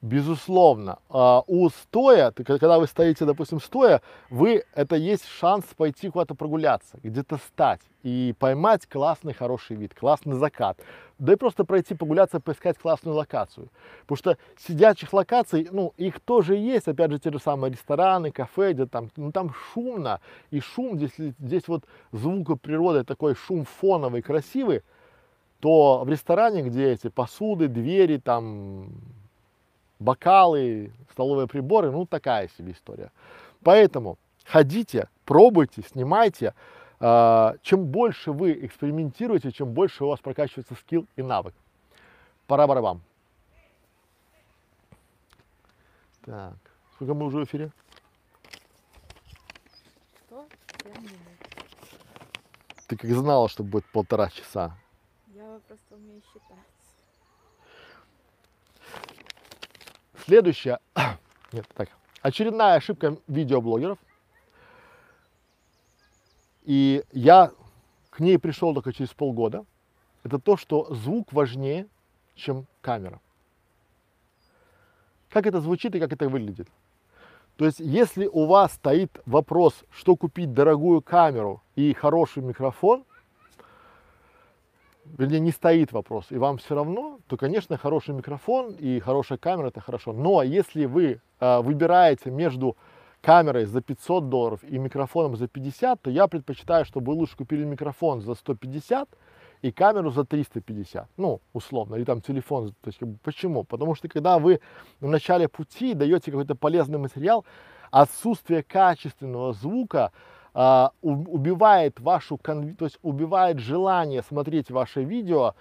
Безусловно, у стоя, когда вы стоите, допустим, стоя, вы, это есть шанс пойти куда-то прогуляться, где-то стать и поймать классный, хороший вид, классный закат, да и просто пройти погуляться, поискать классную локацию, потому что сидячих локаций, ну, их тоже есть, опять же, те же самые рестораны, кафе, где там, ну, там шумно, и шум, здесь, здесь вот звука природы, такой шум фоновый, красивый, то в ресторане, где эти посуды, двери, там... бокалы, столовые приборы, ну такая себе история. Поэтому ходите, пробуйте, снимайте. Э, чем больше вы экспериментируете, чем больше у вас прокачивается скилл и навык. Пора-барабам. Так, сколько мы уже в эфире? Ты как знала, что будет полтора часа? Я просто умею считать. Следующая, нет, так, очередная ошибка видеоблогеров, и я к ней пришел только через полгода, это то, что звук важнее, чем камера. Как это звучит и как это выглядит? То есть, если у вас стоит вопрос, что купить дорогую камеру и хороший микрофон, вернее, не стоит вопрос, и вам все равно, то, конечно, хороший микрофон и хорошая камера – это хорошо. Но если вы э, выбираете между камерой за пятьсот долларов и микрофоном за пятьдесят, то я предпочитаю, чтобы вы лучше купили микрофон за сто пятьдесят и камеру за триста пятьдесят, ну, условно, или там телефон. То есть, почему? Потому что, когда вы в начале пути даете какой-то полезный материал, отсутствие качественного звука Uh, убивает вашу конв... то есть убивает желание смотреть ваше видео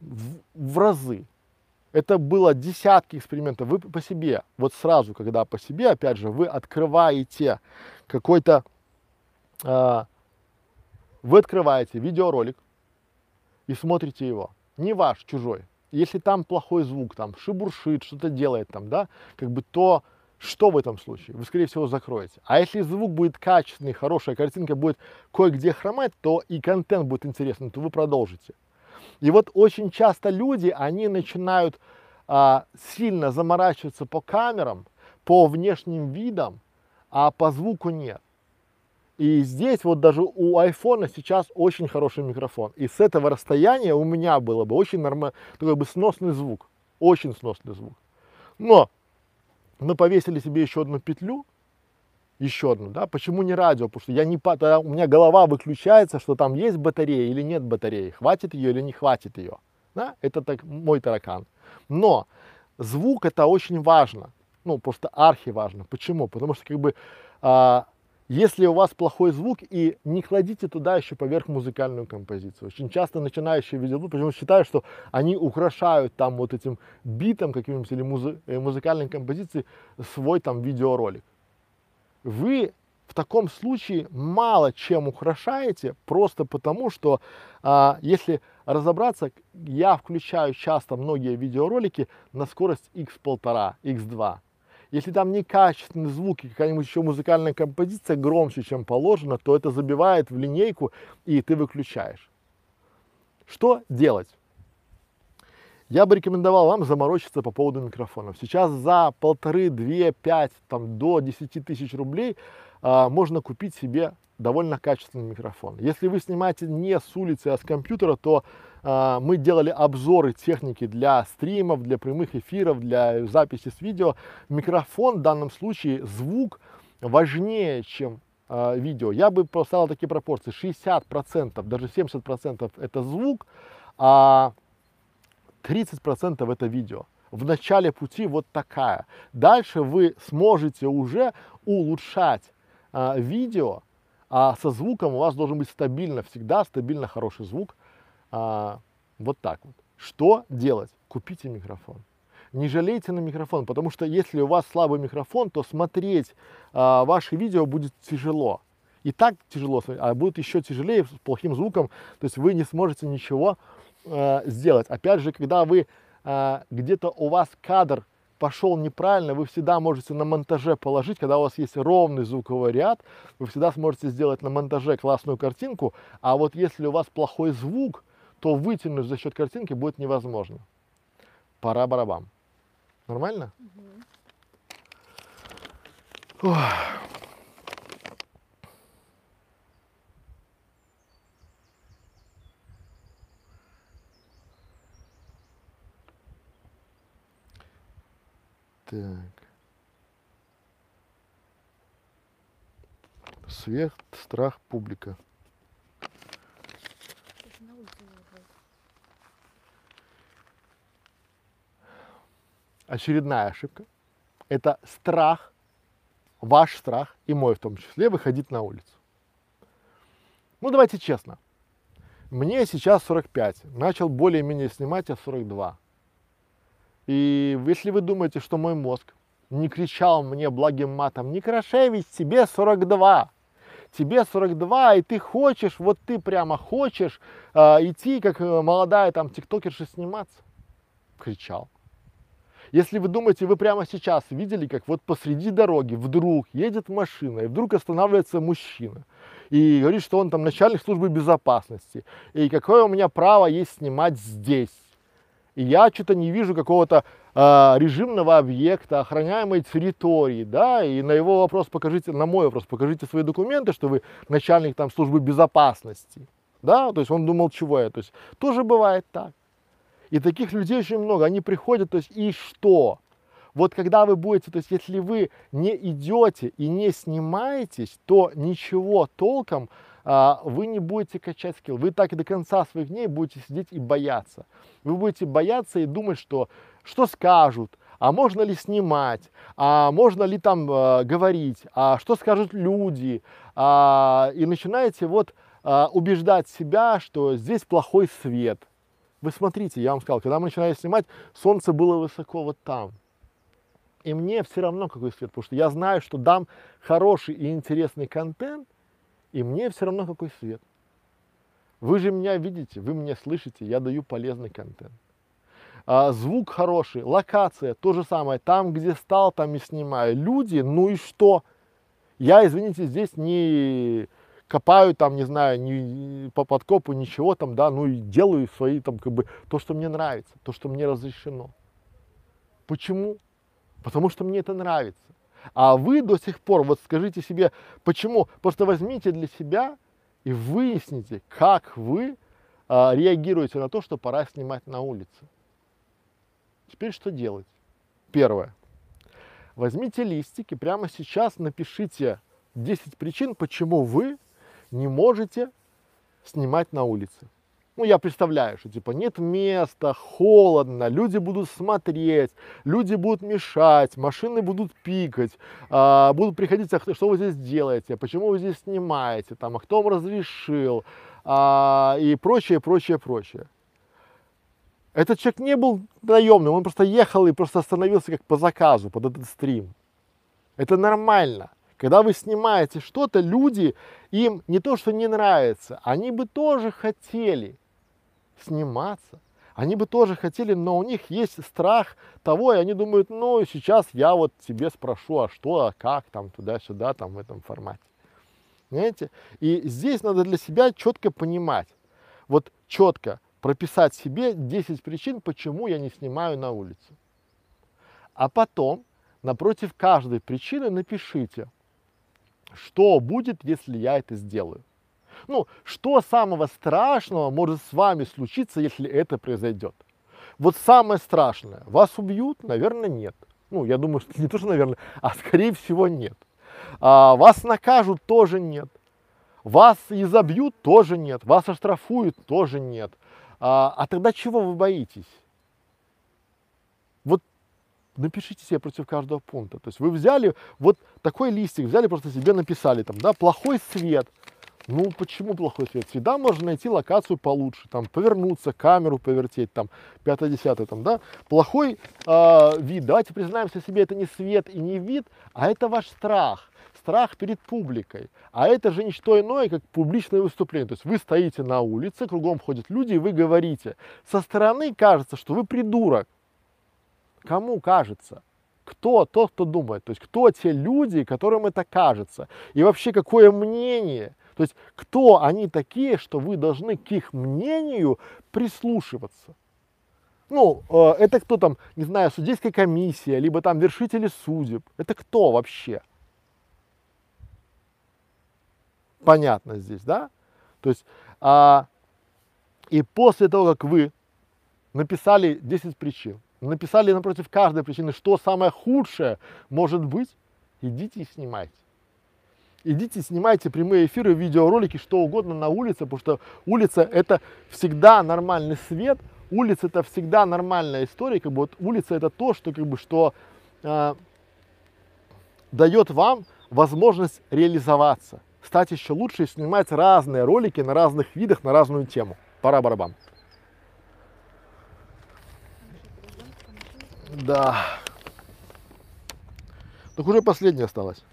в, в разы. Это было десятки экспериментов. Вы по себе, вот сразу, когда по себе, опять же, вы открываете какой-то, uh, вы открываете видеоролик и смотрите его, не ваш, чужой. Если там плохой звук, там шебуршит, что-то делает там, да, как бы то... Что в этом случае? Вы, скорее всего, закроете. А если звук будет качественный, хорошая картинка будет кое-где хромать, то и контент будет интересный, то вы продолжите. И вот очень часто люди, они начинают а, сильно заморачиваться по камерам, по внешним видам, а по звуку нет. И здесь вот даже у айфона сейчас очень хороший микрофон. И с этого расстояния у меня было бы очень нормально, такой бы сносный звук, очень сносный звук. Но мы повесили себе еще одну петлю, еще одну, да, почему не радио, потому что я не, тогда у меня голова выключается, что там есть батарея или нет батареи, хватит ее или не хватит ее, да, это так мой таракан. Но звук это очень важно, ну просто архи важно, почему? Потому что как бы, а, если у вас плохой звук и не кладите туда еще поверх музыкальную композицию, очень часто начинающие видеоблоги, почему считаю, что они украшают там вот этим битом каким-нибудь или музы, музыкальной композицией свой там видеоролик. Вы в таком случае мало чем украшаете, просто потому что, а, если разобраться, я включаю часто многие видеоролики на скорость икс один пять, икс два. Если там некачественные звуки, какая-нибудь еще музыкальная композиция громче, чем положено, то это забивает в линейку, и ты выключаешь. Что делать? Я бы рекомендовал вам заморочиться по поводу микрофонов. Сейчас за полторы, две, пять, там до десяти тысяч рублей а, можно купить себе довольно качественный микрофон. Если вы снимаете не с улицы, а с компьютера, то а, мы делали обзоры техники для стримов, для прямых эфиров, для записи с видео. Микрофон в данном случае, звук важнее, чем а, видео. Я бы поставил такие пропорции: шестьдесят процентов, даже семьдесят процентов это звук, а тридцать процентов это видео. В начале пути вот такая. Дальше вы сможете уже улучшать а, видео, а со звуком у вас должен быть стабильно, всегда стабильно хороший звук. А, вот так вот. Что делать? Купите микрофон. Не жалейте на микрофон, потому что если у вас слабый микрофон, то смотреть а, ваши видео будет тяжело. И так тяжело, а будет еще тяжелее с плохим звуком, то есть вы не сможете ничего сделать. Опять же, когда вы а, где-то у вас кадр пошел неправильно, вы всегда можете на монтаже положить, когда у вас есть ровный звуковой ряд, вы всегда сможете сделать на монтаже классную картинку, а вот если у вас плохой звук, то вытянуть за счет картинки будет невозможно. Пара-барабам. Нормально? Угу. Так. Сверх страх публика. Очередная ошибка. Это страх, ваш страх и мой в том числе, выходить на улицу. Ну давайте честно. Мне сейчас сорок пять. Начал более-менее снимать, я сорок два. И если вы думаете, что мой мозг не кричал мне благим матом: «Некрашевич, тебе сорок два, тебе сорок два, и ты хочешь, вот ты прямо хочешь а, идти, как молодая там тиктокерша, сниматься», кричал. Если вы думаете, вы прямо сейчас видели, как вот посреди дороги вдруг едет машина, и вдруг останавливается мужчина, и говорит, что он там начальник службы безопасности, и какое у меня право есть снимать здесь. И я что-то не вижу какого-то э, режимного объекта, охраняемой территории, да, и на его вопрос покажите, на мой вопрос покажите свои документы, что вы начальник там службы безопасности, да, то есть он думал, чего я, то есть тоже бывает так. И таких людей очень много, они приходят, то есть и что? Вот когда вы будете, то есть если вы не идете и не снимаетесь, то ничего толком а, вы не будете качать скилл. Вы так и до конца своих дней будете сидеть и бояться. Вы будете бояться и думать, что, что скажут, а можно ли снимать, а можно ли там а, говорить, а что скажут люди. А, и начинаете вот а, убеждать себя, что здесь плохой свет. Вы смотрите, я вам сказал, когда мы начинали снимать, солнце было высоко вот там. И мне все равно, какой свет, потому что я знаю, что дам хороший и интересный контент, и мне все равно, какой свет. Вы же меня видите, вы меня слышите, я даю полезный контент. А, звук хороший, локация, то же самое, там, где стал, там и снимаю. Люди, ну и что? Я, извините, здесь не копаю, там, не знаю, не по подкопу, ничего там, да, ну и делаю свои, там, как бы, то, что мне нравится, то, что мне разрешено. Почему? Потому что мне это нравится. А вы до сих пор, вот скажите себе, почему? Просто возьмите для себя и выясните, как вы а, реагируете на то, что пора снимать на улице. Теперь что делать? Первое. Возьмите листики, прямо сейчас напишите десять причин, почему вы не можете снимать на улице. Ну, я представляю, что типа нет места, холодно, люди будут смотреть, люди будут мешать, машины будут пикать, а, будут приходить, а что вы здесь делаете, почему вы здесь снимаете, там, а кто вам разрешил, а, и прочее, прочее, прочее. Этот человек не был наемным, он просто ехал и просто остановился как по заказу под этот стрим. Это нормально. Когда вы снимаете что-то, люди, им не то, что не нравится, они бы тоже хотели сниматься. они бы тоже хотели, но у них есть страх того, и они думают, ну, сейчас я вот тебе спрошу, а что, а как, там, туда-сюда, там, в этом формате. Понимаете? И здесь надо для себя четко понимать, вот четко прописать себе десять причин, почему я не снимаю на улице. А потом напротив каждой причины напишите, что будет, если я это сделаю. Ну, что самого страшного может с вами случиться, если это произойдет? Вот самое страшное, вас убьют? Наверное, нет. Ну, я думаю, что не то, что наверное, а скорее всего нет. А, вас накажут? Тоже нет. Вас изобьют? Тоже нет. Вас оштрафуют? Тоже нет. А, а тогда чего вы боитесь? Вот напишите себе против каждого пункта. То есть вы взяли вот такой листик, взяли просто себе написали там, да, плохой свет. Ну, почему плохой свет? Всегда можно найти локацию получше, там, повернуться, камеру повертеть, там, пятое-десятое, там, да. Плохой э, вид, давайте признаемся себе, это не свет и не вид, а это ваш страх, страх перед публикой. А это же ничто иное, как публичное выступление. То есть вы стоите на улице, кругом ходят люди, и вы говорите. Со стороны кажется, что вы придурок. Кому кажется? Кто тот, кто думает? То есть кто те люди, которым это кажется? И вообще, какое мнение? То есть, кто они такие, что вы должны к их мнению прислушиваться? Ну, э, это кто там, не знаю, судейская комиссия, либо там вершители судеб. Это кто вообще? Понятно здесь, да? То есть, э, и после того, как вы написали десять причин, написали напротив каждой причины, что самое худшее может быть, идите и снимайте. Идите, снимайте прямые эфиры, видеоролики, что угодно на улице, потому что улица это всегда нормальный свет, улица это всегда нормальная история, как бы вот улица это то, что как бы что э, дает вам возможность реализоваться, стать еще лучше и снимать разные ролики на разных видах, на разную тему. Пора барабан. Да. Так уже последняя осталась.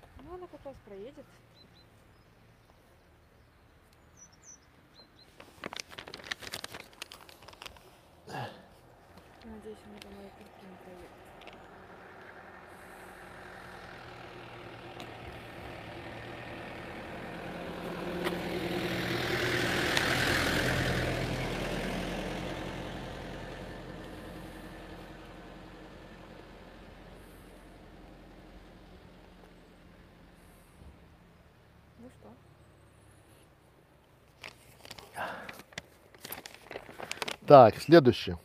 Так, следующий.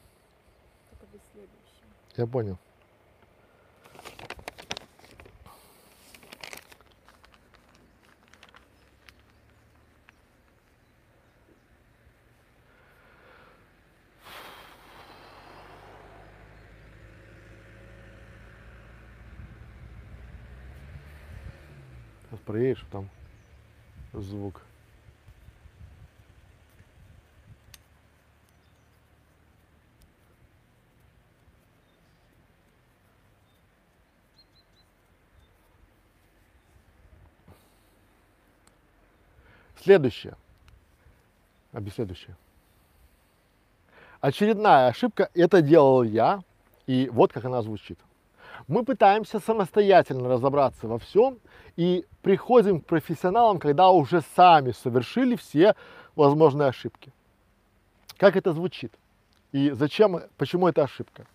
Я понял. Сейчас проедешь, там звук. Следующее. Обеследующее. Очередная ошибка. Это делал я. И вот как она звучит. Мы пытаемся самостоятельно разобраться во всем и приходим к профессионалам, когда уже сами совершили все возможные ошибки. Как это звучит? И зачем, почему это ошибка?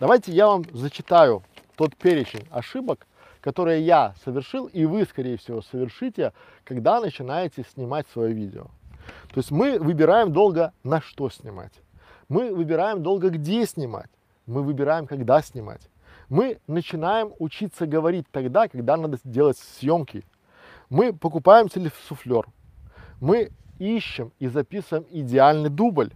Давайте я вам зачитаю тот перечень ошибок, которые я совершил, и вы, скорее всего, совершите, когда начинаете снимать свое видео. То есть мы выбираем долго, на что снимать. Мы выбираем долго, где снимать. Мы выбираем, когда снимать. Мы начинаем учиться говорить тогда, когда надо делать съемки. Мы покупаем телесуфлер. Мы ищем и записываем идеальный дубль.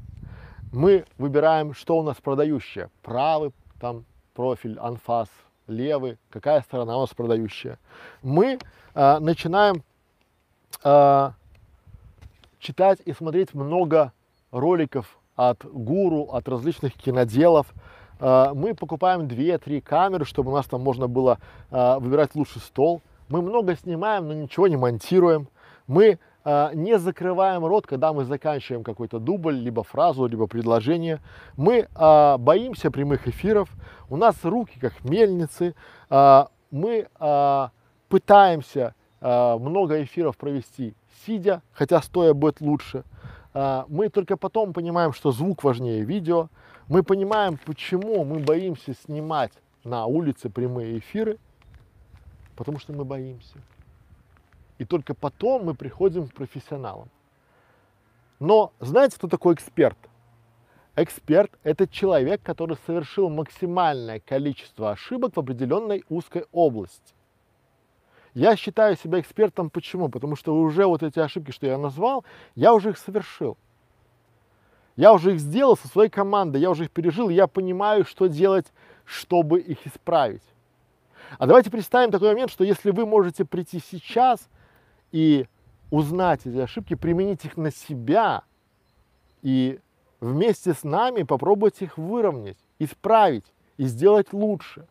Мы выбираем, что у нас продающее. Правый там профиль, анфас. Левый, какая сторона у нас продающая. Мы э, начинаем э, читать и смотреть много роликов от гуру, от различных киноделов. Э, мы покупаем две-три камеры, чтобы у нас там можно было э, выбирать лучший стол. Мы много снимаем, но ничего не монтируем. Мы не закрываем рот, когда мы заканчиваем какой-то дубль, либо фразу, либо предложение. Мы а, боимся прямых эфиров, у нас руки как мельницы, а, мы а, пытаемся а, много эфиров провести сидя, хотя стоя будет лучше. А, мы только потом понимаем, что звук важнее видео. Мы понимаем, почему мы боимся снимать на улице прямые эфиры, потому что мы боимся. И только потом мы приходим к профессионалам. Но знаете, кто такой эксперт? Эксперт – это человек, который совершил максимальное количество ошибок в определенной узкой области. Я считаю себя экспертом почему? Потому что уже вот эти ошибки, что я назвал, я уже их совершил. Я уже их сделал со своей командой, я уже их пережил, я понимаю, что делать, чтобы их исправить. А давайте представим такой момент, что если вы можете прийти сейчас и узнать эти ошибки, применить их на себя и вместе с нами попробовать их выровнять, исправить и сделать лучше.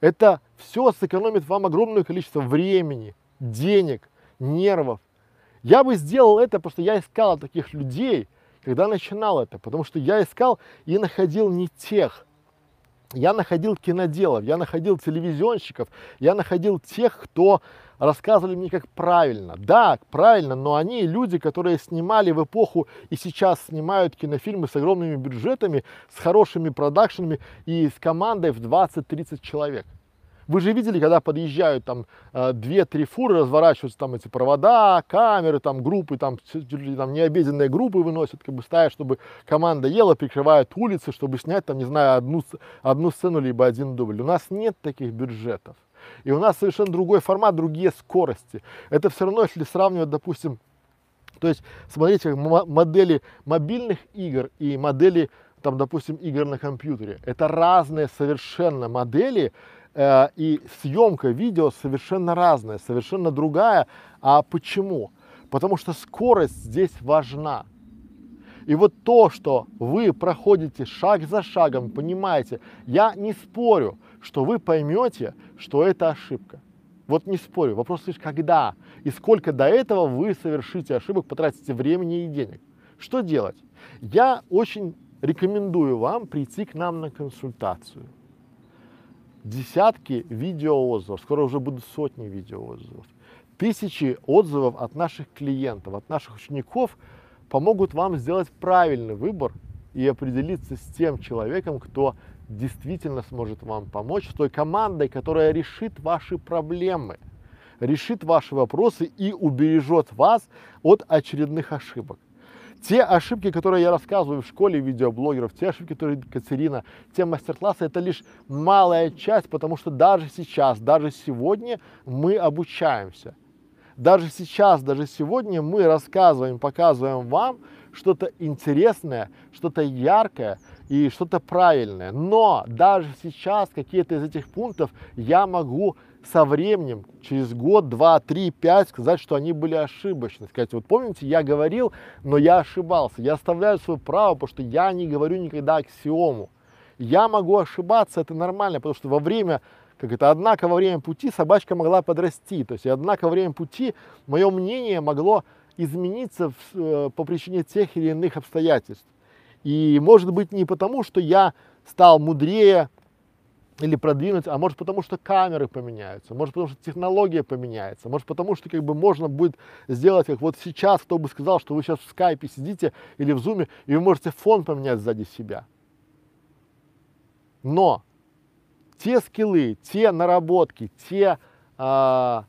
Это все сэкономит вам огромное количество времени, денег, нервов. Я бы сделал это, потому что я искал таких людей, когда начинал это, потому что я искал и находил не тех. Я находил киноделов, я находил телевизионщиков, я находил тех, кто рассказывали мне, как правильно. Да, правильно, но они люди, которые снимали в эпоху и сейчас снимают кинофильмы с огромными бюджетами, с хорошими продакшенами и с командой в двадцать-тридцать человек. Вы же видели, когда подъезжают там две-три фуры, разворачиваются там эти провода, камеры, там группы, там, там необеденные группы выносят, как бы ставят, чтобы команда ела, прикрывают улицы, чтобы снять там, не знаю, одну, одну сцену, либо один дубль. У нас нет таких бюджетов. И у нас совершенно другой формат, другие скорости. Это все равно, если сравнивать, допустим, то есть смотрите, модели мобильных игр и модели, там, допустим, игр на компьютере. Это разные совершенно модели, и съемка видео совершенно разная, совершенно другая. А почему? Потому что скорость здесь важна. И вот то, что вы проходите шаг за шагом, понимаете, я не спорю, что вы поймете, что это ошибка. Вот не спорю. Вопрос лишь когда и сколько до этого вы совершите ошибок, потратите времени и денег. Что делать? Я очень рекомендую вам прийти к нам на консультацию. Десятки видеоотзывов, скоро уже будут сотни видеоотзывов, тысячи отзывов от наших клиентов, от наших учеников помогут вам сделать правильный выбор и определиться с тем человеком, кто действительно сможет вам помочь, с той командой, которая решит ваши проблемы, решит ваши вопросы и убережет вас от очередных ошибок. Те ошибки, которые я рассказываю в школе видеоблогеров, те ошибки, которые Катерина, те мастер-классы, это лишь малая часть, потому что даже сейчас, даже сегодня мы обучаемся. Даже сейчас, даже сегодня мы рассказываем, показываем вам что-то интересное, что-то яркое и что-то правильное. Но даже сейчас какие-то из этих пунктов я могу со временем, через год, два, три, пять, сказать, что они были ошибочны. Сказать, вот помните, я говорил, но я ошибался. Я оставляю свое право, потому что я не говорю никогда аксиому. Я могу ошибаться, это нормально, потому что во время, как это, однако во время пути собачка могла подрасти. То есть, однако во время пути мое мнение могло измениться в, по причине тех или иных обстоятельств. И может быть не потому, что я стал мудрее, или продвинуть, а может потому, что камеры поменяются, может потому, что технология поменяется, может потому, что как бы можно будет сделать, как вот сейчас, кто бы сказал, что вы сейчас в скайпе сидите или в зуме, и вы можете фон поменять сзади себя. Но те скиллы, те наработки, те э,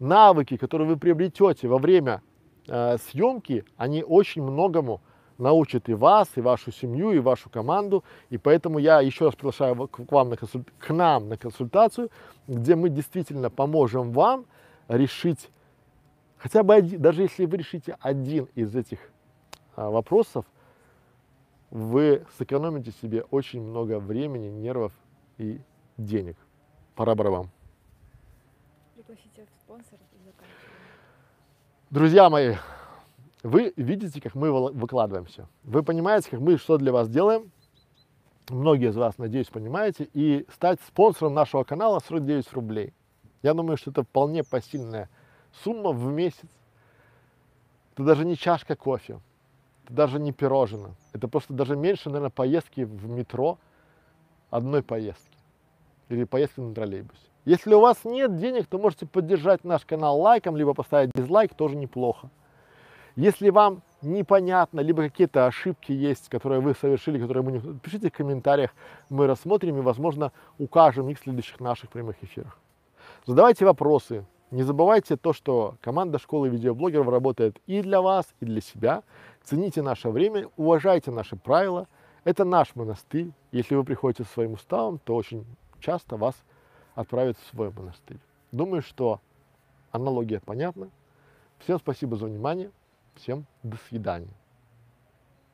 навыки, которые вы приобретете во время э, съемки, они очень многому научит и вас, и вашу семью, и вашу команду. И поэтому я еще раз приглашаю к, вам на консуль... к нам на консультацию, где мы действительно поможем вам решить, хотя бы один, даже если вы решите один из этих а, вопросов, вы сэкономите себе очень много времени, нервов и денег. Пора барабан. Пригласите спонсора. Друзья мои, вы видите, как мы выкладываемся. Вы понимаете, как мы что для вас делаем. Многие из вас, надеюсь, понимаете. И стать спонсором нашего канала сорок девять рублей. Я думаю, что это вполне посильная сумма в месяц. Это даже не чашка кофе, это даже не пирожное. Это просто даже меньше, наверное, поездки в метро, одной поездки или поездки на троллейбусе. Если у вас нет денег, то можете поддержать наш канал лайком, либо поставить дизлайк, тоже неплохо. Если вам непонятно, либо какие-то ошибки есть, которые вы совершили, которые мы не... Пишите в комментариях, мы рассмотрим и, возможно, укажем их в следующих наших прямых эфирах. Задавайте вопросы. Не забывайте то, что команда школы видеоблогеров работает и для вас, и для себя. Цените наше время, уважайте наши правила. Это наш монастырь. Если вы приходите со своим уставом, то очень часто вас отправят в свой монастырь. Думаю, что аналогия понятна. Всем спасибо за внимание. Всем до свидания.